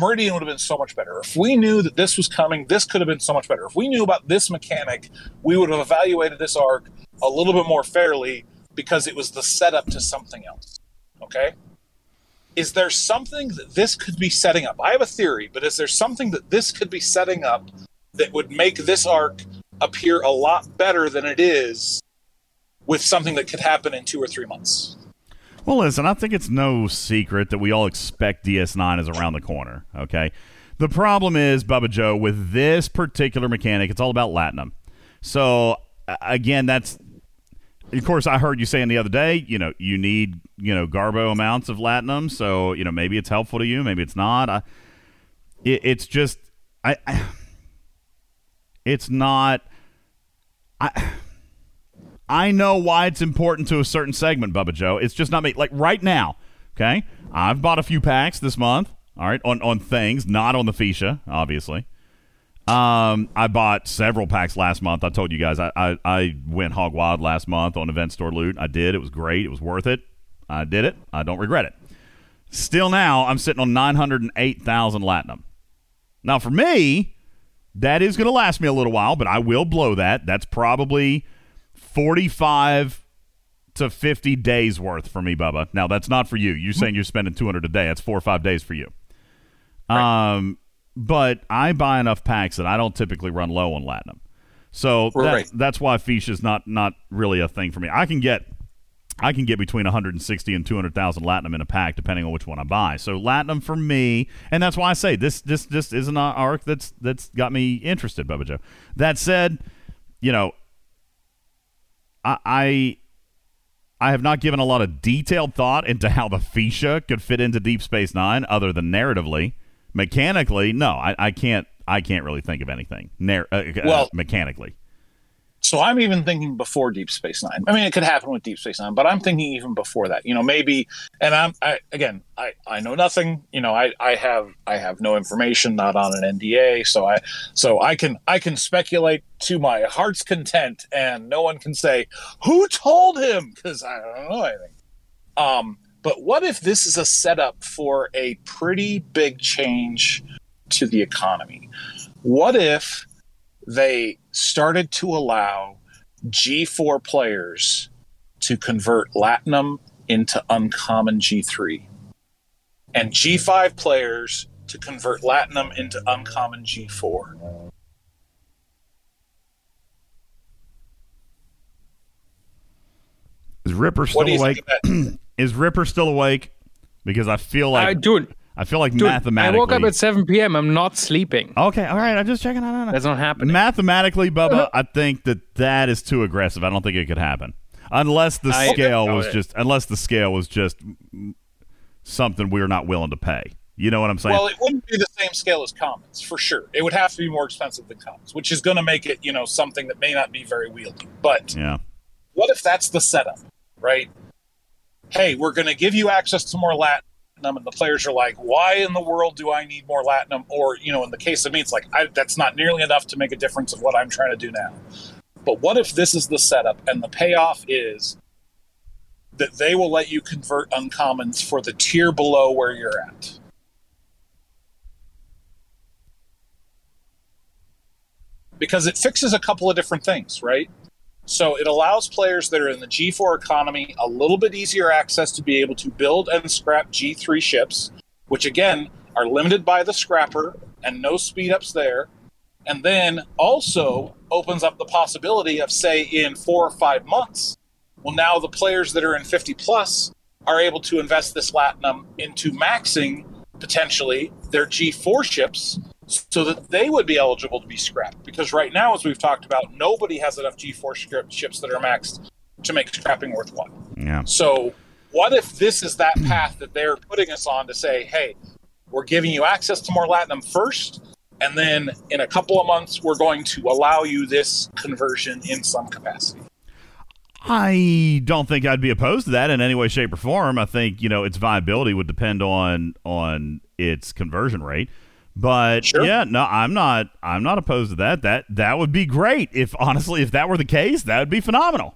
Meridian would have been so much better. If we knew that this was coming, this could have been so much better. If we knew about this mechanic, we would have evaluated this arc a little bit more fairly because it was the setup to something else. Okay? Is there something that this could be setting up? I have a theory, but is there something that this could be setting up that would make this arc appear a lot better than it is with something that could happen in 2 or 3 months? Well, listen, I think it's no secret that we all expect DS9 is around the corner, okay? The problem is, Bubba Joe, with this particular mechanic, it's all about Latinum. So, again, that's... Of course, I heard you saying the other day, you need, Garbo amounts of Latinum, so, maybe it's helpful to you, maybe it's not. I know why it's important to a certain segment, Bubba Joe. It's just not me. Like, right now, okay, I've bought a few packs this month, all right, on things, not on the Fisha, obviously. I bought several packs last month. I told you guys I went hog wild last month on event store loot. I did. It was great. It was worth it. I did it. I don't regret it. Still now, I'm sitting on 908,000 Latinum. Now, for me, that is going to last me a little while, but I will blow that. That's probably... 45 to 50 days worth for me, Bubba. Now, that's not for you. You're saying you're spending 200 a day. That's 4 or 5 days for you. Right. But I buy enough packs that I don't typically run low on Latinum. So that's why Fisha is not really a thing for me. I can get between 160 and 200,000 Latinum in a pack, depending on which one I buy. So Latinum for me, and that's why I say this is an arc that's got me interested, Bubba Joe. That said, I have not given a lot of detailed thought into how the Fisha could fit into Deep Space Nine, other than narratively. Mechanically, no, I can't really think of anything. Mechanically. So I'm even thinking before Deep Space Nine. I mean, it could happen with Deep Space Nine, but I'm thinking even before that. Maybe. And I know nothing. I have no information, not on an NDA. So I can speculate to my heart's content, and no one can say who told him because I don't know anything. But what if this is a setup for a pretty big change to the economy? What if they started to allow G4 players to convert Latinum into uncommon G3 and G5 players to convert Latinum into uncommon G4? Is Ripper still awake? Because I feel like I feel like, dude, mathematically... I woke up at 7 p.m. I'm not sleeping. Okay, all right. I'm just checking. No. That's not happening. Mathematically, Bubba, I think that is too aggressive. I don't think it could happen. Unless the scale was just... Unless the scale was just something we're not willing to pay. You know what I'm saying? Well, it wouldn't be the same scale as commons, for sure. It would have to be more expensive than commons, which is going to make it, you know, something that may not be very wieldy. But what if that's the setup, right? Hey, we're going to give you access to more Latinum, and the players are like, why in the world do I need more Latinum? Or, you know, in the case of me, it's like, that's not nearly enough to make a difference of what I'm trying to do now. But what if this is the setup, and the payoff is that they will let you convert uncommons for the tier below where you're at? Because it fixes a couple of different things, right? So it allows players that are in the G4 economy a little bit easier access to be able to build and scrap G3 ships, which again are limited by the scrapper and no speed ups there. And then also opens up the possibility of, say, in 4 or 5 months, well, now the players that are in 50 plus are able to invest this Latinum into maxing potentially their G4 ships, so that they would be eligible to be scrapped. Because right now, as we've talked about, nobody has enough G4 ships that are maxed to make scrapping worthwhile. Yeah. So what if this is that path that they're putting us on to say, hey, we're giving you access to more Latinum first, and then in a couple of months, we're going to allow you this conversion in some capacity? I don't think I'd be opposed to that in any way, shape, or form. I think, you know, its viability would depend on its conversion rate. But sure. I'm not opposed to that. That would be great. If that were the case, that would be phenomenal.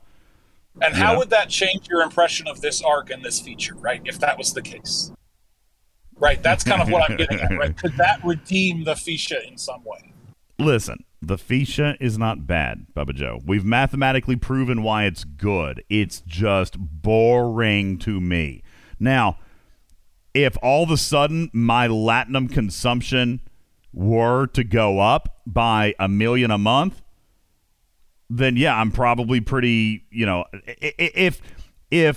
And how would that change your impression of this arc and this feature, right? If that was the case, right? That's kind of what I'm getting at, right? Could that redeem the Fisha in some way? Listen, the Fisha is not bad, Bubba Joe. We've mathematically proven why it's good. It's just boring to me now. If all of a sudden my Latinum consumption were to go up by $1 million a month, then yeah, I'm probably pretty, you know, if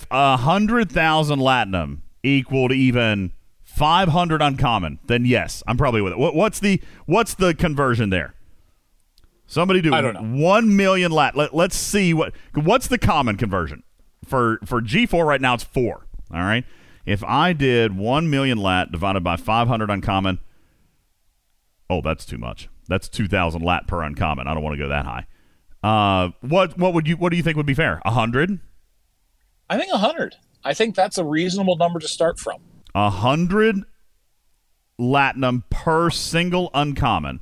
100,000 Latinum equaled even 500 uncommon, then yes, I'm probably with it. What's the conversion there? Somebody do 1 million Lat. Let's see what's the common conversion for G4 right now. It's 4. All right. If I did 1 million lat divided by 500 uncommon, oh, that's too much. That's 2,000 lat per uncommon. I don't want to go that high. What do you think would be fair? 100? I think 100. I think that's a reasonable number to start from. 100 Latinum per single uncommon.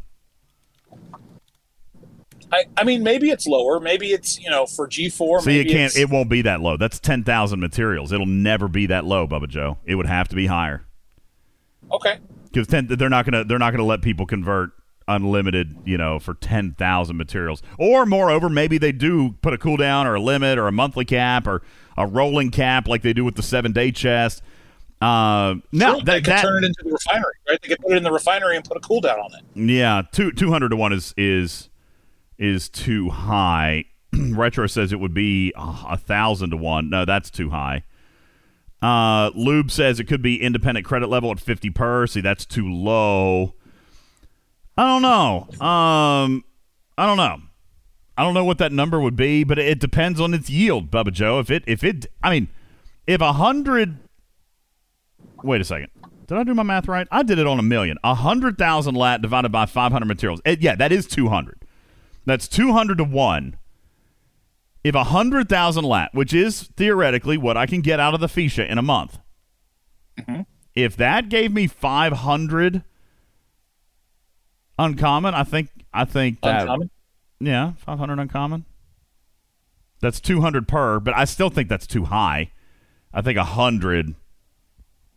I mean, maybe it's lower. Maybe it's, you know, for G4. See, maybe it won't be that low. That's 10,000 materials. It'll never be that low, Bubba Joe. It would have to be higher. Okay. Because they're not gonna let people convert unlimited, you know, for 10,000 materials. Or moreover, maybe they do put a cooldown or a limit or a monthly cap or a rolling cap like they do with the 7-day chest. No, sure, they could turn it into the refinery, right? They could put it in the refinery and put a cooldown on it. Yeah, 200 to 1 is too high. Retro says it would be 1,000 to 1. No, that's too high. Lube says it could be independent credit level at 50 per. See, that's too low. I don't know. I don't know what that number would be, but it depends on its yield, Bubba Joe. If 100... Wait a second. Did I do my math right? I did it on 1 million. 100,000 lat divided by 500 materials. That is 200. That's 200 to 1. If 100,000 lat, which is theoretically what I can get out of the Fisha in a month, if that gave me 500 uncommon, I think that... Uncommon? Yeah, 500 uncommon. That's 200 per, but I still think that's too high. I think 100.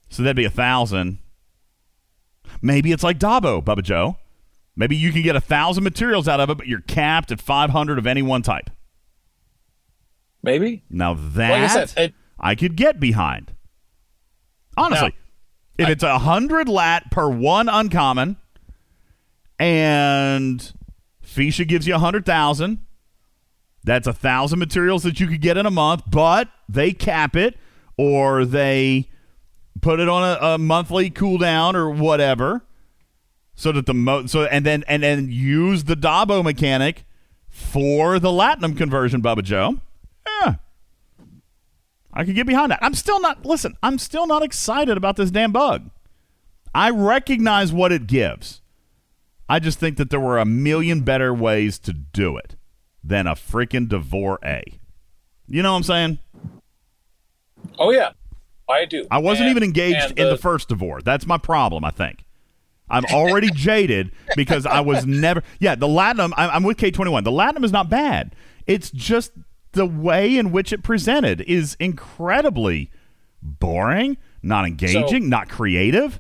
So that'd be 1,000. Maybe it's like Dabo, Bubba Joe. Maybe you can get 1,000 materials out of it, but you're capped at 500 of any one type. Maybe. Now that, like I said, I could get behind. Honestly, if it's 100 lat per one uncommon, and Fisha gives you 100,000, that's 1,000 materials that you could get in a month, but they cap it, or they put it on a monthly cooldown or whatever, so that the and then use the Dabo mechanic for the Latinum conversion, Bubba Joe. Yeah, I could get behind that. I'm still not. Listen, I'm still not excited about this damn bug. I recognize what it gives. I just think that there were a million better ways to do it than a freaking DeVore A. You know what I'm saying? Oh, yeah. I do. I wasn't even engaged in the first DeVore. That's my problem, I think. I'm already jaded because I was never... Yeah, the Latinum... I'm with K21. The Latinum is not bad. It's just the way in which it presented is incredibly boring, not engaging, not creative.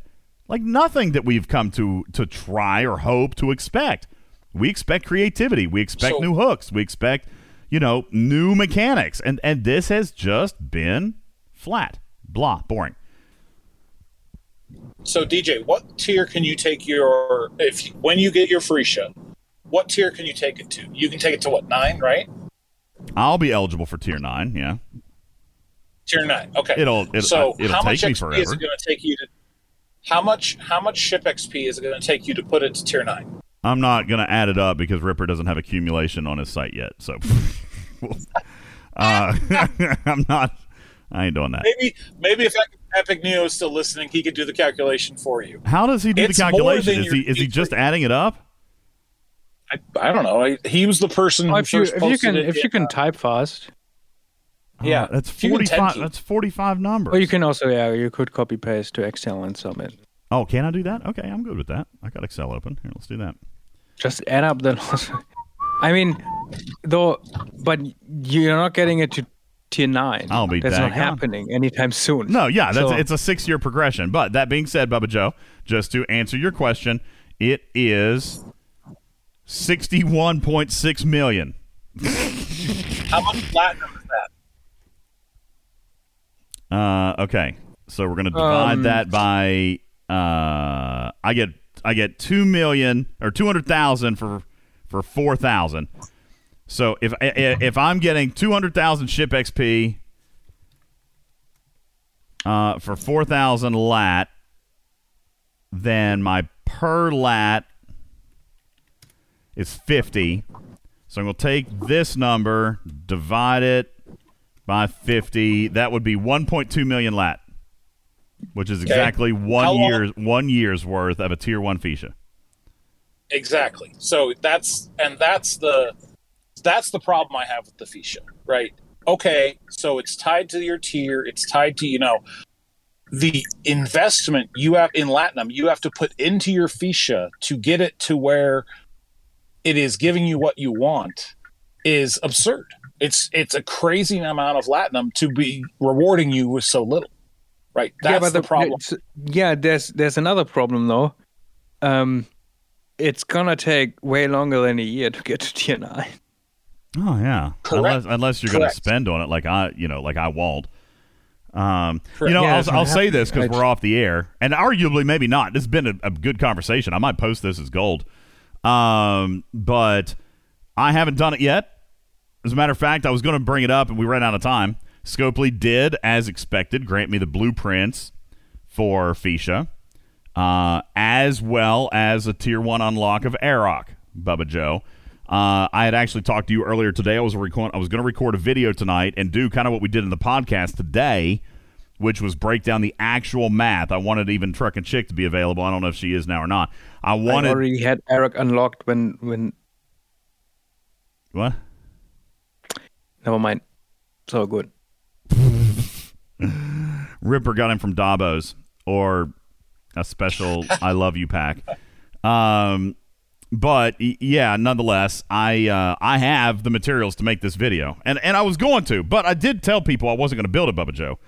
Like nothing that we've come to try or hope to expect. We expect creativity. We expect new hooks. We expect, new mechanics. And this has just been flat, blah, boring. So, DJ, what tier can you take your – when you get your Fisha, what tier can you take it to? You can take it to what, 9, right? I'll be eligible for tier 9, yeah. Tier 9, okay. It'll take me forever. Is it going to take you to – How much ship XP is it going to take you to put it to tier 9? I'm not going to add it up because Ripper doesn't have accumulation on his site yet. So I'm not. I ain't doing that. Maybe if Epic Neo is still listening, he could do the calculation for you. How does he do the calculation? Is he just adding it up? I don't know. He was the person. Who if you can type fast. Yeah, that's 45. That's 45 numbers. Or you can also, you could copy paste to Excel and submit. Oh, can I do that? Okay, I'm good with that. I got Excel open. Here, let's do that. Just add up the loss. I mean, though, but you're not getting it to tier 9. I'll be that's not happening anytime soon. No, yeah, it's a 6-year progression. But that being said, Bubba Joe, just to answer your question, it is 61.6 million. How much platinum is that? Okay, so we're gonna divide that by I get 2 million or 200,000 for 4,000. So if I'm getting 200,000 ship XP for 4,000 lat, then my per lat is 50. So I'm gonna take this number, divide it by 50, that would be 1.2 million lat, which is exactly one year's worth of a tier 1 Fisha. Exactly. So that's the problem I have with the Fisha, right? Okay, so it's tied to your tier. It's tied to the investment you have in Latinum. You have to put into your Fisha to get it to where it is giving you what you want is absurd. It's a crazy amount of Latinum to be rewarding you with so little, right? That's the problem. Yeah, there's another problem, though. It's going to take way longer than a year to get to tier 9. Oh, yeah. Correct. Unless you're going to spend on it like I won't. I'll say this because we're off the air, and arguably maybe not. This has been a good conversation. I might post this as gold. But I haven't done it yet. As a matter of fact, I was going to bring it up, and we ran out of time. Scopely did, as expected, grant me the blueprints for Fisha, as well as a Tier 1 unlock of Aeroc, Bubba Joe. I had actually talked to you earlier today. I was going to record a video tonight and do kind of what we did in the podcast today, which was break down the actual math. I wanted even Truck and Chick to be available. I don't know if she is now or not. I already had Aeroc unlocked when... What? Never mind. So good. Ripper got him from Dabo's or a special I love you pack. But yeah, nonetheless, I have the materials to make this video. And I was going to, but I did tell people I wasn't going to build it, Bubba Joe.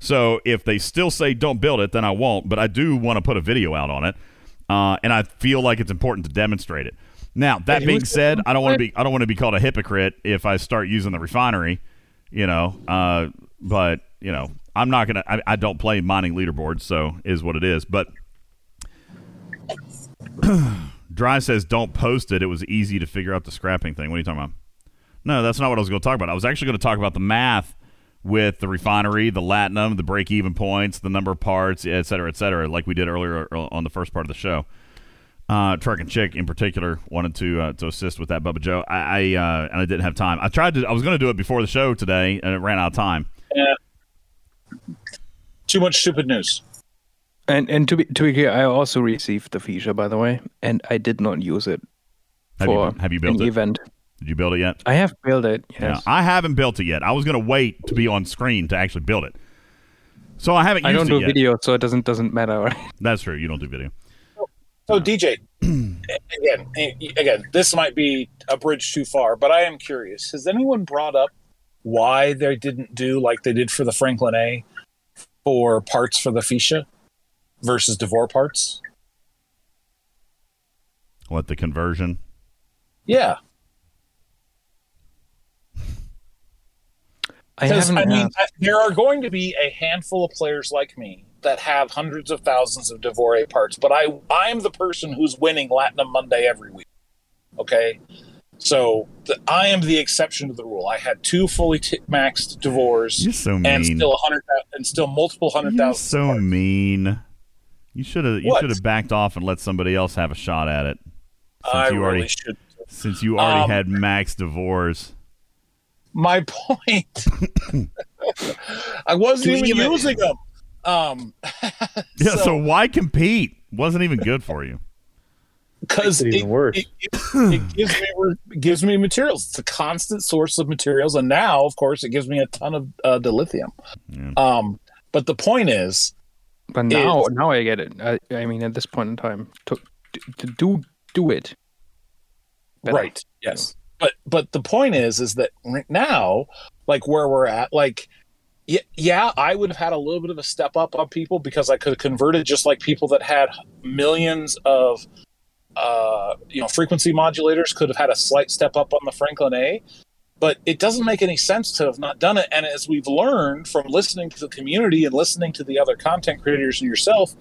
So if they still say don't build it, then I won't. But I do want to put a video out on it. And I feel like it's important to demonstrate it. Now, that being said, I don't want to be called a hypocrite if I start using the refinery, but, I'm not going to, I don't play mining leaderboards, so is what it is. But Dry says don't post it. It was easy to figure out the scrapping thing. What are you talking about? No, that's not what I was going to talk about. I was actually going to talk about the math with the refinery, the latinum, the break-even points, the number of parts, et cetera, like we did earlier on the first part of the show. Truck and Chick in particular wanted to assist with that, Bubba Joe. I didn't have time. I was going to do it before the show today, and it ran out of time. Too much stupid news. And to be clear, I also received the Fisha, by the way, and I did not use it have you built it? Event. Did you build it yet? I have built it, yes. Yeah, I haven't built it yet. I was going to wait to be on screen to actually build it. So I haven't used it yet. I don't do video, so it doesn't matter, right? That's true. You don't do video. So DJ, again, this might be a bridge too far, but I am curious. Has anyone brought up why they didn't do like they did for the Franklin A for parts for the Fisha versus DeVore parts? What, the conversion? Yeah. There are going to be a handful of players like me that have hundreds of thousands of DeVore parts, but I'm the person who's winning Latinum Monday every week. Okay? So I am the exception to the rule. I had two fully maxed DeVores and still multiple hundred thousand. So parts. Mean. You should have backed off and let somebody else have a shot at it. Since you already had max DeVores. My point. I wasn't even using them. So why compete? Wasn't even good for you. Because it gives me materials. It's a constant source of materials, and now, of course, it gives me a ton of dilithium. Yeah. But the point is, but now I get it. I mean, at this point in time, to do it better. Right? Yes. But the point is that right now, like where we're at, like. Yeah, I would have had a little bit of a step up on people because I could have converted just like people that had millions of, frequency modulators could have had a slight step up on the Franklin A, but it doesn't make any sense to have not done it. And as we've learned from listening to the community and listening to the other content creators and yourself,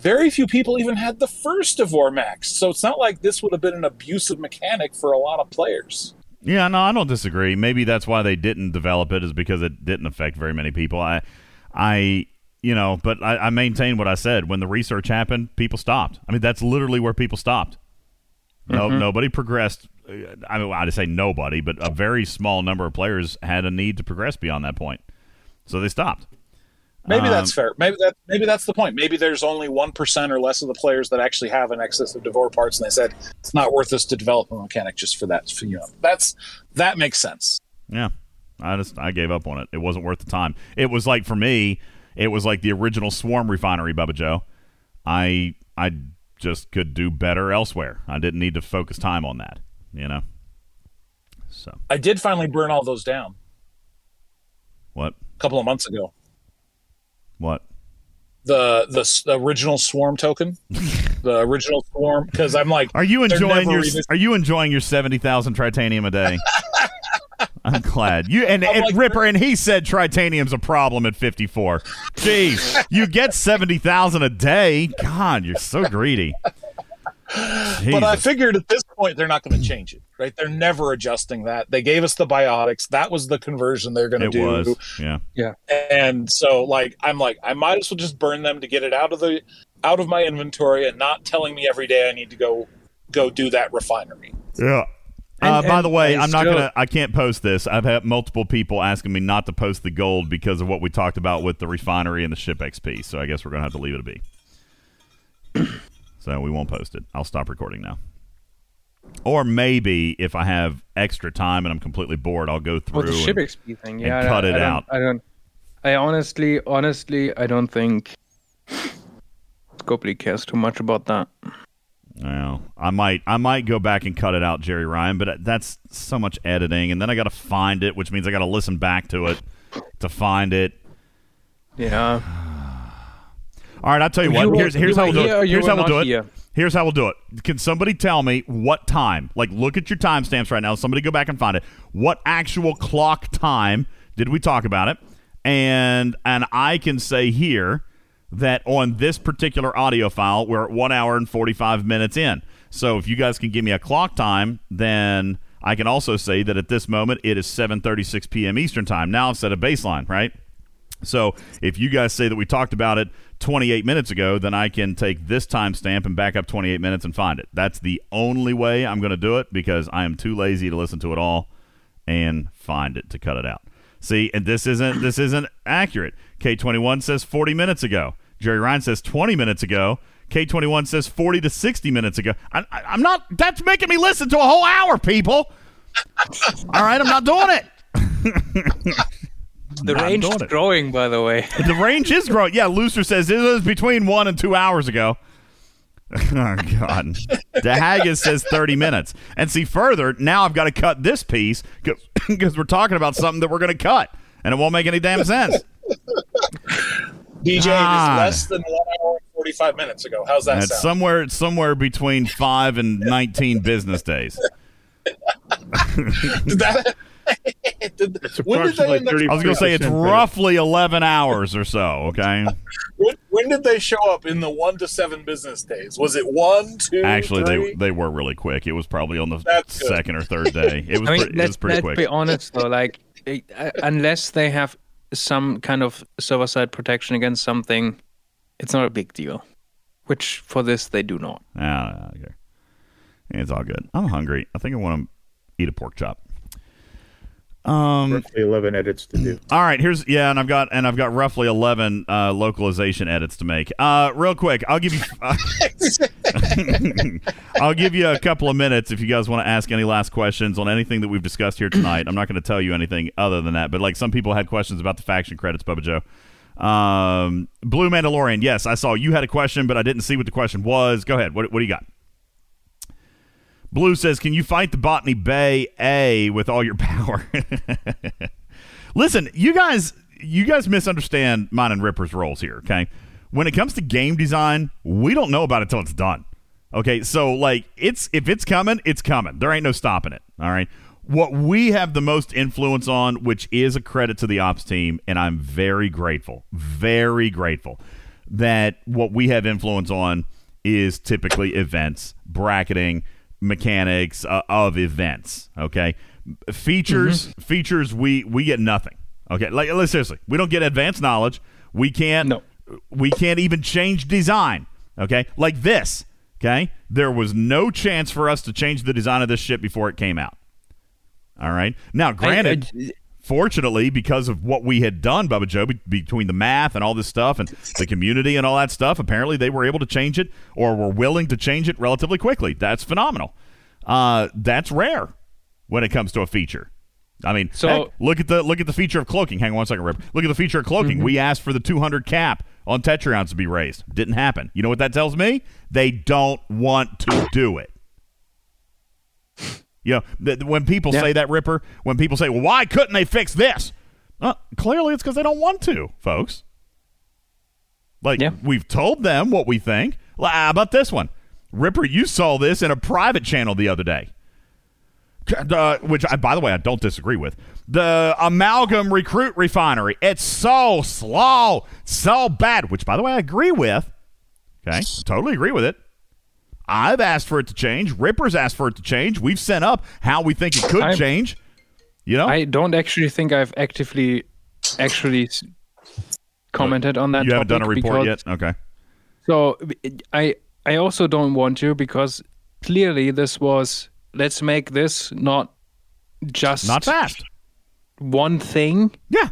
very few people even had the first DeVore Max. So it's not like this would have been an abusive mechanic for a lot of players. Yeah, no, I don't disagree. Maybe that's why they didn't develop it, is because it didn't affect very many people. But I maintain what I said. When the research happened, people stopped. I mean, that's literally where people stopped. No, nobody progressed. I mean, I'd say nobody, but a very small number of players had a need to progress beyond that point, so they stopped. Maybe that's fair. Maybe that's the point. Maybe there's only 1% or less of the players that actually have an excess of DeVore parts, and they said it's not worth us to develop a mechanic just for that. That makes sense. Yeah, I gave up on it. It wasn't worth the time. It was like, for me, it was like the original Swarm Refinery, Bubba Joe. I just could do better elsewhere. I didn't need to focus time on that. You know. So I did finally burn all those down. What? A couple of months ago. What? The original Swarm token, the original Swarm. Because I'm like, are you enjoying your 70,000 tritanium a day? I'm glad you and like, Ripper, and he said tritanium's a problem at 54. Jeez, you get 70,000 a day. God, you're so greedy. Jesus. But I figured at this point they're not going to change it, right? They're never adjusting that. They gave us the biotics. That was the conversion they're going to do. It was, yeah. And so, like, I'm like, I might as well just burn them to get it out of my inventory and not telling me every day I need to go do that refinery. Yeah. By the way, I can't post this. I've had multiple people asking me not to post the gold because of what we talked about with the refinery and the ship XP. So I guess we're going to have to leave it to be. So we won't post it. I'll stop recording now. Or maybe if I have extra time and I'm completely bored, I'll go through the ship XP thing. Yeah, and cut it out. I honestly, I don't think Scopely cares too much about that. Well, I might go back and cut it out, Jerry Ryan, but that's so much editing, and then I got to find it, which means I got to listen back to it to find it. Yeah. All right, I'll tell you what. Here's how we'll do it. Here's how we'll do it. Can somebody tell me what time? Like, look at your timestamps right now. Somebody go back and find it. What actual clock time did we talk about it? And I can say here that on this particular audio file, we're at 1 hour and 45 minutes in. So if you guys can give me a clock time, then I can also say that at this moment, it is 7:36 p.m. Eastern Time. Now I've set a baseline, right? So if you guys say that we talked about it 28 minutes ago, then I can take this timestamp and back up 28 minutes and find it. That's the only way I'm going to do it, because I am too lazy to listen to it all and find it to cut it out. See, and this isn't accurate. K21 says 40 minutes ago. Jerry Ryan says 20 minutes ago. K21 says 40 to 60 minutes ago. I'm not. That's making me listen to a whole hour, people. All right, I'm not doing it. The range is growing, by the way. The range is growing. Yeah, Looser says it was between 1 and 2 hours ago. Oh, God. DeHaggis says 30 minutes. And see, further, now I've got to cut this piece because we're talking about something that we're going to cut, and it won't make any damn sense. DJ, it is less than 1 hour and 45 minutes ago. How's that sound? Somewhere between 5 and 19 business days. Did that... I was going to say it's roughly 11 hours or so, okay? When did they show up in the 1 to 7 business days? Was it 1, 2, actually, three? They were really quick. It was probably on the second or third day. It was, it was pretty quick. Let's be honest, though. Like, unless they have some kind of server-side protection against something, it's not a big deal, which for this they do not. Okay. It's all good. I'm hungry. I think I want to eat a pork chop. Roughly 11 edits to do. All right, and I've got roughly 11 localization edits to make. Real quick, I'll give you a couple of minutes if you guys want to ask any last questions on anything that we've discussed here tonight. I'm not going to tell you anything other than that, but like some people had questions about the faction credits, Bubba Joe. Blue Mandalorian, yes, I saw you had a question, but I didn't see what the question was. Go ahead. What do you got? Blue says, can you fight the Botany Bay A with all your power? Listen, you guys misunderstand mine and Ripper's roles here, okay? When it comes to game design, we don't know about it until it's done, okay? So, like, if it's coming, it's coming. There ain't no stopping it, all right? What we have the most influence on, which is a credit to the ops team, and I'm very grateful that what we have influence on is typically events, bracketing, mechanics of events, okay? Features we get nothing, okay? Like, seriously, we don't get advanced knowledge. We can't even change design, okay? Like this, okay? There was no chance for us to change the design of this ship before it came out, all right? Now, granted, fortunately, because of what we had done, Bubba Joe, between the math and all this stuff and the community and all that stuff, apparently they were able to change it or were willing to change it relatively quickly. That's phenomenal. That's rare when it comes to a feature. I mean, so, heck, look at the feature of cloaking. Hang on one second, Rip. Look at the feature of cloaking. Mm-hmm. We asked for the 200 cap on Tetrions to be raised. Didn't happen. You know what that tells me? They don't want to do it. You know, when people say that, Ripper, when people say, well, why couldn't they fix this? Clearly it's because they don't want to, folks. Like, we've told them what we think. Well, how about this one? Ripper, you saw this in a private channel the other day, which, by the way, I don't disagree with. The Amalgam Recruit Refinery. It's so slow, so bad, which, by the way, I agree with. Okay, totally agree with it. I've asked for it to change. Ripper's asked for it to change. We've sent up how we think it could change. You know, I don't actually think I've actually commented on that. You haven't done a report yet? Okay. So I also don't want to, because clearly this was, let's make this not fast one thing. Yeah.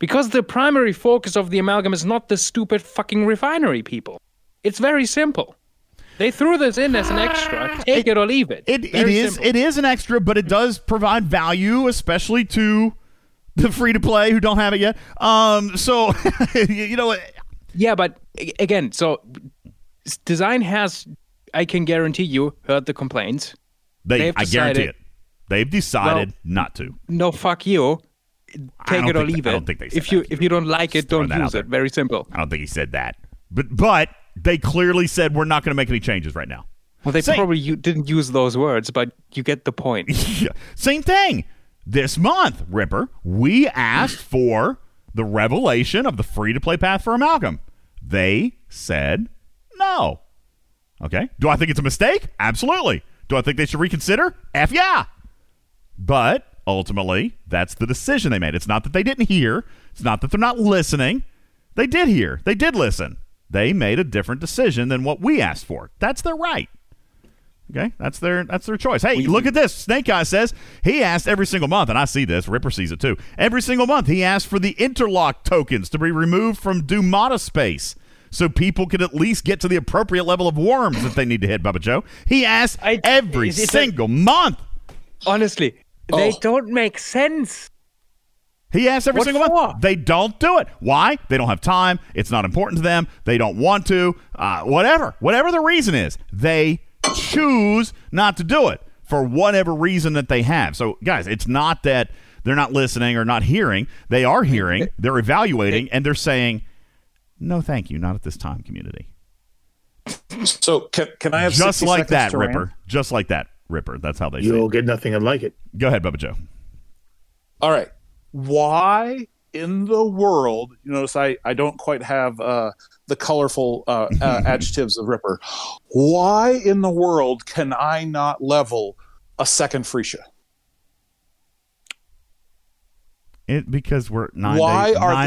Because the primary focus of the Amalgam is not the stupid fucking refinery, people. It's very simple. They threw this in as an extra. Take it or leave it. It is an extra, but it does provide value, especially to the free-to-play who don't have it yet. So, you know what? Yeah, but again, so design has, I can guarantee you, heard the complaints. I guarantee it. They've decided not to. No, fuck you. Take it or leave it. I don't think they said that. If you don't like it, don't use it. Very simple. I don't think he said that. But... They clearly said we're not going to make any changes right now. Well, they probably didn't use those words, but you get the point. Same thing. This month, Ripper, we asked for the revelation of the free-to-play path for Amalgam. They said no. Okay. Do I think it's a mistake? Absolutely. Do I think they should reconsider? F yeah. But ultimately, that's the decision they made. It's not that they didn't hear. It's not that they're not listening. They did hear. They did listen. They made a different decision than what we asked for. That's their right. Okay, that's their choice. Hey, look at this. Snake Eye says he asked every single month, and I see this. Ripper sees it too. Every single month, he asked for the interlock tokens to be removed from Dumata space, so people could at least get to the appropriate level of worms if they need to hit Bubba Joe. He asked every single month. Honestly, they don't make sense. He asks every single month. They don't do it. Why? They don't have time. It's not important to them. They don't want to. Whatever the reason is, they choose not to do it for whatever reason that they have. So, guys, it's not that they're not listening or not hearing. They are hearing. They're evaluating, and they're saying, no, thank you. Not at this time, community. So can I have just like that, Ripper? Rant? Just like that, Ripper. That's how they say it. You'll get nothing unlike it. Go ahead, Bubba Joe. All right. Why in the world, you notice I don't quite have the colorful adjectives of Ripper. Why in the world can I not level a second Freesia? Because we're 9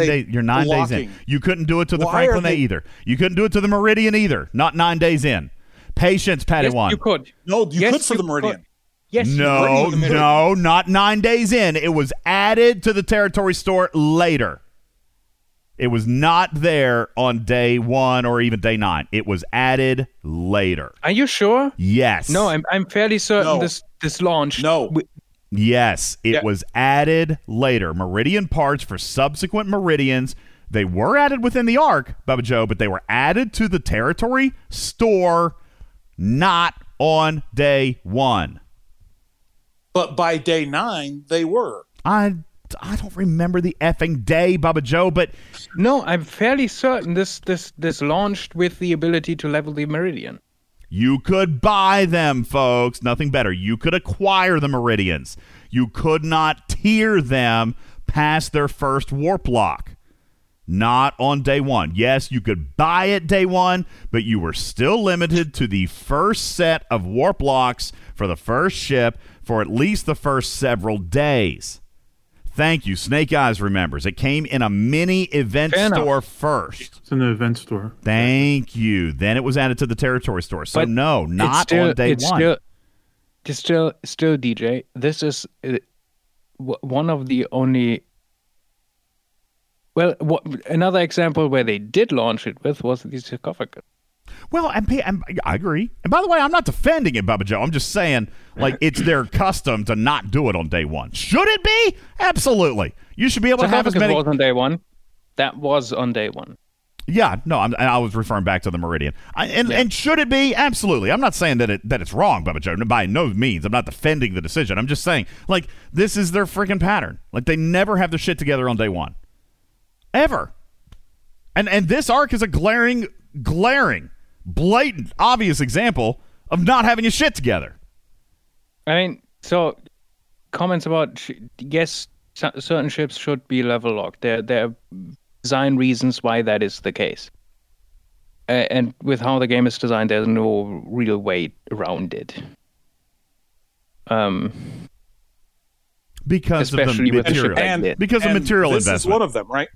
days. You're 9 days in. You couldn't do it to the Franklin A either. You couldn't do it to the Meridian either. Not 9 days in. Patience, Padawan. Yes, you could. No, you could for the Meridian. Could. Yes, no, not 9 days in. It was added to the territory store later. It was not there on day one or even day 9. It was added later. Are you sure? Yes. No, I'm fairly certain this launched. No. Yes, it was added later. Meridian parts for subsequent Meridians, they were added within the arc, Bubba Joe, but they were added to the territory store not on day 1. But by day 9, they were. I don't remember the effing day, Bubba Joe, but... No, I'm fairly certain this launched with the ability to level the Meridian. You could buy them, folks. Nothing better. You could acquire the Meridians. You could not tier them past their first warp lock. Not on day 1. Yes, you could buy it day 1, but you were still limited to the first set of warp locks for the first ship for at least the first several days. Thank you. Snake Eyes remembers. It came in a mini event store first. It's an event store. Thank you. Then it was added to the territory store. So but no, not still, on day 1. Still, DJ, this is one of the only... Well, another example where they did launch it with was the sarcophagus. Well, I agree. And by the way, I'm not defending it, Bubba Joe. I'm just saying, like, it's their custom to not do it on day 1. Should it be? Absolutely. You should be able to have as many... Sarcophagus was on day 1. That was on day 1. Yeah, no, I was referring back to the Meridian. And should it be? Absolutely. I'm not saying that it's wrong, Bubba Joe. By no means. I'm not defending the decision. I'm just saying, like, this is their freaking pattern. Like, they never have their shit together on day 1. Ever. And this arc is a glaring, blatant, obvious example of not having your shit together. I mean, so comments about, yes, certain ships should be level locked. There are design reasons why that is the case. And with how the game is designed, there's no real way around it. Because of the material. And, because of material investment. This is one of them, right?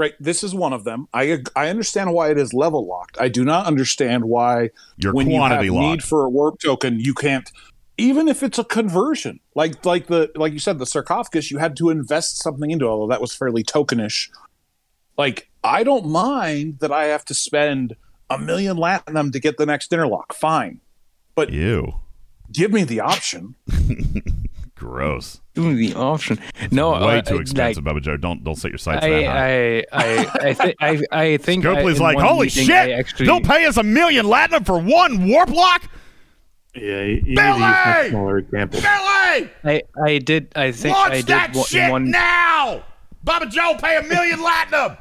Right, this is one of them. I understand why it is level locked. I do not understand why your when quantity you have locked. Need for a warp token, you can't, even if it's a conversion. Like you said, the sarcophagus, you had to invest something into, although that was fairly tokenish. Like, I don't mind that I have to spend 1 million Latinum to get the next interlock. Fine, but give me the option. Gross. The option. No, it's way too expensive, like, Bubba Joe. Don't set your sights that high. I think Scopely's like, holy shit! They'll pay us 1 million Latinum for one warp lock. Yeah, Billy! Smaller example. Billy! I did. I think launch I that did shit one... now. Bubba Joe, pay 1 million Latinum.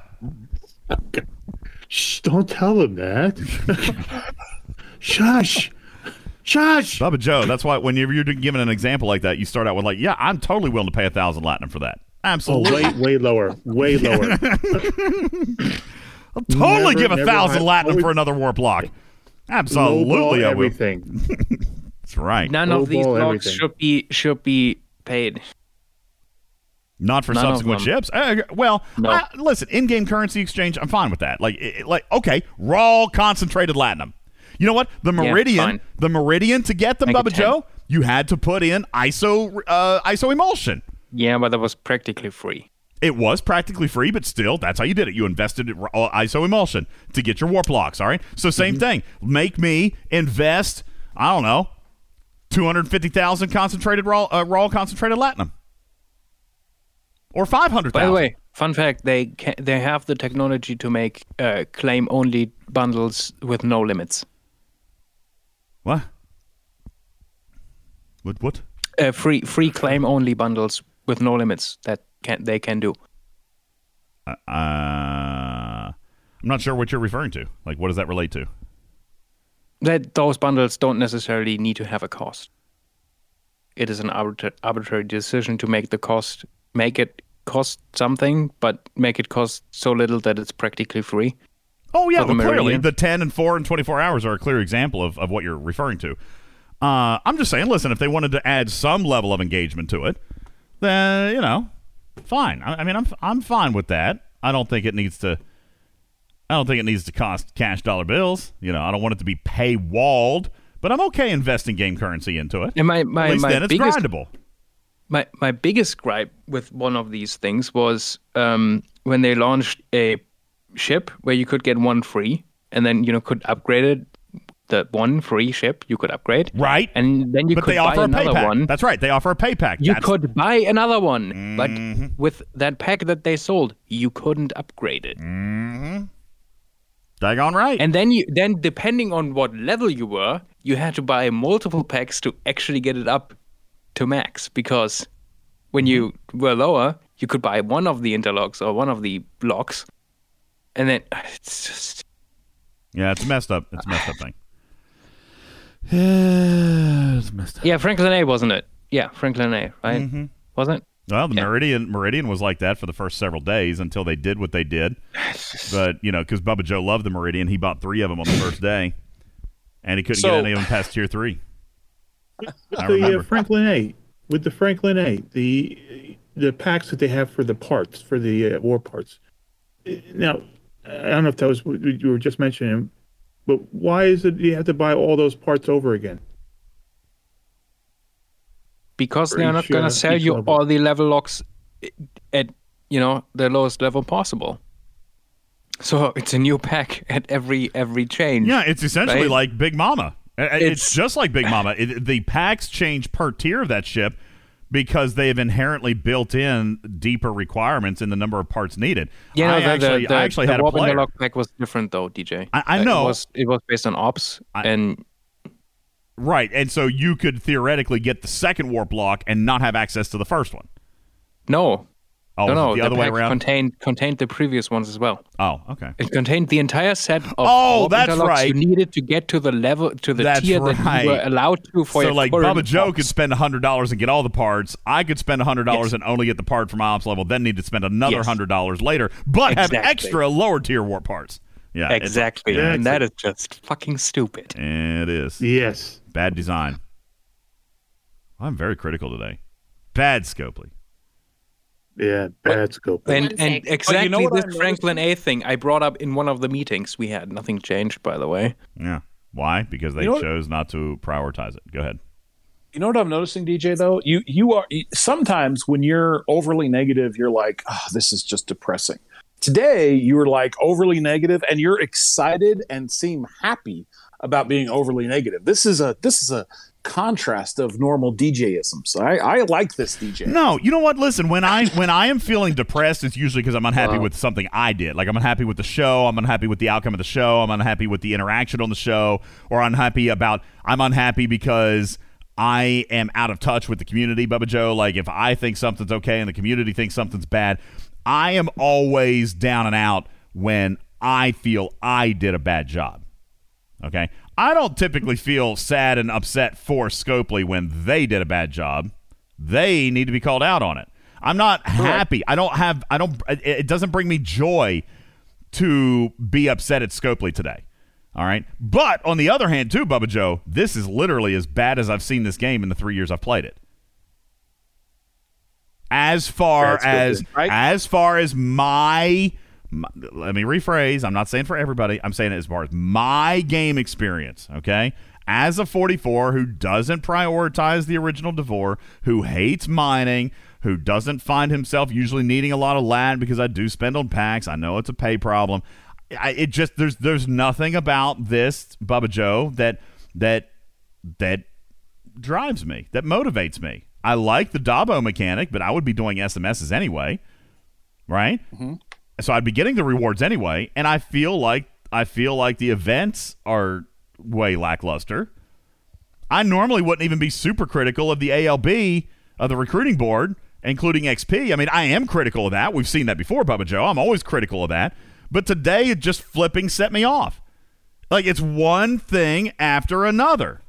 Shh! Don't tell him that. Shush. Shush. Bubba Joe, that's why whenever you're giving an example like that, you start out with like, yeah, I'm totally willing to pay 1,000 Latinum for that. Absolutely. Oh, way lower. I'll totally give 1,000 Latinum for another warp lock. Absolutely, I will. Everything. That's right. None of these blocks should be paid. Not for subsequent ships. Well, no. Listen, in-game currency exchange, I'm fine with that. Okay, raw concentrated Latinum. You know what? The Meridian to get them, Bubba Joe, you had to put in iso emulsion. Yeah, but that was practically free. It was practically free, but still, that's how you did it. You invested in iso emulsion to get your warp locks, all right? So same thing. Make me invest, I don't know, 250,000 concentrated raw concentrated Latinum. Or 500,000. By the way, fun fact, they have the technology to make claim-only bundles with no limits. What? What? Free claim-only bundles with no limits that they can do. I'm not sure what you're referring to. Like, what does that relate to? That those bundles don't necessarily need to have a cost. It is an arbitrary decision to make the cost... Make it cost something, but make it cost so little that it's practically free. Oh, yeah, well, clearly. The 10 and 4 and 24 hours are a clear example of what you're referring to. I'm just saying, listen, if they wanted to add some level of engagement to it, then, fine. I'm fine with that. I don't think it needs to cost cash dollar bills. I don't want it to be paywalled, but I'm okay investing game currency into it. And at least then it's grindable. My biggest gripe with one of these things was when they launched a ship where you could get one free and then, could upgrade it. The one free ship you could upgrade. Right. And then could buy another one. That's right. They offer a pay pack. You could buy another one. Mm-hmm. But with that pack that they sold, you couldn't upgrade it. Mm-hmm. Daggone right. And then depending on what level you were, you had to buy multiple packs to actually get it up to max, because when you were lower, you could buy one of the interlocks or one of the blocks, and then it's just... Yeah, it's messed up. It's a messed up thing. It's messed up. Yeah, Franklin A, wasn't it? Yeah, Franklin A, right? Mm-hmm. Wasn't it? Well, the Meridian was like that for the first several days until they did what they did. But, because Bubba Joe loved the Meridian, he bought 3 of them on the first day, and he couldn't get any of them past tier 3. The Franklin A, with the Franklin A, the packs that they have for the parts, for the war parts. Now, I don't know if that was what you were just mentioning, but why is it you have to buy all those parts over again? Because they're not going to sell you all the level locks at, the lowest level possible. So it's a new pack at every change. Yeah, it's essentially like Big Mama. It's just like Big Mama. The packs change per tier of that ship because they have inherently built in deeper requirements in the number of parts needed. Yeah, I actually had a player. The warp interlock pack was different, though, DJ. I know. It was based on ops. Right, and so you could theoretically get the second warp lock and not have access to the first one. No. Oh, no, the other way around? Contained the previous ones as well. Oh, okay. It contained the entire set of all interlocks you needed to get to the level, to the tier that you were allowed to for your current. So, Bubba Joe could spend $100 and get all the parts. I could spend $100 and only get the part from ops level, then need to spend another $100 later, but have extra lower tier warp parts. Yeah, exactly. And that is just fucking stupid. It is. Yes. Bad design. I'm very critical today. Bad Scopely. Yeah, that's cool. And exactly this Franklin A thing I brought up in one of the meetings we had. Nothing changed, by the way. Yeah. Why? Because they chose not to prioritize it. Go ahead. You know what I'm noticing, DJ, though? You are sometimes when you're overly negative, you're like, oh, this is just depressing. Today, you were like overly negative, and you're excited and seem happy about being overly negative. This is a contrast of normal DJism. So I like this DJ. No, you know what? Listen, when I am feeling depressed, it's usually because I'm unhappy with something I did. Like I'm unhappy with the show, I'm unhappy with the outcome of the show, I'm unhappy with the interaction on the show, or I'm unhappy because I am out of touch with the community, Bubba Joe. Like if I think something's okay and the community thinks something's bad, I am always down and out when I feel I did a bad job. Okay? I don't typically feel sad and upset for Scopely when they did a bad job. They need to be called out on it. I'm not happy. It doesn't bring me joy to be upset at Scopely today. All right. But on the other hand, too, Bubba Joe, this is literally as bad as I've seen this game in the 3 years I've played it. As far as good, right? As far as my let me rephrase. I'm not saying for everybody. I'm saying it as far as my game experience, okay? As a 44 who doesn't prioritize the original DeVore, who hates mining, who doesn't find himself usually needing a lot of land because I do spend on packs. I know it's a pay problem. It just there's nothing about this Bubba Joe that drives me, that motivates me. I like the Dabo mechanic, but I would be doing SMSs anyway, right? Mm-hmm. So I'd be getting the rewards anyway, and I feel like the events are way lackluster. I normally wouldn't even be super critical of the ALB of the recruiting board, including XP. I mean, I am critical of that. We've seen that before, Bubba Joe. I'm always critical of that. But today, it just flipping set me off. Like, it's one thing after another.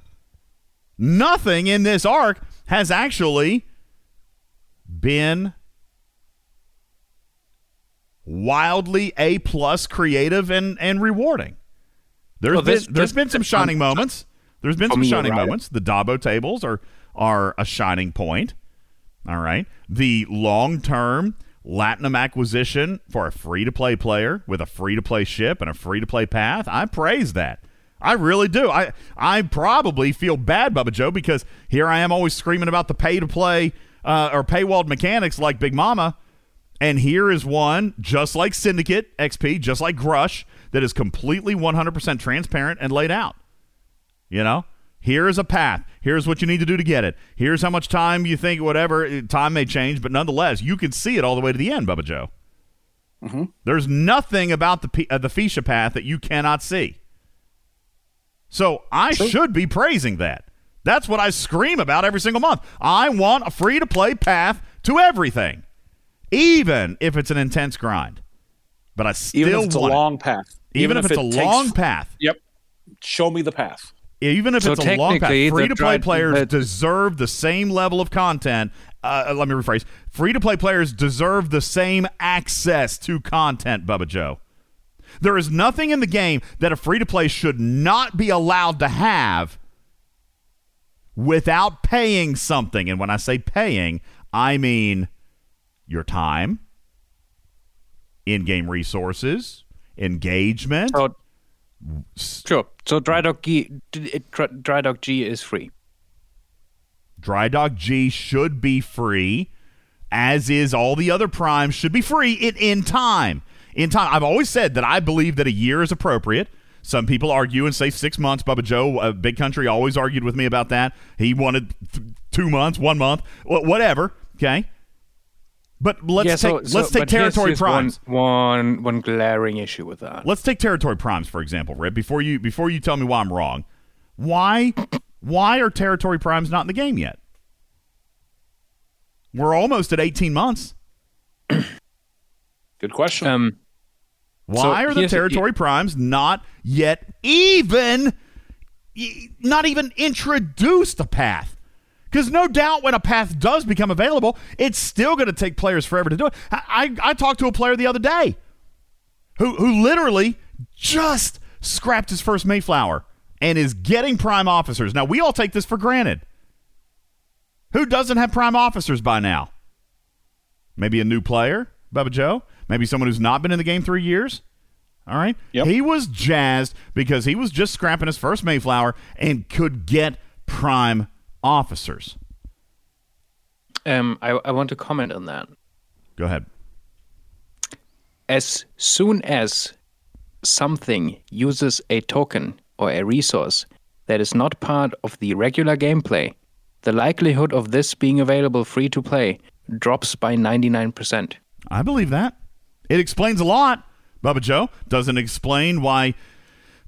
Nothing in this arc has actually been wildly A-plus creative and rewarding. There's been some shining moments. There's been some shining moments. The Dabo tables are a shining point. All right. The long-term Latinum acquisition for a free-to-play player with a free-to-play ship and a free-to-play path, I praise that. I really do. I probably feel bad, Bubba Joe, because here I am always screaming about the pay-to-play or paywalled mechanics like Big Mama, and here is one, just like Syndicate XP, just like Grush, that is completely 100% transparent and laid out. You know? Here is a path. Here's what you need to do to get it. Here's how much time you think, whatever. Time may change, but nonetheless, you can see it all the way to the end, Bubba Joe. Mm-hmm. There's nothing about the Fisha path that you cannot see. So I should be praising that. That's what I scream about every single month. I want a free-to-play path to everything, even if it's an intense grind. But I still want it. Even if it's a long path. Even if it takes a long path. Yep. Show me the path. Even if it's a long path, free-to-play players deserve the same level of content. Let me rephrase. Free-to-play players deserve the same access to content, Bubba Joe. There is nothing in the game that a free-to-play should not be allowed to have without paying something. And when I say paying, I mean your time, in-game resources, engagement. Sure. So Dry Dog G is free. Dry Dog G should be free, as is all the other primes should be free in time. In time, I've always said that I believe that a year is appropriate. Some people argue and say 6 months. Bubba Joe, Big Country, always argued with me about that. He wanted 2 months, 1 month, whatever. Okay, but let's take Territory Primes. One glaring issue with that. Let's take Territory Primes for example, Rip. Before you tell me why I'm wrong, why are Territory Primes not in the game yet? We're almost at 18 months. Good question. Why are the Territory Primes not yet not even introduced a path? Because no doubt when a path does become available, it's still going to take players forever to do it. I talked to a player the other day who literally just scrapped his first Mayflower and is getting prime officers. Now, we all take this for granted. Who doesn't have prime officers by now? Maybe a new player, Bubba Joe? Maybe someone who's not been in the game 3 years. All right? Yep. He was jazzed because he was just scrapping his first Mayflower and could get prime officers. I want to comment on that. Go ahead. As soon as something uses a token or a resource that is not part of the regular gameplay, the likelihood of this being available free to play drops by 99%. I believe that. It explains a lot. Bubba Joe doesn't explain why.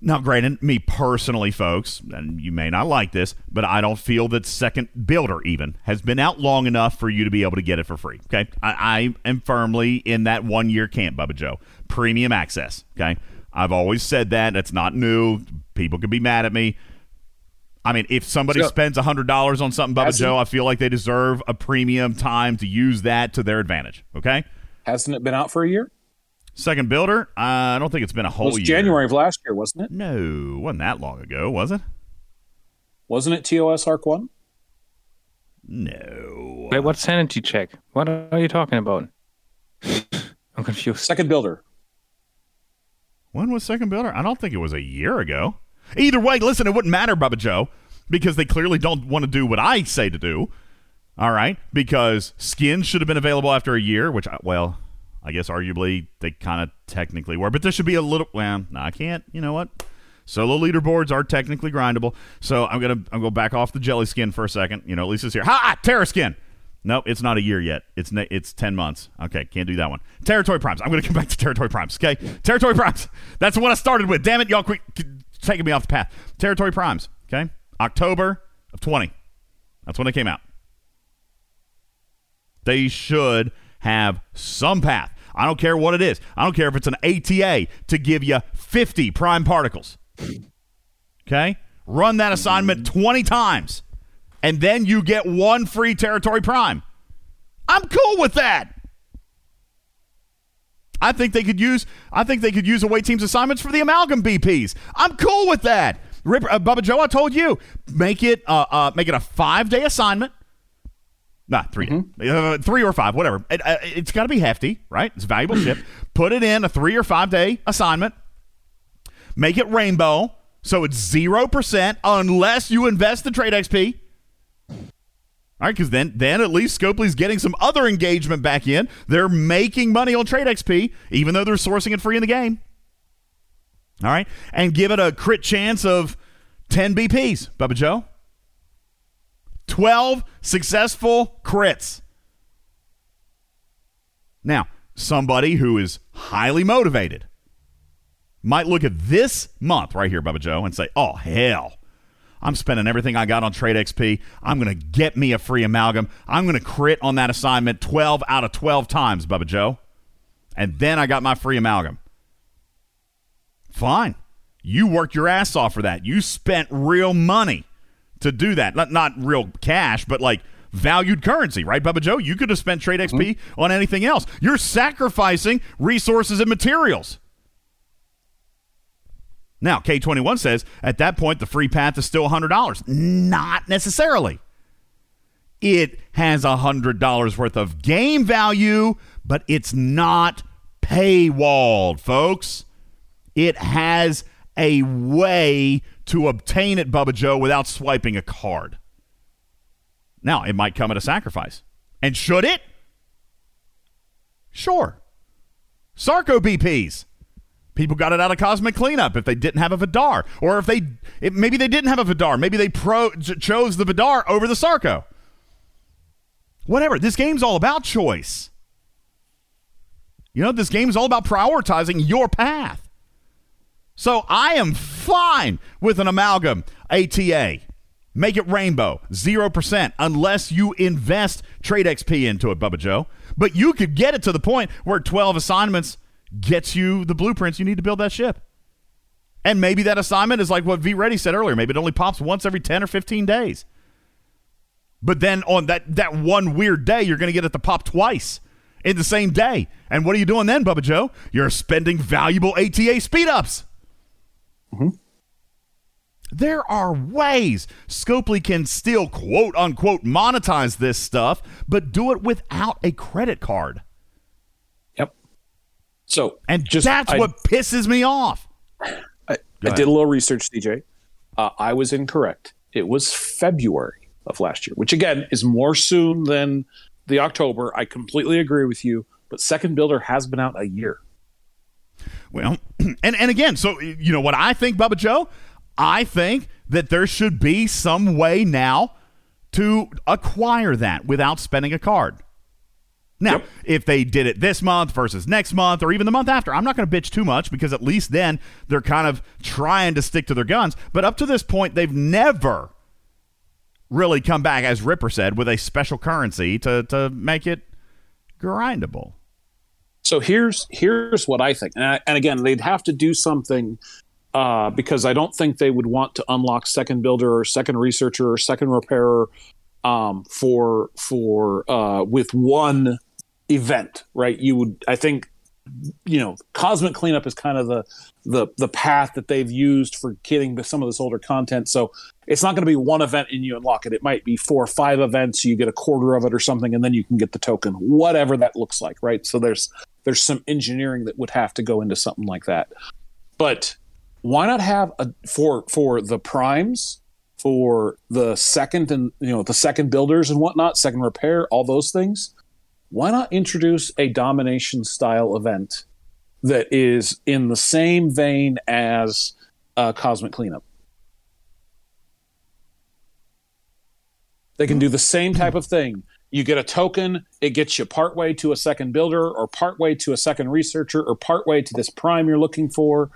Now, granted, me personally, folks, and you may not like this, but I don't feel that Second Builder even has been out long enough for you to be able to get it for free, okay? I am firmly in that one-year camp, Bubba Joe. Premium access, okay? I've always said that. That's not new. People could be mad at me. I mean, if somebody spends $100 on something, Bubba Joe, I feel like they deserve a premium time to use that to their advantage, okay? Hasn't it been out for a year? Second Builder? I don't think it's been a whole year. It was January of last year, wasn't it? No, wasn't that long ago, was it? Wasn't it TOS Arc 1? No. Wait, what sanity check? What are you talking about? I'm confused. Second Builder. When was Second Builder? I don't think it was a year ago. Either way, listen, it wouldn't matter, Bubba Joe, because they clearly don't want to do what I say to do. All right? Because skins should have been available after a year, which, well, I guess arguably they kind of technically were. But there should be a little... Well, no, I can't. You know what? Solo leaderboards are technically grindable. So I'm gonna back off the jelly skin for a second. You know, at least it's here. Ha! Terra skin! No, it's not a year yet. It's 10 months. Okay, can't do that one. Territory Primes. I'm going to come back to Territory Primes, okay? Territory Primes. That's what I started with. Damn it, y'all quick taking me off the path. Territory Primes, okay? October of 20. That's when it came out. They should have some path. I don't care what it is. I don't care if it's an ATA to give you 50 prime particles. Okay? Run that assignment 20 times. And then you get one free Territory Prime. I'm cool with that. I think they could use away team's assignments for the Amalgam BPs. I'm cool with that. Bubba Joe, I told you, make it a 5-day assignment. Nah, 3-day. 3 or 5, whatever. It's got to be hefty, right? It's valuable ship. Put it in a 3 or 5-day assignment. Make it rainbow, so it's 0% unless you invest the trade XP. All right, because then at least Scopely's getting some other engagement back in. They're making money on trade XP, even though they're sourcing it free in the game. All right, and give it a crit chance of 10 BPs, Bubba Joe. 12 successful crits. Now, somebody who is highly motivated might look at this month right here, Bubba Joe, and say, oh, hell. I'm spending everything I got on trade XP. I'm going to get me a free Amalgam. I'm going to crit on that assignment 12 out of 12 times, Bubba Joe. And then I got my free Amalgam. Fine. You worked your ass off for that. You spent real money to do that. Not real cash, but like valued currency, right, Bubba Joe? You could have spent trade XP on anything else. You're sacrificing resources and materials. Now, K21 says, at that point, the free path is still $100. Not necessarily. It has $100 worth of game value, but it's not paywalled, folks. It has a way to obtain it, Bubba Joe, without swiping a card. Now, it might come at a sacrifice. And should it? Sure. Sarco BPs. People got it out of Cosmic Cleanup if they didn't have a Vidar. Or maybe they didn't have a Vidar. Maybe they chose the Vidar over the Sarco. Whatever. This game's all about choice. You know, this game's all about prioritizing your path. So I am fine with an Amalgam ATA. Make it rainbow, 0%, unless you invest trade XP into it, Bubba Joe. But you could get it to the point where 12 assignments gets you the blueprints you need to build that ship. And maybe that assignment is like what V. Reddy said earlier. Maybe it only pops once every 10 or 15 days. But then on that one weird day, you're going to get it to pop twice in the same day. And what are you doing then, Bubba Joe? You're spending valuable ATA speed-ups. Mm-hmm. There are ways Scopely can still, quote-unquote, monetize this stuff, but do it without a credit card. So what pisses me off. I did a little research, DJ. I was incorrect. It was February of last year, which, again, is more soon than the October. I completely agree with you, but Second Builder has been out a year. Well, and again, so you know what I think, Bubba Joe? I think that there should be some way now to acquire that without spending a card. Now, if they did it this month versus next month or even the month after, I'm not going to bitch too much because at least then they're kind of trying to stick to their guns. But up to this point, they've never really come back, as Ripper said, with a special currency to make it grindable. So here's what I think. And again, they'd have to do something because I don't think they would want to unlock Second Builder or Second Researcher or Second Repairer with one event, right? I think you know, Cosmic Cleanup is kind of the path that they've used for getting some of this older content. So it's not going to be one event and you unlock it. It might be 4 or 5 events, you get a quarter of it or something, and then you can get the token, whatever that looks like, right? So there's some engineering that would have to go into something like that. But why not have for the primes, for the second and, you know, the second builders and whatnot, second repair, all those things? Why not introduce a domination style event that is in the same vein as Cosmic Cleanup? They can do the same type of thing. You get a token, it gets you partway to a second builder or partway to a second researcher or partway to this prime you're looking for.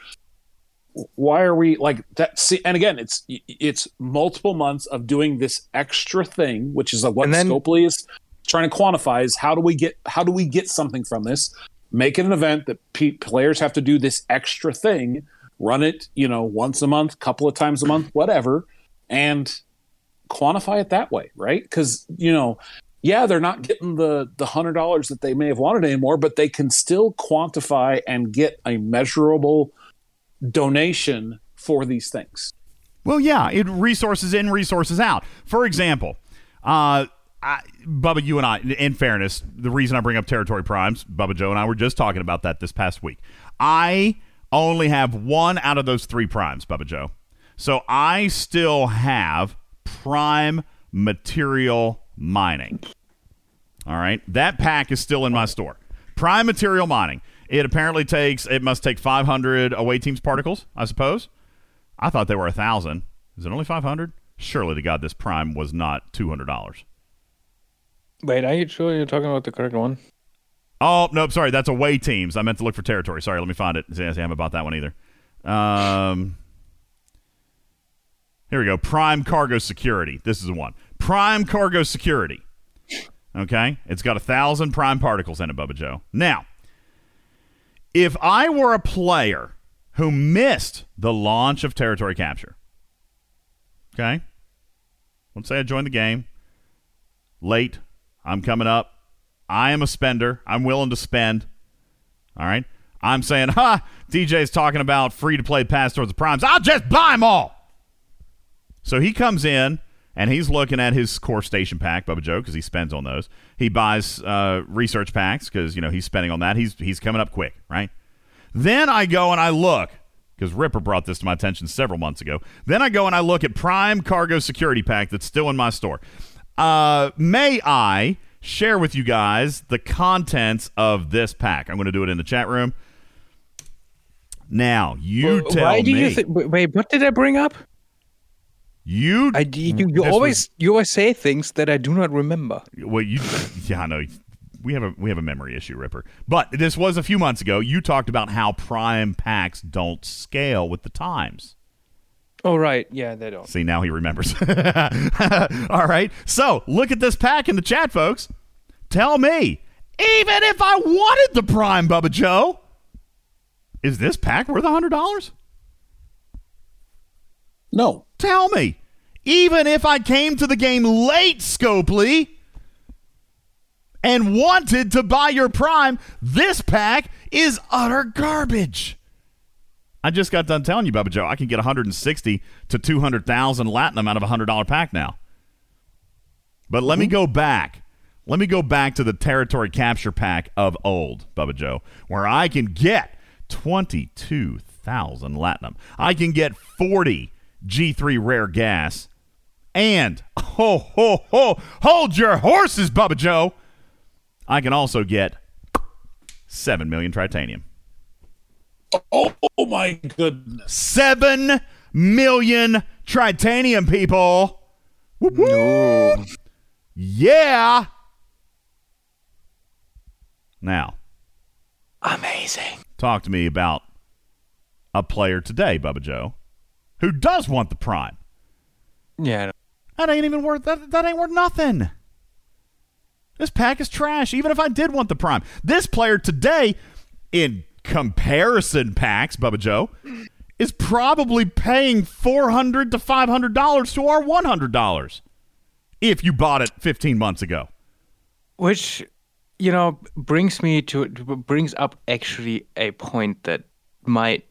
Why are we like that? See, and again, it's multiple months of doing this extra thing, which is what Scopely is trying to quantify, is how do we get something from this? Make it an event that players have to do this extra thing, run it, you know, once a month, couple of times a month, whatever, and quantify it that way, right? Because, you know, yeah, they're not getting the $100 that they may have wanted anymore, but they can still quantify and get a measurable donation for these things. Well, yeah, it resources in, resources out. For example, Bubba, you and I, in fairness, the reason I bring up Territory Primes, Bubba Joe and I were just talking about that this past week. I only have one out of those 3 primes, Bubba Joe. So I still have prime material mining. All right. That pack is still in my store. Prime material mining. It apparently must take 500 away team's particles, I suppose. I thought they were 1,000. Is it only 500? Surely to God, this prime was not $200. Wait, are you sure you're talking about the correct one? Oh, nope, sorry. That's away teams. I meant to look for territory. Sorry, let me find it. See, I haven't bought that one either. Here we go. Prime Cargo Security. This is the one. Prime Cargo Security. Okay? It's got 1,000 prime particles in it, Bubba Joe. Now, if I were a player who missed the launch of Territory Capture, okay? Let's say I joined the game late. I'm coming up. I am a spender. I'm willing to spend. All right? I'm saying, DJ's talking about free-to-play pass towards the primes. I'll just buy them all. So he comes in, and he's looking at his core station pack, Bubba Joe, because he spends on those. He buys research packs because, you know, he's spending on that. He's coming up quick, right? Then I go and I look, because Ripper brought this to my attention several months ago. Then I go and I look at Prime Cargo Security Pack that's still in my store. May I share with you guys the contents of this pack? I'm going to do it in the chat room. Now, wait, what did I bring up? You always say things that I do not remember. Well, yeah, I know. We have a memory issue, Ripper. But this was a few months ago. You talked about how prime packs don't scale with the times. Oh, right. Yeah, they don't. See, now he remembers. All right. So, look at this pack in the chat, folks. Tell me, even if I wanted the prime, Bubba Joe, is this pack worth $100? No. Tell me, even if I came to the game late, Scopely, and wanted to buy your prime, this pack is utter garbage. I just got done telling you, Bubba Joe, I can get 160 to 200,000 Latinum out of a $100 pack now. But let me go back. Let me go back to the Territory Capture pack of old, Bubba Joe, where I can get 22,000 Latinum. I can get 40 G3 rare gas. And, hold your horses, Bubba Joe, I can also get 7 million Tritanium. Oh my goodness. 7 million Tritanium, people. Woo-woo. No. Yeah. Now. Amazing. Talk to me about a player today, Bubba Joe, who does want the prime. Yeah. That ain't even worth that ain't worth nothing. This pack is trash, even if I did want the prime. This player today in comparison packs, Bubba Joe, is probably paying $400 to $500 to our $100 if you bought it 15 months ago. Which you know, brings up actually a point that might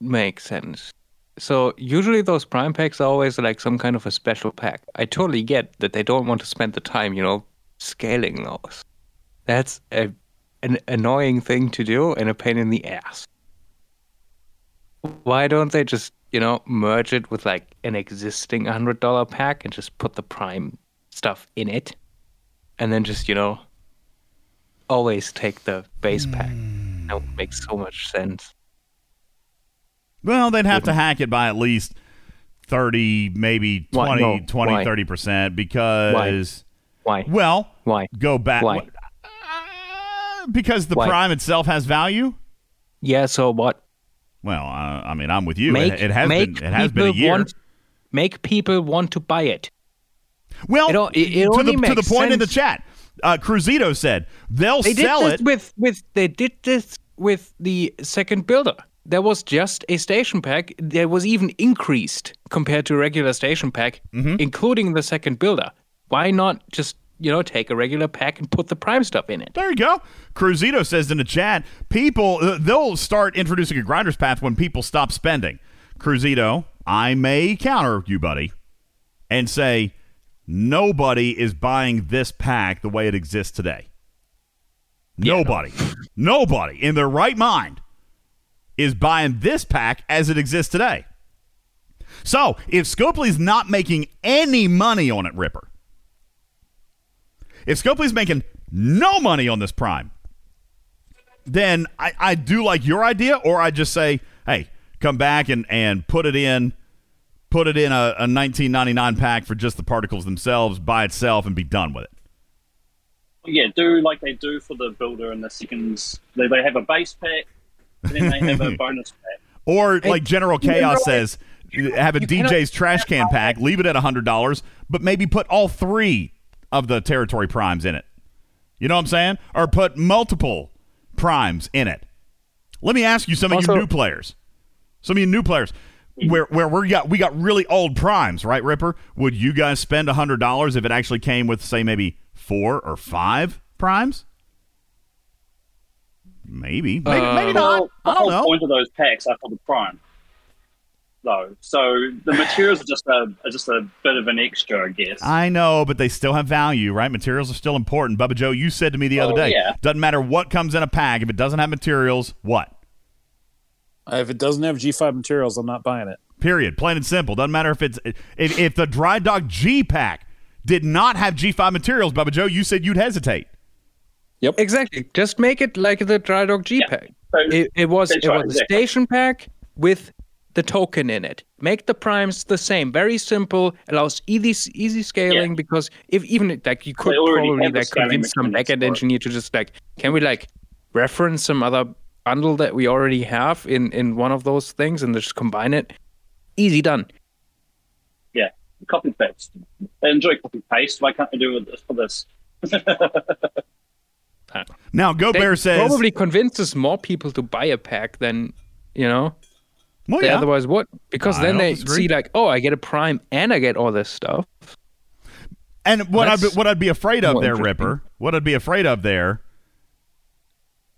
make sense. So usually those prime packs are always like some kind of a special pack. I totally get that they don't want to spend the time, you know, scaling those. That's an annoying thing to do and a pain in the ass. Why don't they just, you know, merge it with like an existing $100 pack and just put the prime stuff in it? And then just, you know, always take the base pack. That would make so much sense. Well, they'd have to hack it by at least 30, maybe 20, no. 20, 30% because... Why? Well, why? Go back. Why? Because the prime itself has value? Yeah, so what? Well, I mean, I'm with you. It has been a year. Make people want to buy it. Well, it only makes sense. In the chat, Cruzito said they did this with the second builder. There was just a station pack that was even increased compared to a regular station pack, including the second builder. Why not just, you know, take a regular pack and put the prime stuff in it? There you go. Cruzito says in the chat, people, they'll start introducing a grinder's path when people stop spending. Cruzito, I may counter you, buddy, and say, nobody is buying this pack the way it exists today. Yeah, nobody in their right mind is buying this pack as it exists today. So if Scopely's not making any money on it, Ripper, if Scopely's making no money on this prime, then I do like your idea, or I just say, hey, come back and put it in a $19.99 pack for just the particles themselves by itself and be done with it. Yeah, do like they do for the builder and the seconds. They have a base pack, and then they have a bonus pack. Or like General Chaos says, have a DJ's trash can pack, leave it at $100, but maybe put all three of the territory primes in it. You know what I'm saying? Or put multiple primes in it. Let me ask you, some of you new players. Where we got really old primes, right, Ripper? Would you guys spend $100 if it actually came with, say, maybe 4 or 5 primes? Maybe not. I don't know. The whole point of those packs are for the prime, though. So the materials are just a bit of an extra, I guess. I know, but they still have value, right? Materials are still important. Bubba Joe, you said to me the other day, doesn't matter what comes in a pack if it doesn't have materials. What? If it doesn't have G5 materials, I'm not buying it. Period. Plain and simple. Doesn't matter if it's if the Dry Dog G pack did not have G5 materials, Bubba Joe, you said you'd hesitate. Yep. Exactly. Just make it like the Dry Dog G pack. So it was a station pack with the token in it. Make the primes the same. Very simple. Allows easy scaling because if even like you could probably like convince some backend engineer to just like, can we like reference some other bundle that we already have in one of those things and just combine it. Easy done. Yeah, copy paste. They enjoy copy paste. Why can't they do it for this? Now, Go Bear says probably convinces more people to buy a pack than, you know, they otherwise would. Because then they see like, oh, I get a prime and I get all this stuff. And what I'd be afraid of there, Ripper,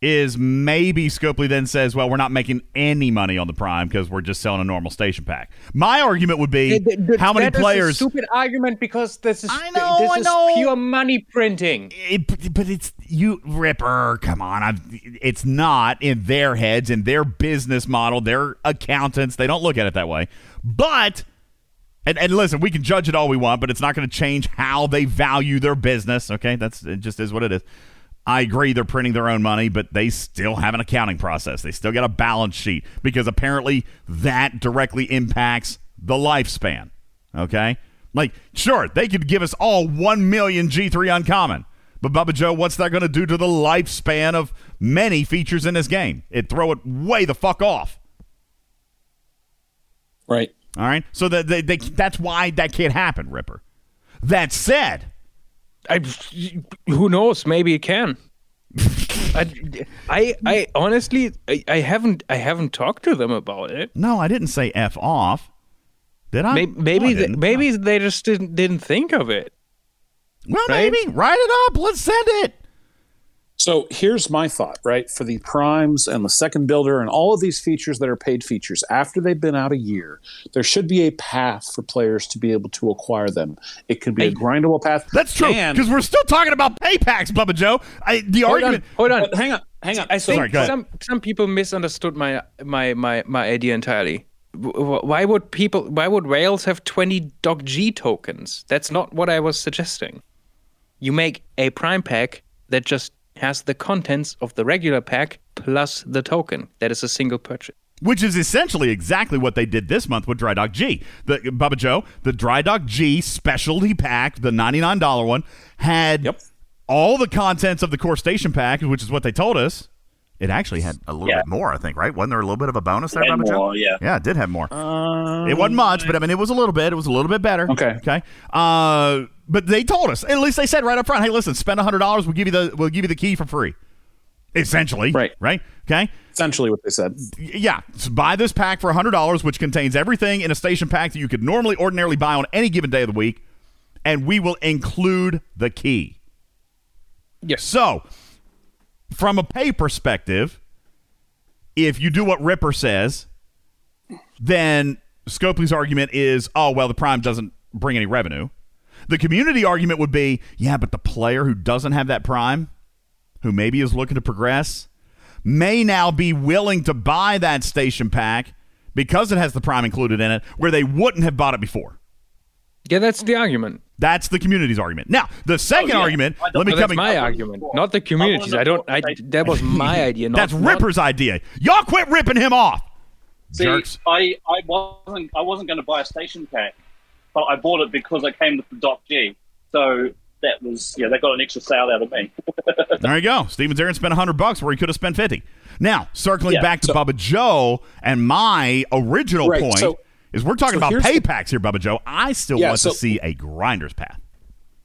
is maybe Scopely then says, well, we're not making any money on the prime because we're just selling a normal station pack. My argument would be how many players... That is a stupid argument because this is pure money printing. Ripper, come on. It's not in their heads, in their business model, their accountants. They don't look at it that way. But, and listen, we can judge it all we want, but it's not going to change how they value their business. Okay, it just is what it is. I agree they're printing their own money, but they still have an accounting process. They still got a balance sheet because apparently that directly impacts the lifespan, okay? Like, sure, they could give us all 1 million G3 uncommon, but Bubba Joe, what's that going to do to the lifespan of many features in this game? It'd throw it way the fuck off. Right. All right? So that's why that can't happen, Ripper. That said... who knows? Maybe it can. I honestly, I haven't talked to them about it. No, I didn't say F off. Did I? Maybe they just didn't think of it. Well, right? Maybe write it up. Let's send it. So here's my thought, right? For the primes and the second builder and all of these features that are paid features, after they've been out a year, there should be a path for players to be able to acquire them. It could be a grindable path. That's true, because we're still talking about pay packs, Bubba Joe. Hang on. I think some people misunderstood my idea entirely. Why would whales have 20 Dog G tokens? That's not what I was suggesting. You make a prime pack that just has the contents of the regular pack plus the token. That is a single purchase. Which is essentially exactly what they did this month with Dry Dog G. Bubba Joe, the Dry Dog G specialty pack, the $99 one, had all the contents of the core station pack, which is what they told us. It actually had a little bit more, I think, right? Wasn't there a little bit of a bonus there, Bubba Joe? Yeah, it did have more. It wasn't much, but I mean, it was a little bit. It was a little bit better. Okay. But they told us. At least they said right up front, hey, listen, spend $100, we'll give you the key for free. Essentially. Right? Okay? Essentially what they said. Yeah. So buy this pack for $100, which contains everything in a station pack that you could ordinarily buy on any given day of the week, and we will include the key. Yes. So, from a pay perspective, if you do what Ripper says, then Scopely's argument is, oh, well, the prime doesn't bring any revenue. The community argument would be, yeah, but the player who doesn't have that prime, who maybe is looking to progress, may now be willing to buy that station pack because it has the prime included in it, where they wouldn't have bought it before. Yeah, that's the argument. That's the community's argument. Now, the second argument, that's my argument, not the community's. That was my idea. That's Ripper's idea. Y'all quit ripping him off. See, jerks. I wasn't going to buy a station pack, but I bought it because I came with the Doc G. So that was, they got an extra sale out of me. There you go. Steven Zarin spent $100 where he could have spent 50. Now, circling back to Bubba Joe and my original point is we're talking about pay packs here, Bubba Joe. I still want to see a grinder's path.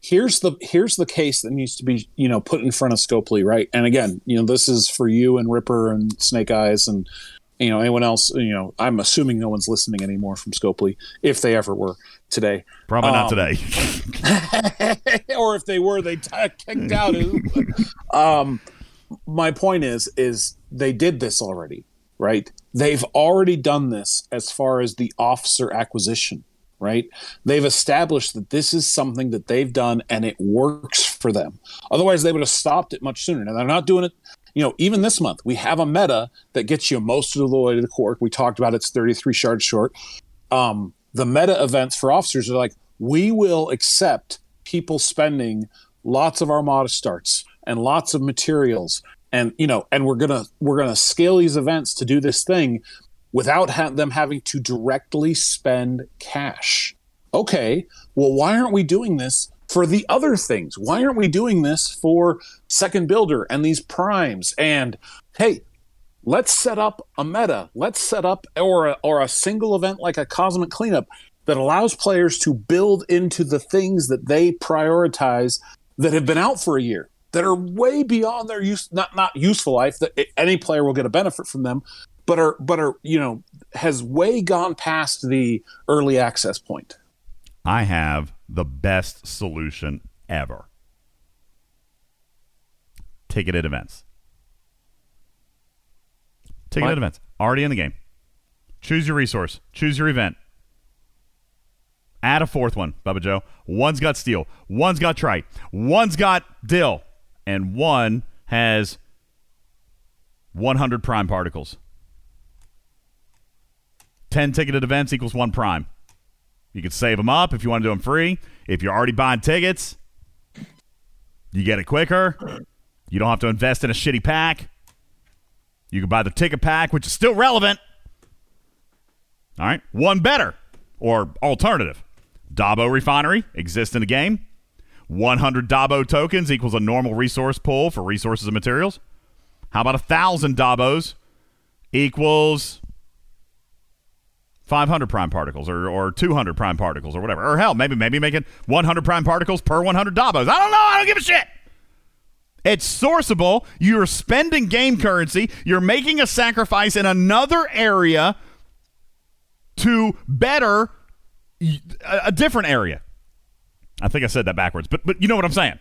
Here's the case that needs to be, put in front of Scopely, right? And again, this is for you and Ripper and Snake Eyes and, anyone else, I'm assuming no one's listening anymore from Scopely, if they ever were today. Probably not today. Or if they were, they kicked out. My point is they did this already, right? They've already done this as far as the officer acquisition, right? They've established that this is something that they've done and it works for them. Otherwise, they would have stopped it much sooner. Now, they're not doing it. Even this month, we have a meta that gets you most of the way to the quark. We talked about it's 33 shards short. The meta events for officers are like, we will accept people spending lots of armada starts and lots of materials. And, and we're gonna scale these events to do this thing without them having to directly spend cash. Okay, well, why aren't we doing this for the other things? Why aren't we doing this for Second Builder and these primes? And, hey, let's set up a meta. Let's set up or a single event like a Cosmic Cleanup that allows players to build into the things that they prioritize that have been out for a year, that are way beyond their not useful life, that any player will get a benefit from them, but are has way gone past the early access point. I have the best solution ever. Ticketed events. Ticketed events. Already in the game. Choose your resource. Choose your event. Add a fourth one, Bubba Joe. One's got steel. One's got trite. One's got dill. And one has 100 prime particles. 10 ticketed events equals one prime. You can save them up if you want to do them free. If you're already buying tickets, you get it quicker. You don't have to invest in a shitty pack. You can buy the ticket pack, which is still relevant. All right, one better or alternative. Dabo Refinery exists in the game. 100 Dabo tokens equals a normal resource pool for resources and materials. How about 1,000 Dabos equals 500 prime particles or 200 prime particles or whatever. Or hell, maybe making 100 prime particles per 100 Dabos. I don't know. I don't give a shit. It's sourceable. You're spending game currency. You're making a sacrifice in another area to better a different area. I think I said that backwards, but you know what I'm saying.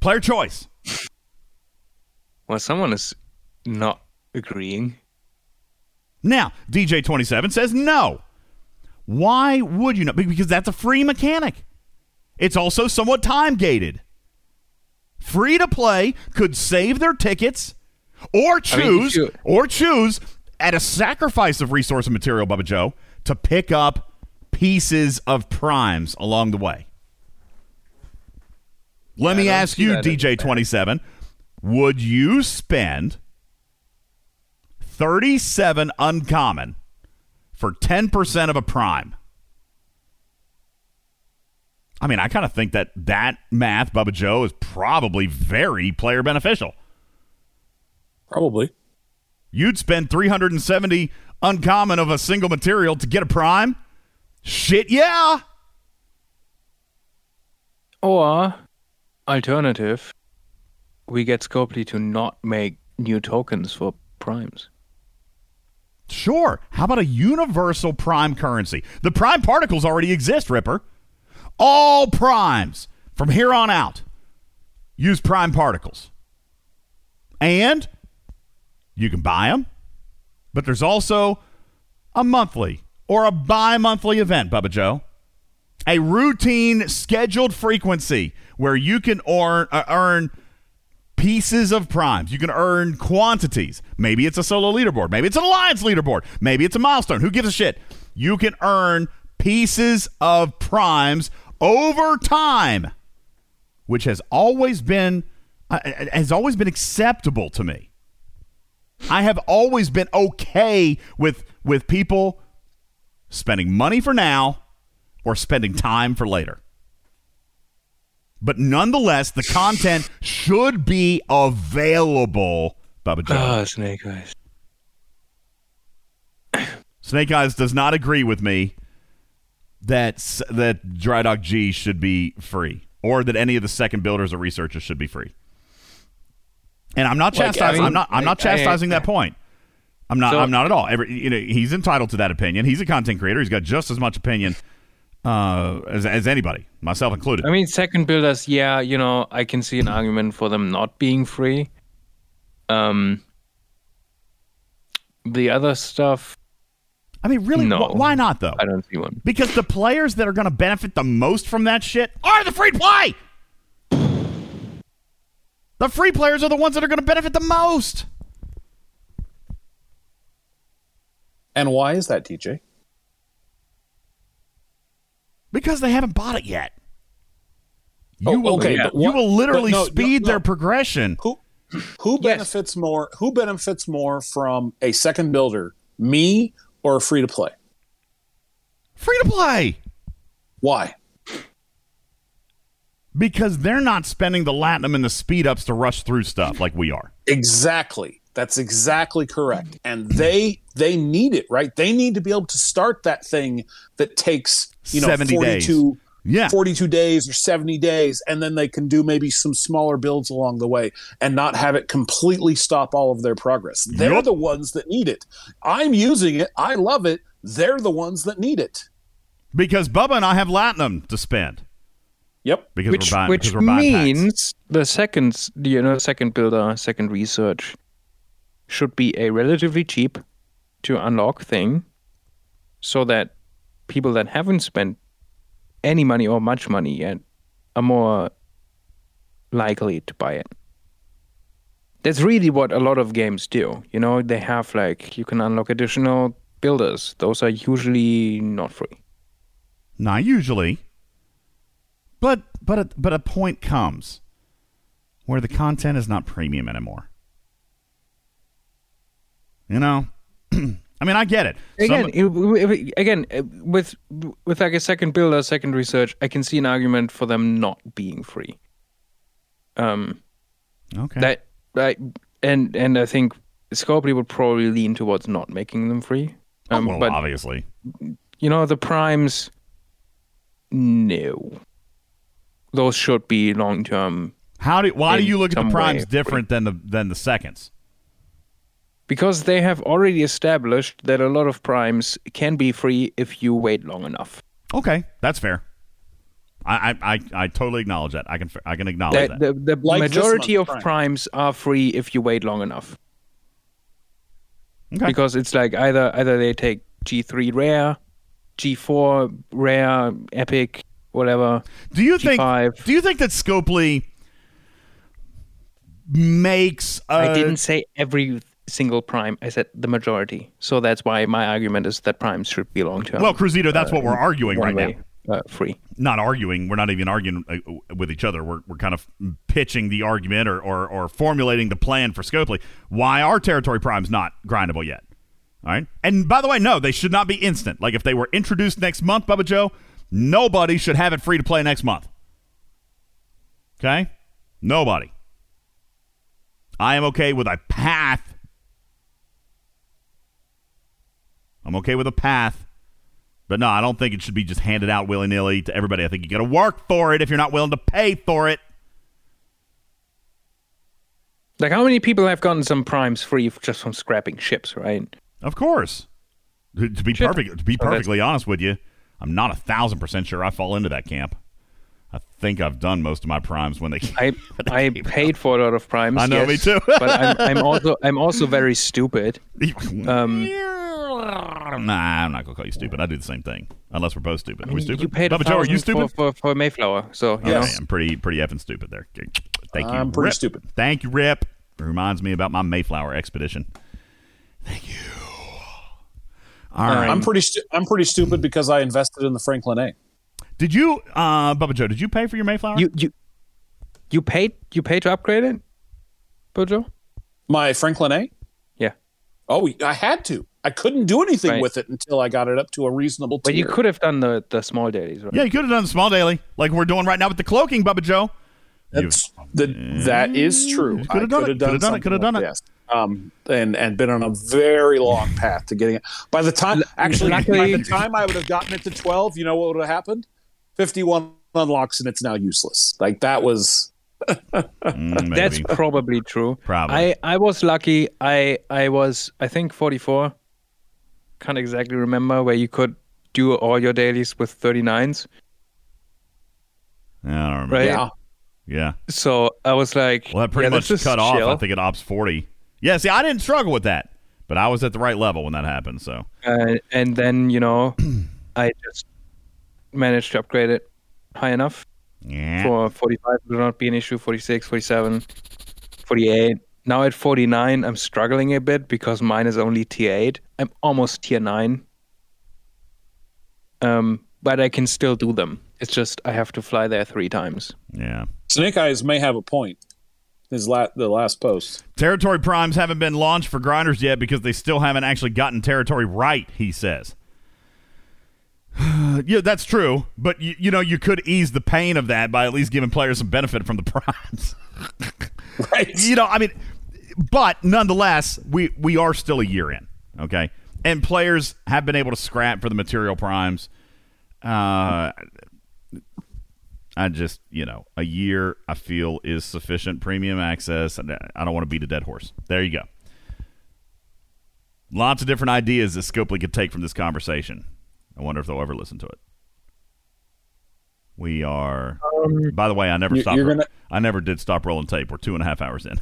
Player choice. Well, someone is not agreeing. Now, DJ27 says no. Why would you not? Because that's a free mechanic. It's also somewhat time-gated. Free to play could save their tickets or choose at a sacrifice of resource and material, Bubba Joe, to pick up pieces of primes along the way. Let me ask you, DJ27, would you spend 37 uncommon for 10% of a prime? I mean, I kind of think that that math, Bubba Joe, is probably very player beneficial. Probably. You'd spend 370 uncommon of a single material to get a prime? Shit, yeah! Or, alternative, we get Scopely to not make new tokens for primes. Sure. How about a universal prime currency? The prime particles already exist, Ripper. All primes from here on out use prime particles. And you can buy them, but there's also a monthly or a bi-monthly event, Bubba Joe. A routine scheduled frequency where you can earn pieces of primes. You can earn quantities. Maybe it's a solo leaderboard. Maybe it's an alliance leaderboard. Maybe it's a milestone. Who gives a shit? You can earn pieces of primes over time, which has always been acceptable to me. I have always been okay with people spending money for now or spending time for later. But nonetheless, the content should be available, Bubba Joe. Oh, Snake Eyes. Snake Eyes does not agree with me that Dry Dog G should be free or that any of the second builders or researchers should be free. And I'm not chastising. I'm not chastising that point. I'm not at all. He's entitled to that opinion. He's a content creator. He's got just as much opinion as anybody, myself included. I mean, second builders. Yeah, I can see an argument for them not being free. The other stuff. I mean, really, no. Why not though? I don't see one. Because the players that are going to benefit the most from that shit are the free play. The free players are the ones that are going to benefit the most. And why is that, DJ? Because they haven't bought it yet. You will literally speed their progression. Who benefits more from a second builder, me or free to play? Free to play. Why? Because they're not spending the Latinum and the speed ups to rush through stuff like we are. Exactly. That's exactly correct. And they need it, right? They need to be able to start that thing that takes, 42 days or 70 days, and then they can do maybe some smaller builds along the way and not have it completely stop all of their progress. They're the ones that need it. I'm using it. I love it. They're the ones that need it. Because Bubba and I have Latinum to spend. Yep. Because we're buying the second, second builder, second research should be a relatively cheap to unlock thing so that people that haven't spent any money or much money yet are more likely to buy it. That's really what a lot of games do. They have you can unlock additional builders. Those are usually not free. Not usually. But a point comes where the content is not premium anymore. I mean, I get it. With a second builder, second research, I can see an argument for them not being free. Okay. And I think Scopely would probably lean towards not making them free. Obviously. The primes, no. Those should be long term. Why do you look at the primes different than the seconds? Because they have already established that a lot of primes can be free if you wait long enough. Okay, that's fair. I totally acknowledge that. I can acknowledge that. The like majority of primes are free if you wait long enough. Okay. Because it's like either they take G3 rare, G4 rare, epic, whatever. Do you think that Scopely makes? I didn't say every single prime. I said the majority. So that's why my argument is that primes should be long term. Well, Cruzito, that's what we're arguing right now. Free. Not arguing. We're not even arguing with each other. We're kind of pitching the argument or formulating the plan for Scopely. Why are territory primes not grindable yet? All right. And by the way, no, they should not be instant. Like if they were introduced next month, Bubba Joe, nobody should have it free to play next month. Okay? Nobody. I am okay with a path. I'm okay with a path. But no, I don't think it should be just handed out willy-nilly to everybody. I think you got to work for it if you're not willing to pay for it. Like, how many people have gotten some primes free just from scrapping ships, right? Of course. To be perfectly honest with you, I'm not 1,000% sure I fall into that camp. I think I've done most of my primes when they. I paid for a lot of primes. I know, yes, me too. But I'm also very stupid. Nah, I'm not gonna call you stupid. I do the same thing, unless we're both stupid. Are we stupid? You paid Bubba Joe, are you stupid? For Mayflower, so yes. I'm pretty effing stupid there. Thank you. I'm pretty Rip. Stupid. Thank you, Rip. It reminds me about my Mayflower expedition. Thank you. All right. I'm pretty stupid because I invested in the Franklin A. Did you, Bubba Joe? Did you pay for your Mayflower? You paid. You paid to upgrade it, Bubba Joe. My Franklin A. Yeah. Oh, I had to. I couldn't do anything with it until I got it up to a reasonable tier. But you could have done the small dailies, right? Yeah, you could have done the small daily, like we're doing right now with the cloaking, Bubba Joe. That is true. Could have done it. Yes. And been on a very long path to getting it. By the time, by the time I would have gotten it to 12, you know what would have happened? 51 unlocks and it's now useless. Like that was... That's probably true. Probably. I was lucky. I was, I think, 44. Can't exactly remember, where you could do all your dailies with 39s. I don't remember. Right? Yeah. So I was like, well, that pretty much cut off, I think, at Ops 40. Yeah, see, I didn't struggle with that, but I was at the right level when that happened. So, and then, you know, I just managed to upgrade it high enough. Yeah. For 45, it would not be an issue. 46, 47, 48. Now at 49, I'm struggling a bit because mine is only tier 8. I'm almost tier 9. But I can still do them. It's just I have to fly there 3 times. Yeah. Snake Eyes may have a point. The last post. Territory primes haven't been launched for grinders yet because they still haven't actually gotten territory right, he says. Yeah, that's true. But, you know, you could ease the pain of that by at least giving players some benefit from the primes. Right. You know, I mean, but nonetheless, we are still a year in, okay? And players have been able to scrap for the material primes. I just, you know, a year, I feel, is sufficient premium access. I don't want to beat a dead horse. There you go. Lots of different ideas that Scopely could take from this conversation. I wonder if they'll ever listen to it. We are. By the way, I never did stop rolling tape. We're 2.5 hours in.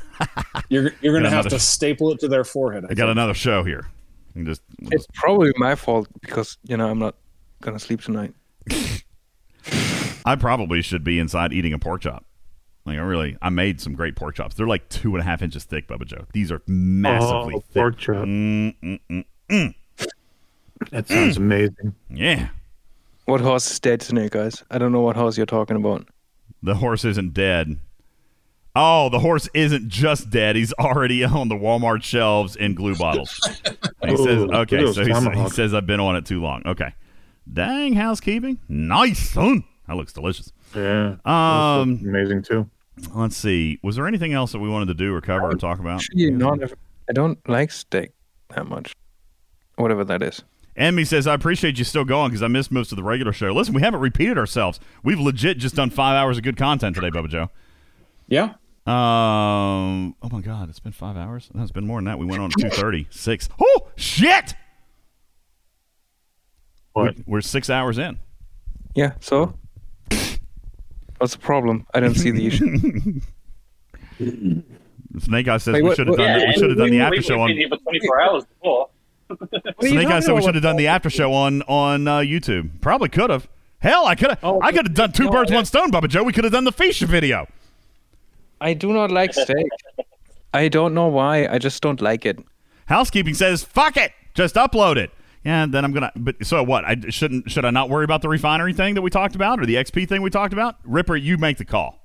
You're gonna have to staple it to their forehead. I got another show here. It's probably my fault because you know I'm not gonna sleep tonight. I probably should be inside eating a pork chop. Like I made some great pork chops. They're like 2.5 inches thick, Bubba Joe. These are massively thick. Pork chop. That sounds amazing. Yeah. What horse is dead tonight, guys? I don't know what horse you're talking about. The horse isn't dead. Oh, the horse isn't just dead. He's already on the Walmart shelves in glue bottles. He says, okay, so he says I've been on it too long. Okay. Dang, housekeeping. Nice, son. That looks delicious. Yeah. Looks amazing, too. Let's see. Was there anything else that we wanted to do or cover or talk about? I don't like steak that much. Whatever that is. Emmy says, I appreciate you still going because I missed most of the regular show. Listen, we haven't repeated ourselves. We've legit just done 5 hours of good content today, Bubba Joe. Yeah. Oh, my God. It's been 5 hours? No, it's been more than that. We went on at 2:30. 6. Oh, shit! What? We're 6 hours in. Yeah, so? What's the problem? I don't see the issue. Snake Eye says we should have done the after show on. We've been here for 24 hours before. Snake Eye said we should have done the after show on YouTube. Probably could have. Hell, I could have. I could have done two birds, one stone, Bubba Joe. We could have done the Fisha video. I do not like steak. I don't know why. I just don't like it. Housekeeping says, "Fuck it, just upload it." Yeah, and then I'm gonna. But so what? I shouldn't. Should I not worry about the refinery thing that we talked about, or the XP thing we talked about? Ripper, you make the call.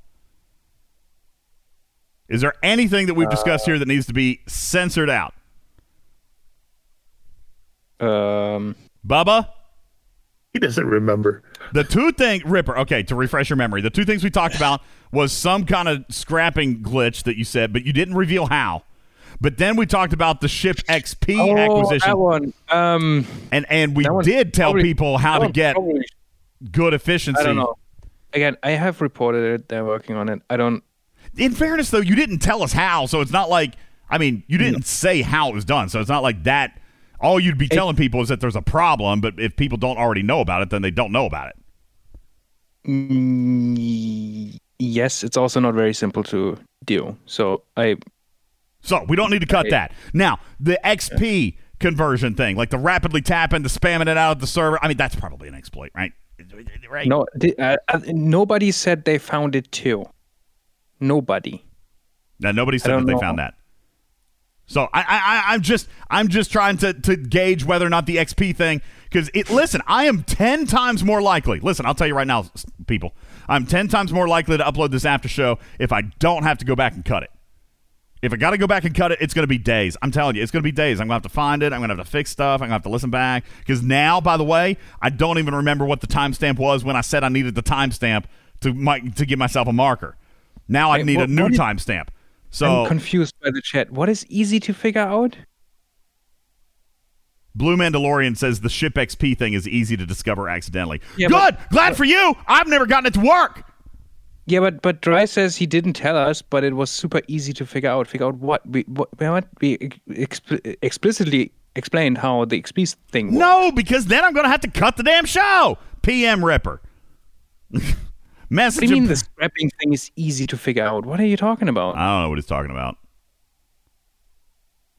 Is there anything that we've discussed here that needs to be censored out? Bubba? He doesn't remember. The two things, Ripper, okay, to refresh your memory, the two things we talked about was some kind of scrapping glitch that you said, but you didn't reveal how. But then we talked about the ship XP acquisition. That one. And we did tell people how to get good efficiency. I don't know. Again, I have reported it. They're working on it. I don't. In fairness, though, you didn't tell us how, so it's not like, I mean, you didn't say how it was done, so it's not like that. All you'd be telling people is that there's a problem, but if people don't already know about it, then they don't know about it. Yes, it's also not very simple to do, so we don't need to cut that. Now, the XP conversion thing, like the rapidly tapping, the spamming it out of the server, I mean, that's probably an exploit, right? Right? No, nobody said they found it, too. Nobody. Now, nobody said that they found that. So I'm just trying to gauge whether or not the XP thing, because I am 10 times more likely. Listen, I'll tell you right now, people, I'm 10 times more likely to upload this after show if I don't have to go back and cut it. If I got to go back and cut it, it's going to be days. I'm telling you, it's going to be days. I'm going to have to find it. I'm going to have to fix stuff. I'm going to have to listen back, because now, by the way, I don't even remember what the timestamp was when I said I needed the timestamp to give myself a marker. Now I need a new timestamp. So I'm confused by the chat. What is easy to figure out? Blue Mandalorian says the ship XP thing is easy to discover accidentally. Yeah, good! Glad for you! I've never gotten it to work! Yeah, but Dry says he didn't tell us, but it was super easy to figure out. Figure out what? We explicitly explained how the XP thing works. No, because then I'm going to have to cut the damn show! PM Ripper. Message what do you mean the scrapping thing is easy to figure out? What are you talking about? I don't know what he's talking about.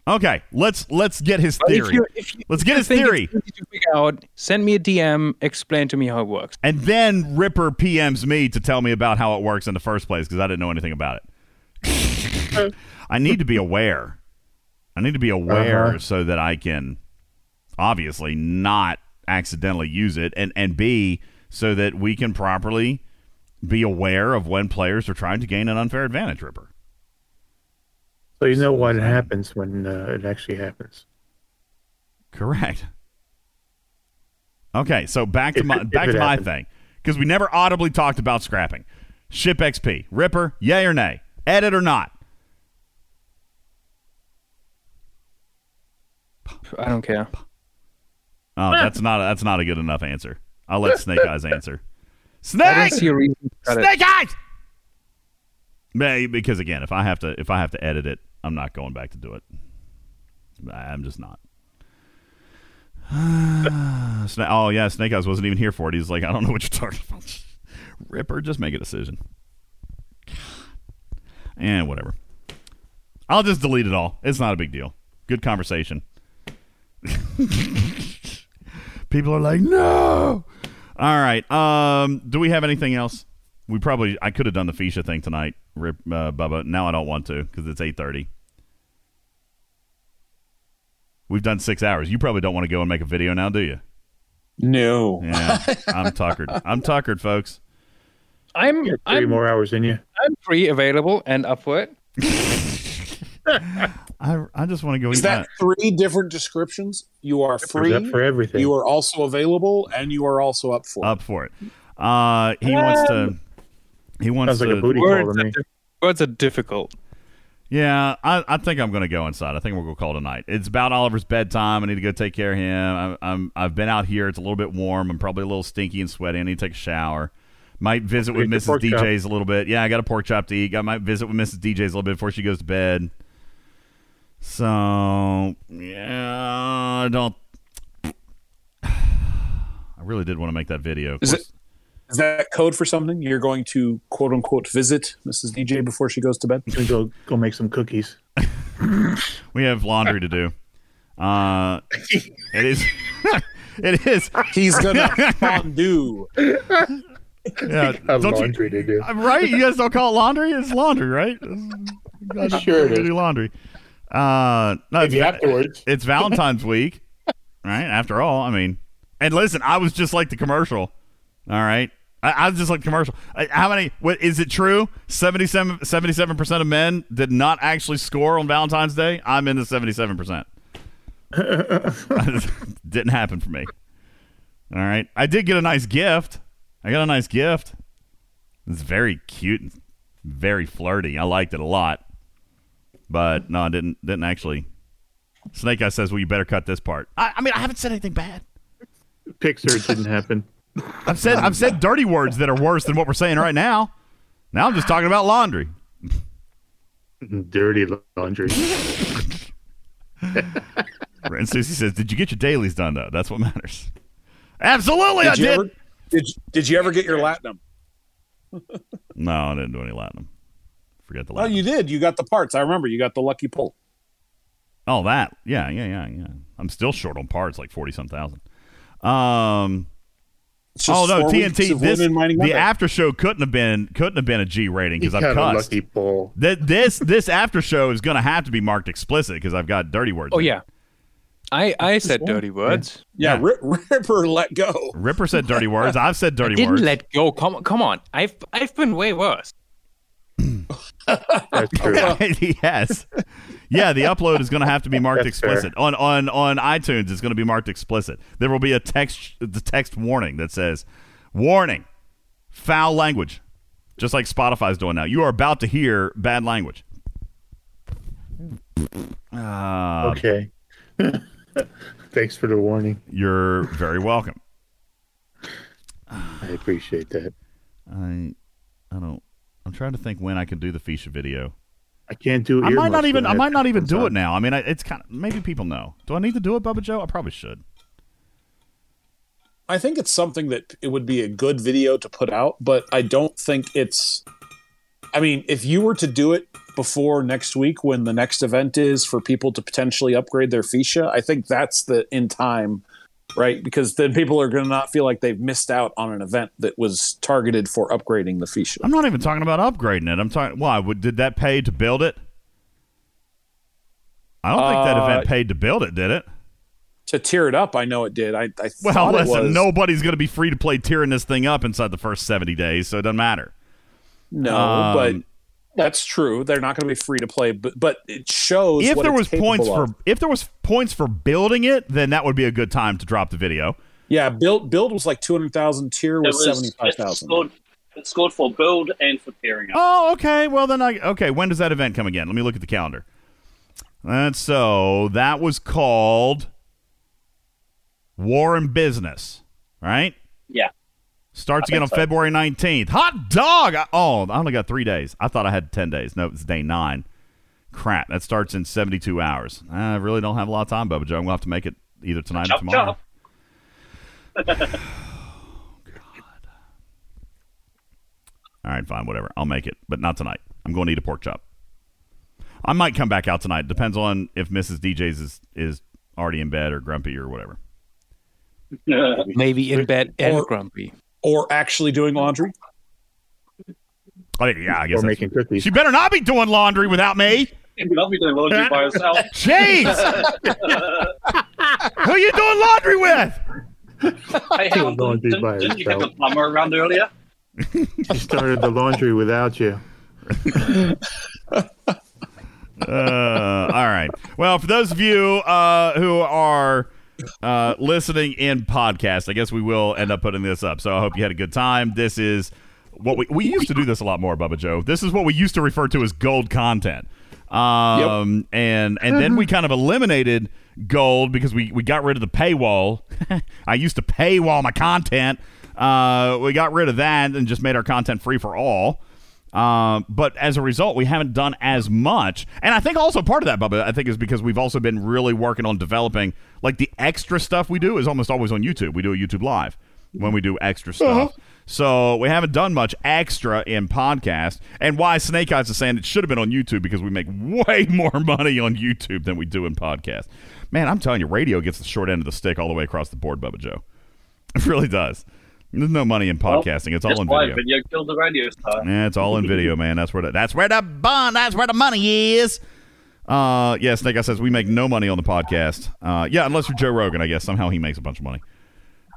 Okay, let's get his theory. Let's get his theory. It's easy to figure out, send me a DM, explain to me how it works. And then Ripper PMs me to tell me about how it works in the first place, because I didn't know anything about it. I need to be aware. So that I can obviously not accidentally use it, and B, so that we can properly be aware of when players are trying to gain an unfair advantage, Ripper. So you know what happens when it actually happens. Correct. Okay, so back to my thing, because we never audibly talked about scrapping. Ship XP. Ripper, yay or nay? Edit or not? I don't care. Oh, that's not a good enough answer. I'll let Snake Eyes answer. Snake! Snake Eyes! Because again, if I have to edit it, I'm not going back to do it. I'm just not. Oh yeah, Snake Eyes wasn't even here for it. He's like, I don't know what you're talking about. Ripper, just make a decision. And whatever. I'll just delete it all. It's not a big deal. Good conversation. People are like, no. All right. Do we have anything else? I could have done the Fisha thing tonight, Rip, Bubba. Now I don't want to, because it's 8:30. We've done 6 hours. You probably don't want to go and make a video now, do you? No. Yeah, I'm tuckered. Folks. You have three more hours in you. I'm free, available, and up for it. I just want to go. Is that three different descriptions? You are free up for everything. You are also available, and you are also up for it. He wants to. He wants to. Like a booty call to me. Words are difficult. Yeah, I think I'm going to go inside. I think we'll go call tonight. It's about Oliver's bedtime. I need to go take care of him. I've been out here. It's a little bit warm. I'm probably a little stinky and sweaty. I need to take a shower. Might visit with Mrs. DJ's a little bit. Yeah, I got a pork chop to eat. I might visit with Mrs. DJ's a little bit before she goes to bed. So, yeah, I really did want to make that video. Of course. Is that code for something? You're going to quote unquote visit Mrs. DJ before she goes to bed? Go make some cookies. We have laundry to do. It is. It is. He's gonna fondue. Yeah, laundry to do. Right? You guys don't call it laundry. It's laundry, right? Sure, it is laundry. No, maybe afterwards. It's Valentine's week, right? After all, I mean, and listen, I was just like the commercial. All right, I was just like the commercial. How many? What is it true? 77% of men did not actually score on Valentine's Day. I'm in the 77%. Didn't happen for me. All right, I did get a nice gift. I got a nice gift. It's very cute and very flirty. I liked it a lot. But no, I didn't actually. Snake Eye says, well, you better cut this part. I mean, I haven't said anything bad. Picture didn't happen. I've said dirty words that are worse than what we're saying right now. Now I'm just talking about laundry. Dirty laundry. And Susie says, did you get your dailies done, though? That's what matters. Absolutely, I did. Did you ever get your Latinum? No, I didn't do any Latinum. Forget the Latinum. Oh, you did. You got the parts. I remember. You got the lucky pull. Oh, that. Yeah. I'm still short on parts, like 40-some thousand. Oh no, TNT! The after show couldn't have been a G rating because I've cussed. This after show is going to have to be marked explicit because I've got dirty words. Oh yeah, I said dirty words. Yeah. Ripper let go. Ripper said dirty words. I've said dirty words. Didn't let go. Come on. I've been way worse. That's true. Yes. Yeah, the upload is going to have to be marked explicit. Fair. On iTunes, it's going to be marked explicit. There will be a text warning that says, "Warning, foul language," just like Spotify's doing now. You are about to hear bad language. Okay. Thanks for the warning. You're very welcome. I appreciate that. I don't. I'm trying to think when I can do the Fisha video. I can't do it. I might not even do it now. I mean, it's kind of, maybe people know. Do I need to do it, Bubba Joe? I probably should. I think it's something that it would be a good video to put out, but I don't think it's. I mean, if you were to do it before next week, when the next event is for people to potentially upgrade their Fisha, I think that's the in time, right? Because then people are going to not feel like they've missed out on an event that was targeted for upgrading the Fisha. I'm not even talking about upgrading it. I'm talking, why? Did that pay to build it? I don't think that event paid to build it, did it? To tear it up, I know it did. Well, listen, nobody's going to be free to play tearing this thing up inside the first 70 days, so it doesn't matter. No, but that's true. They're not going to be free to play, but it shows if what there was points for. If there was points for building it, then that would be a good time to drop the video. Yeah, build was like 200,000. Tier was 75,000. It's scored for build and for tearing up. Oh, okay. Well, then when does that event come again? Let me look at the calendar. And so that was called War and Business, right? Yeah. Starts again on February 19th. Hot dog! I only got 3 days. I thought I had 10 days. No, it's day 9. Crap, that starts in 72 hours. I really don't have a lot of time, Bubba Joe. I'm going to have to make it either tonight or tomorrow. Oh, God. All right, fine, whatever. I'll make it, but not tonight. I'm going to eat a pork chop. I might come back out tonight. Depends on if Mrs. DJ's is already in bed or grumpy or whatever. Maybe in bed and grumpy. Or actually doing laundry? I guess. Or making cookies. She better not be doing laundry without me. She better not be doing laundry by herself. Jeez! Who are you doing laundry with? Hey, laundry by herself. Didn't you get the plumber around earlier? She started the laundry without you. All right. Well, for those of you who are... listening in podcast, I guess we will end up putting this up. So I hope you had a good time. This is what we used to do this a lot more, Bubba Joe. This is what we used to refer to as gold content. Yep. And then we kind of eliminated gold because we got rid of the paywall. I used to paywall my content. We got rid of that and just made our content free for all. But as a result, we haven't done as much. And I think also part of that, Bubba, I think is because we've also been really working on developing, like the extra stuff we do is almost always on YouTube. We do a YouTube live when we do extra stuff. So we haven't done much extra in podcast, and why Snake Eyes is saying it should have been on YouTube because we make way more money on YouTube than we do in podcast. Man, I'm telling you, radio gets the short end of the stick all the way across the board, Bubba Joe. It really does. There's no money in podcasting. It's all in video. Video killed the radio star. Yeah, it's all in video, man. That's where the money is. Yeah, Snake Eye says we make no money on the podcast. Yeah, unless you're Joe Rogan, I guess. Somehow he makes a bunch of money.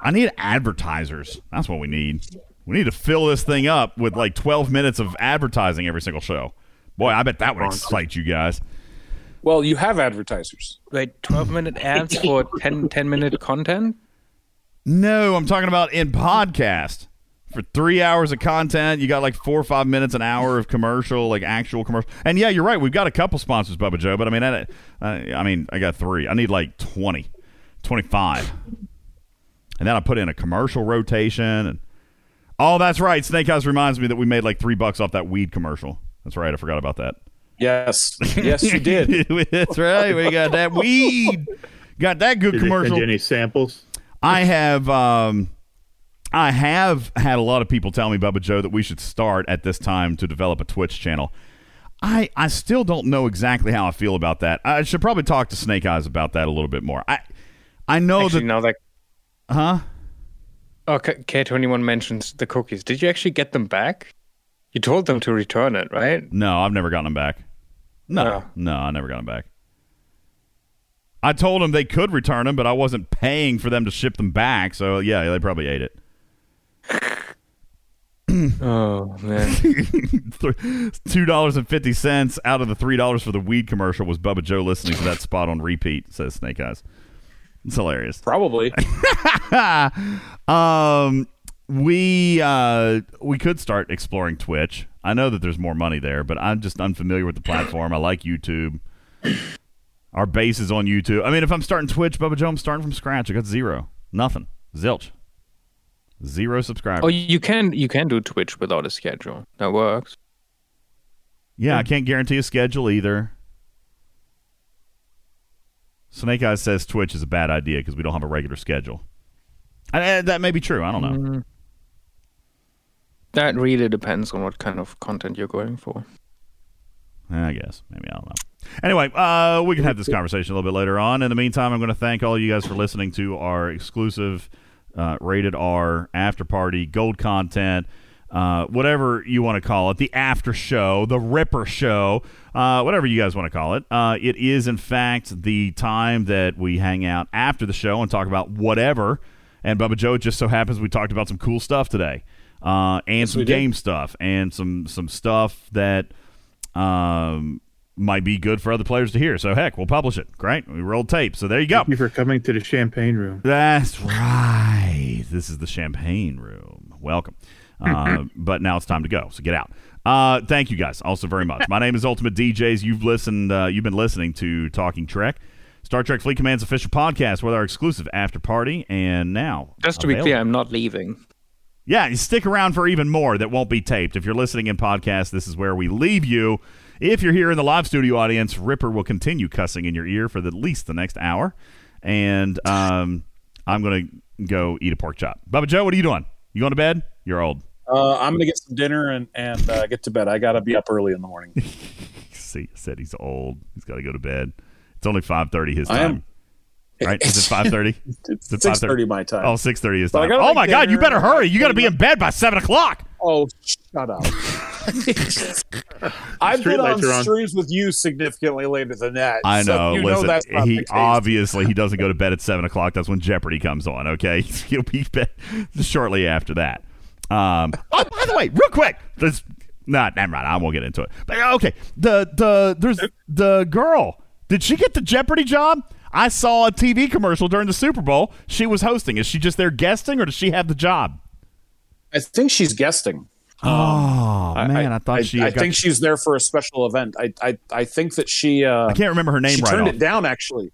I need advertisers. That's what we need. We need to fill this thing up with like 12 minutes of advertising every single show. Boy, I bet that would excite you guys. Well, you have advertisers. Like 12-minute ads for 10-minute content? No, I'm talking about in podcast. For 3 hours of content, you got like 4 or 5 minutes, an hour of commercial, like actual commercial. And yeah, you're right. We've got a couple sponsors, Bubba Joe, but I got 3. I need like 20, 25. And then I put in a commercial rotation. And oh, that's right. Snake Eyes reminds me that we made like $3 off that weed commercial. That's right. I forgot about that. Yes, you did. That's right. We got that weed. Got that good commercial. Did you get any samples? I have had a lot of people tell me, Bubba Joe, that we should start at this time to develop a Twitch channel. I still don't know exactly how I feel about that. I should probably talk to Snake Eyes about that a little bit more. I know actually, that... No, that... Huh? Oh, K21 mentions the cookies. Did you actually get them back? You told them to return it, right? No, I've never gotten them back. No, I never got them back. I told them they could return them, but I wasn't paying for them to ship them back. So, yeah, they probably ate it. Oh, man. $2.50 out of the $3 for the weed commercial was Bubba Joe listening to that spot on repeat, says Snake Eyes. It's hilarious. Probably. We could start exploring Twitch. I know that there's more money there, but I'm just unfamiliar with the platform. I like YouTube. Our base is on YouTube. I mean, if I'm starting Twitch, Bubba Joe, I'm starting from scratch. I got zero. Nothing. Zilch. 0 subscribers. Oh, you can do Twitch without a schedule. That works. Yeah, I can't guarantee a schedule either. Snake Eyes says Twitch is a bad idea because we don't have a regular schedule. That may be true. I don't know. That really depends on what kind of content you're going for. I guess. Maybe. I don't know. Anyway, we can have this conversation a little bit later on. In the meantime, I'm going to thank all you guys for listening to our exclusive Rated R after party, gold content, whatever you want to call it, the after show, the Ripper show, whatever you guys want to call it. It is, in fact, the time that we hang out after the show and talk about whatever. And Bubba Joe, it just so happens we talked about some cool stuff today and some game stuff and some stuff that might be good for other players to hear. So, heck, we'll publish it. Great. We rolled tape. So there you go. Thank you for coming to the champagne room. That's right. This is the champagne room. Welcome. But now it's time to go, so get out. Thank you guys also very much. My name is Ultimate DJs. You've been listening to Talking Trek, Star Trek Fleet Command's official podcast with our exclusive after party. And now, just to be clear, I'm not leaving. Yeah, you stick around for even more that won't be taped. If you're listening in podcast, this is where we leave you. If you're here in the live studio audience, Ripper will continue cussing in your ear for at least the next hour. And I'm going to go eat a pork chop. Bubba Joe, what are you doing? You going to bed? You're old. I'm going to get some dinner and get to bed. I got to be up early in the morning. See, I said he's old. He's got to go to bed. It's only 5:30 his time. Right? Is it 5:30? It's 6:30 my time. Oh, 6:30 his time. Oh, my God. You better hurry. You got to be in bed by 7 o'clock. Oh, shut up. I've been on streams with you significantly later than that. I know. So you listen, know that's not the case. Obviously, he doesn't go to bed at 7 o'clock. That's when Jeopardy comes on, okay? He'll be bed shortly after that. Oh, by the way, real quick. Never mind. I won't get into it. But, okay. There's the girl. Did she get the Jeopardy job? I saw a TV commercial during the Super Bowl. She was hosting. Is she just there guesting, or does she have the job? I think she's guesting. Oh, man. I think she's there for a special event. I think that she... I can't remember her name right now. She turned it down, actually.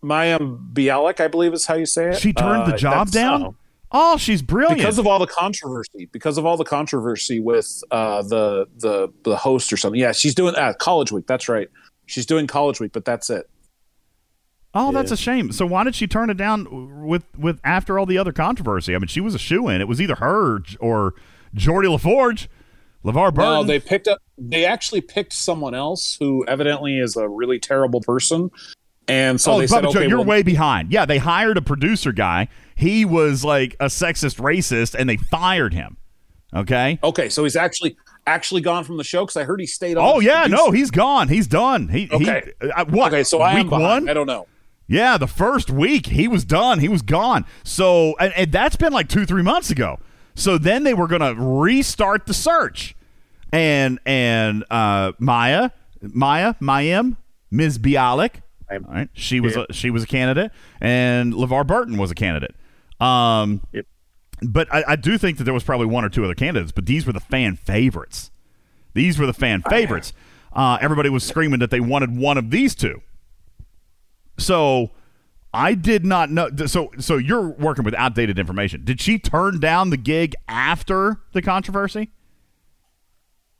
Mayim Bialik, I believe is how you say it. She turned the job down? Oh, she's brilliant. Because of all the controversy with the host or something. Yeah, she's doing College Week. That's right. She's doing College Week, but that's it. Oh, that's a shame. So why did she turn it down with after all the other controversy? I mean, she was a shoo-in. It was either her or Geordie LaForge, LeVar Burton. No, they actually picked someone else who evidently is a really terrible person. And so they said, Joe, okay, you're way behind. Yeah, they hired a producer guy. He was like a sexist racist, and they fired him. Okay. Okay, so he's actually gone from the show, because I heard he stayed on. Oh yeah, no, he's gone. He's done. Okay, so I am behind. I don't know. Yeah, the first week he was done. He was gone. So and that's been like 2-3 months ago. So then they were gonna restart the search, and Mayim, Ms. Bialik. All right, she was a candidate, and LeVar Burton was a candidate. Yep. But I do think that there was probably one or two other candidates, but these were the fan favorites. Everybody was screaming that they wanted one of these two. So I did not know. So you're working with outdated information. Did she turn down the gig after the controversy?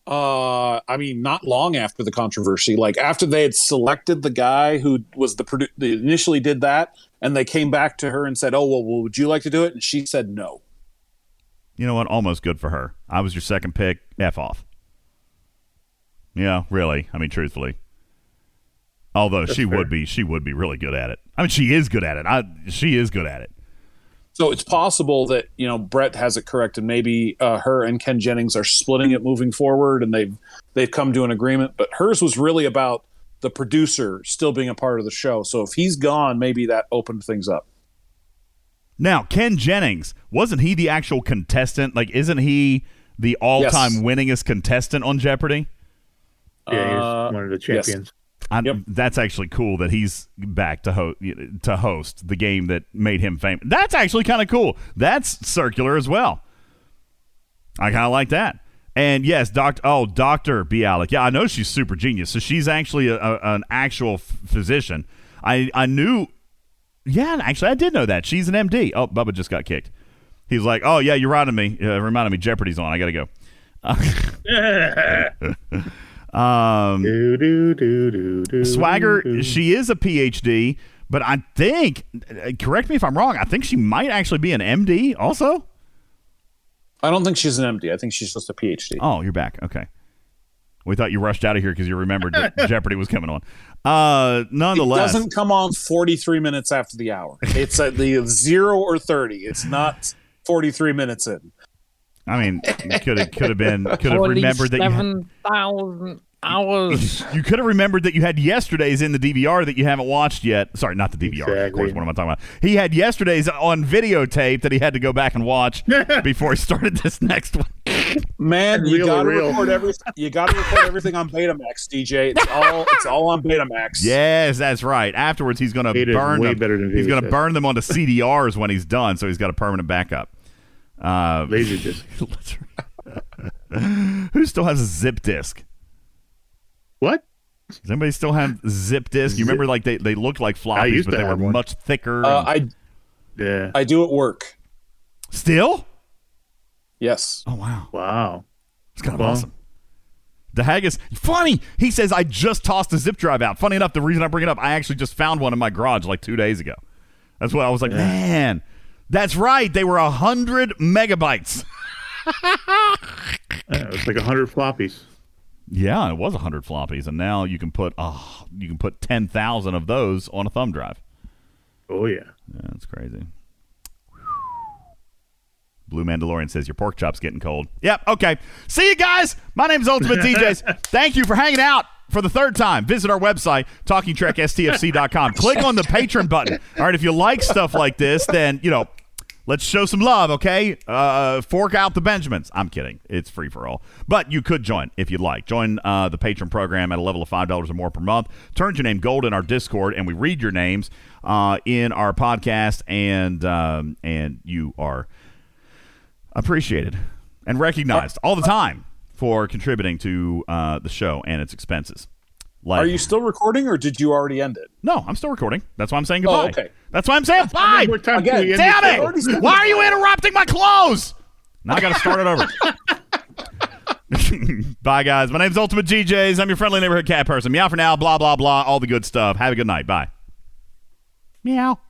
I mean, not long after the controversy. Like, after they had selected the guy who was the producer, they initially did that, and they came back to her and said, well, would you like to do it? And she said no. You know what? Almost good for her. I was your second pick. F off. Yeah, really. I mean, truthfully. Although that's fair. She would be really good at it. I mean, she is good at it. She is good at it. So it's possible that, you know, Brett has it correct, and maybe her and Ken Jennings are splitting it moving forward, and they've come to an agreement. But hers was really about the producer still being a part of the show. So if he's gone, maybe that opened things up. Now, Ken Jennings, wasn't he the actual contestant? Like, isn't he the all-time winningest contestant on Jeopardy? Yeah, he's one of the champions. Yes. That's actually cool that he's back to host the game that made him famous. That's actually kind of cool. That's circular as well. I kind of like that. And yes, Dr. Bialik. Yeah, I know she's super genius. So she's actually an actual physician. I knew. Yeah, actually, I did know that. She's an MD. Oh, Bubba just got kicked. He's like, oh, yeah, you're right on me. Reminded me, Jeopardy's on. I got to go. Swagger, she is a PhD, but I think, correct me if I'm wrong, I think she might actually be an MD also. I don't think she's an MD. I think she's just a PhD. Oh, you're back. Okay. We thought you rushed out of here because you remembered that Jeopardy was coming on. Nonetheless. It doesn't come on 43 minutes after the hour. It's at the 0 or 30. It's not 43 minutes in. I mean, could have remembered that you 7,000 hours. You could have remembered that you had yesterday's in the DVR that you haven't watched yet. Sorry, not the DVR. Exactly. Of course, what am I talking about? He had yesterday's on videotape that he had to go back and watch before he started this next one. Man, you gotta record everything. You gotta record everything on Betamax, DJ. It's all on Betamax. Yes, that's right. Afterwards, he's gonna burn them onto CDRs when he's done, so he's got a permanent backup. Laser disc. Who still has a zip disc? What? Does anybody still have zip disc? You remember, like they looked like floppies, but they were much thicker. I do at work. Still? Yes. Oh wow. It's kind of awesome. The Haggis. Funny. He says I just tossed a zip drive out. Funny enough, the reason I bring it up, I actually just found one in my garage like 2 days ago. That's why I was like, man. That's right. They were 100 megabytes. It was like 100 floppies. Yeah, it was 100 floppies, and now you can put 10,000 of those on a thumb drive. Oh yeah, that's crazy. Blue Mandalorian says your pork chop's getting cold. Yep. Okay. See you guys. My name's Ultimate DJs. Thank you for hanging out. For the third time, visit our website, TalkingTrekSTFC.com. Click on the Patreon button. All right, if you like stuff like this, then, you know, let's show some love, okay? Fork out the Benjamins. I'm kidding. It's free for all. But you could join if you'd like. Join the Patreon program at a level of $5 or more per month. Turn your name gold in our Discord, and we read your names in our podcast, and you are appreciated and recognized all the time for contributing to the show and its expenses. Like, are you still recording, or did you already end it? No, I'm still recording. That's why I'm saying goodbye. Oh, okay. That's why I'm saying bye. Damn it! Why are you interrupting my clothes? Now I got to start it over. Bye, guys. My name's Ultimate GJs. I'm your friendly neighborhood cat person. Meow for now. Blah blah blah. All the good stuff. Have a good night. Bye. Meow.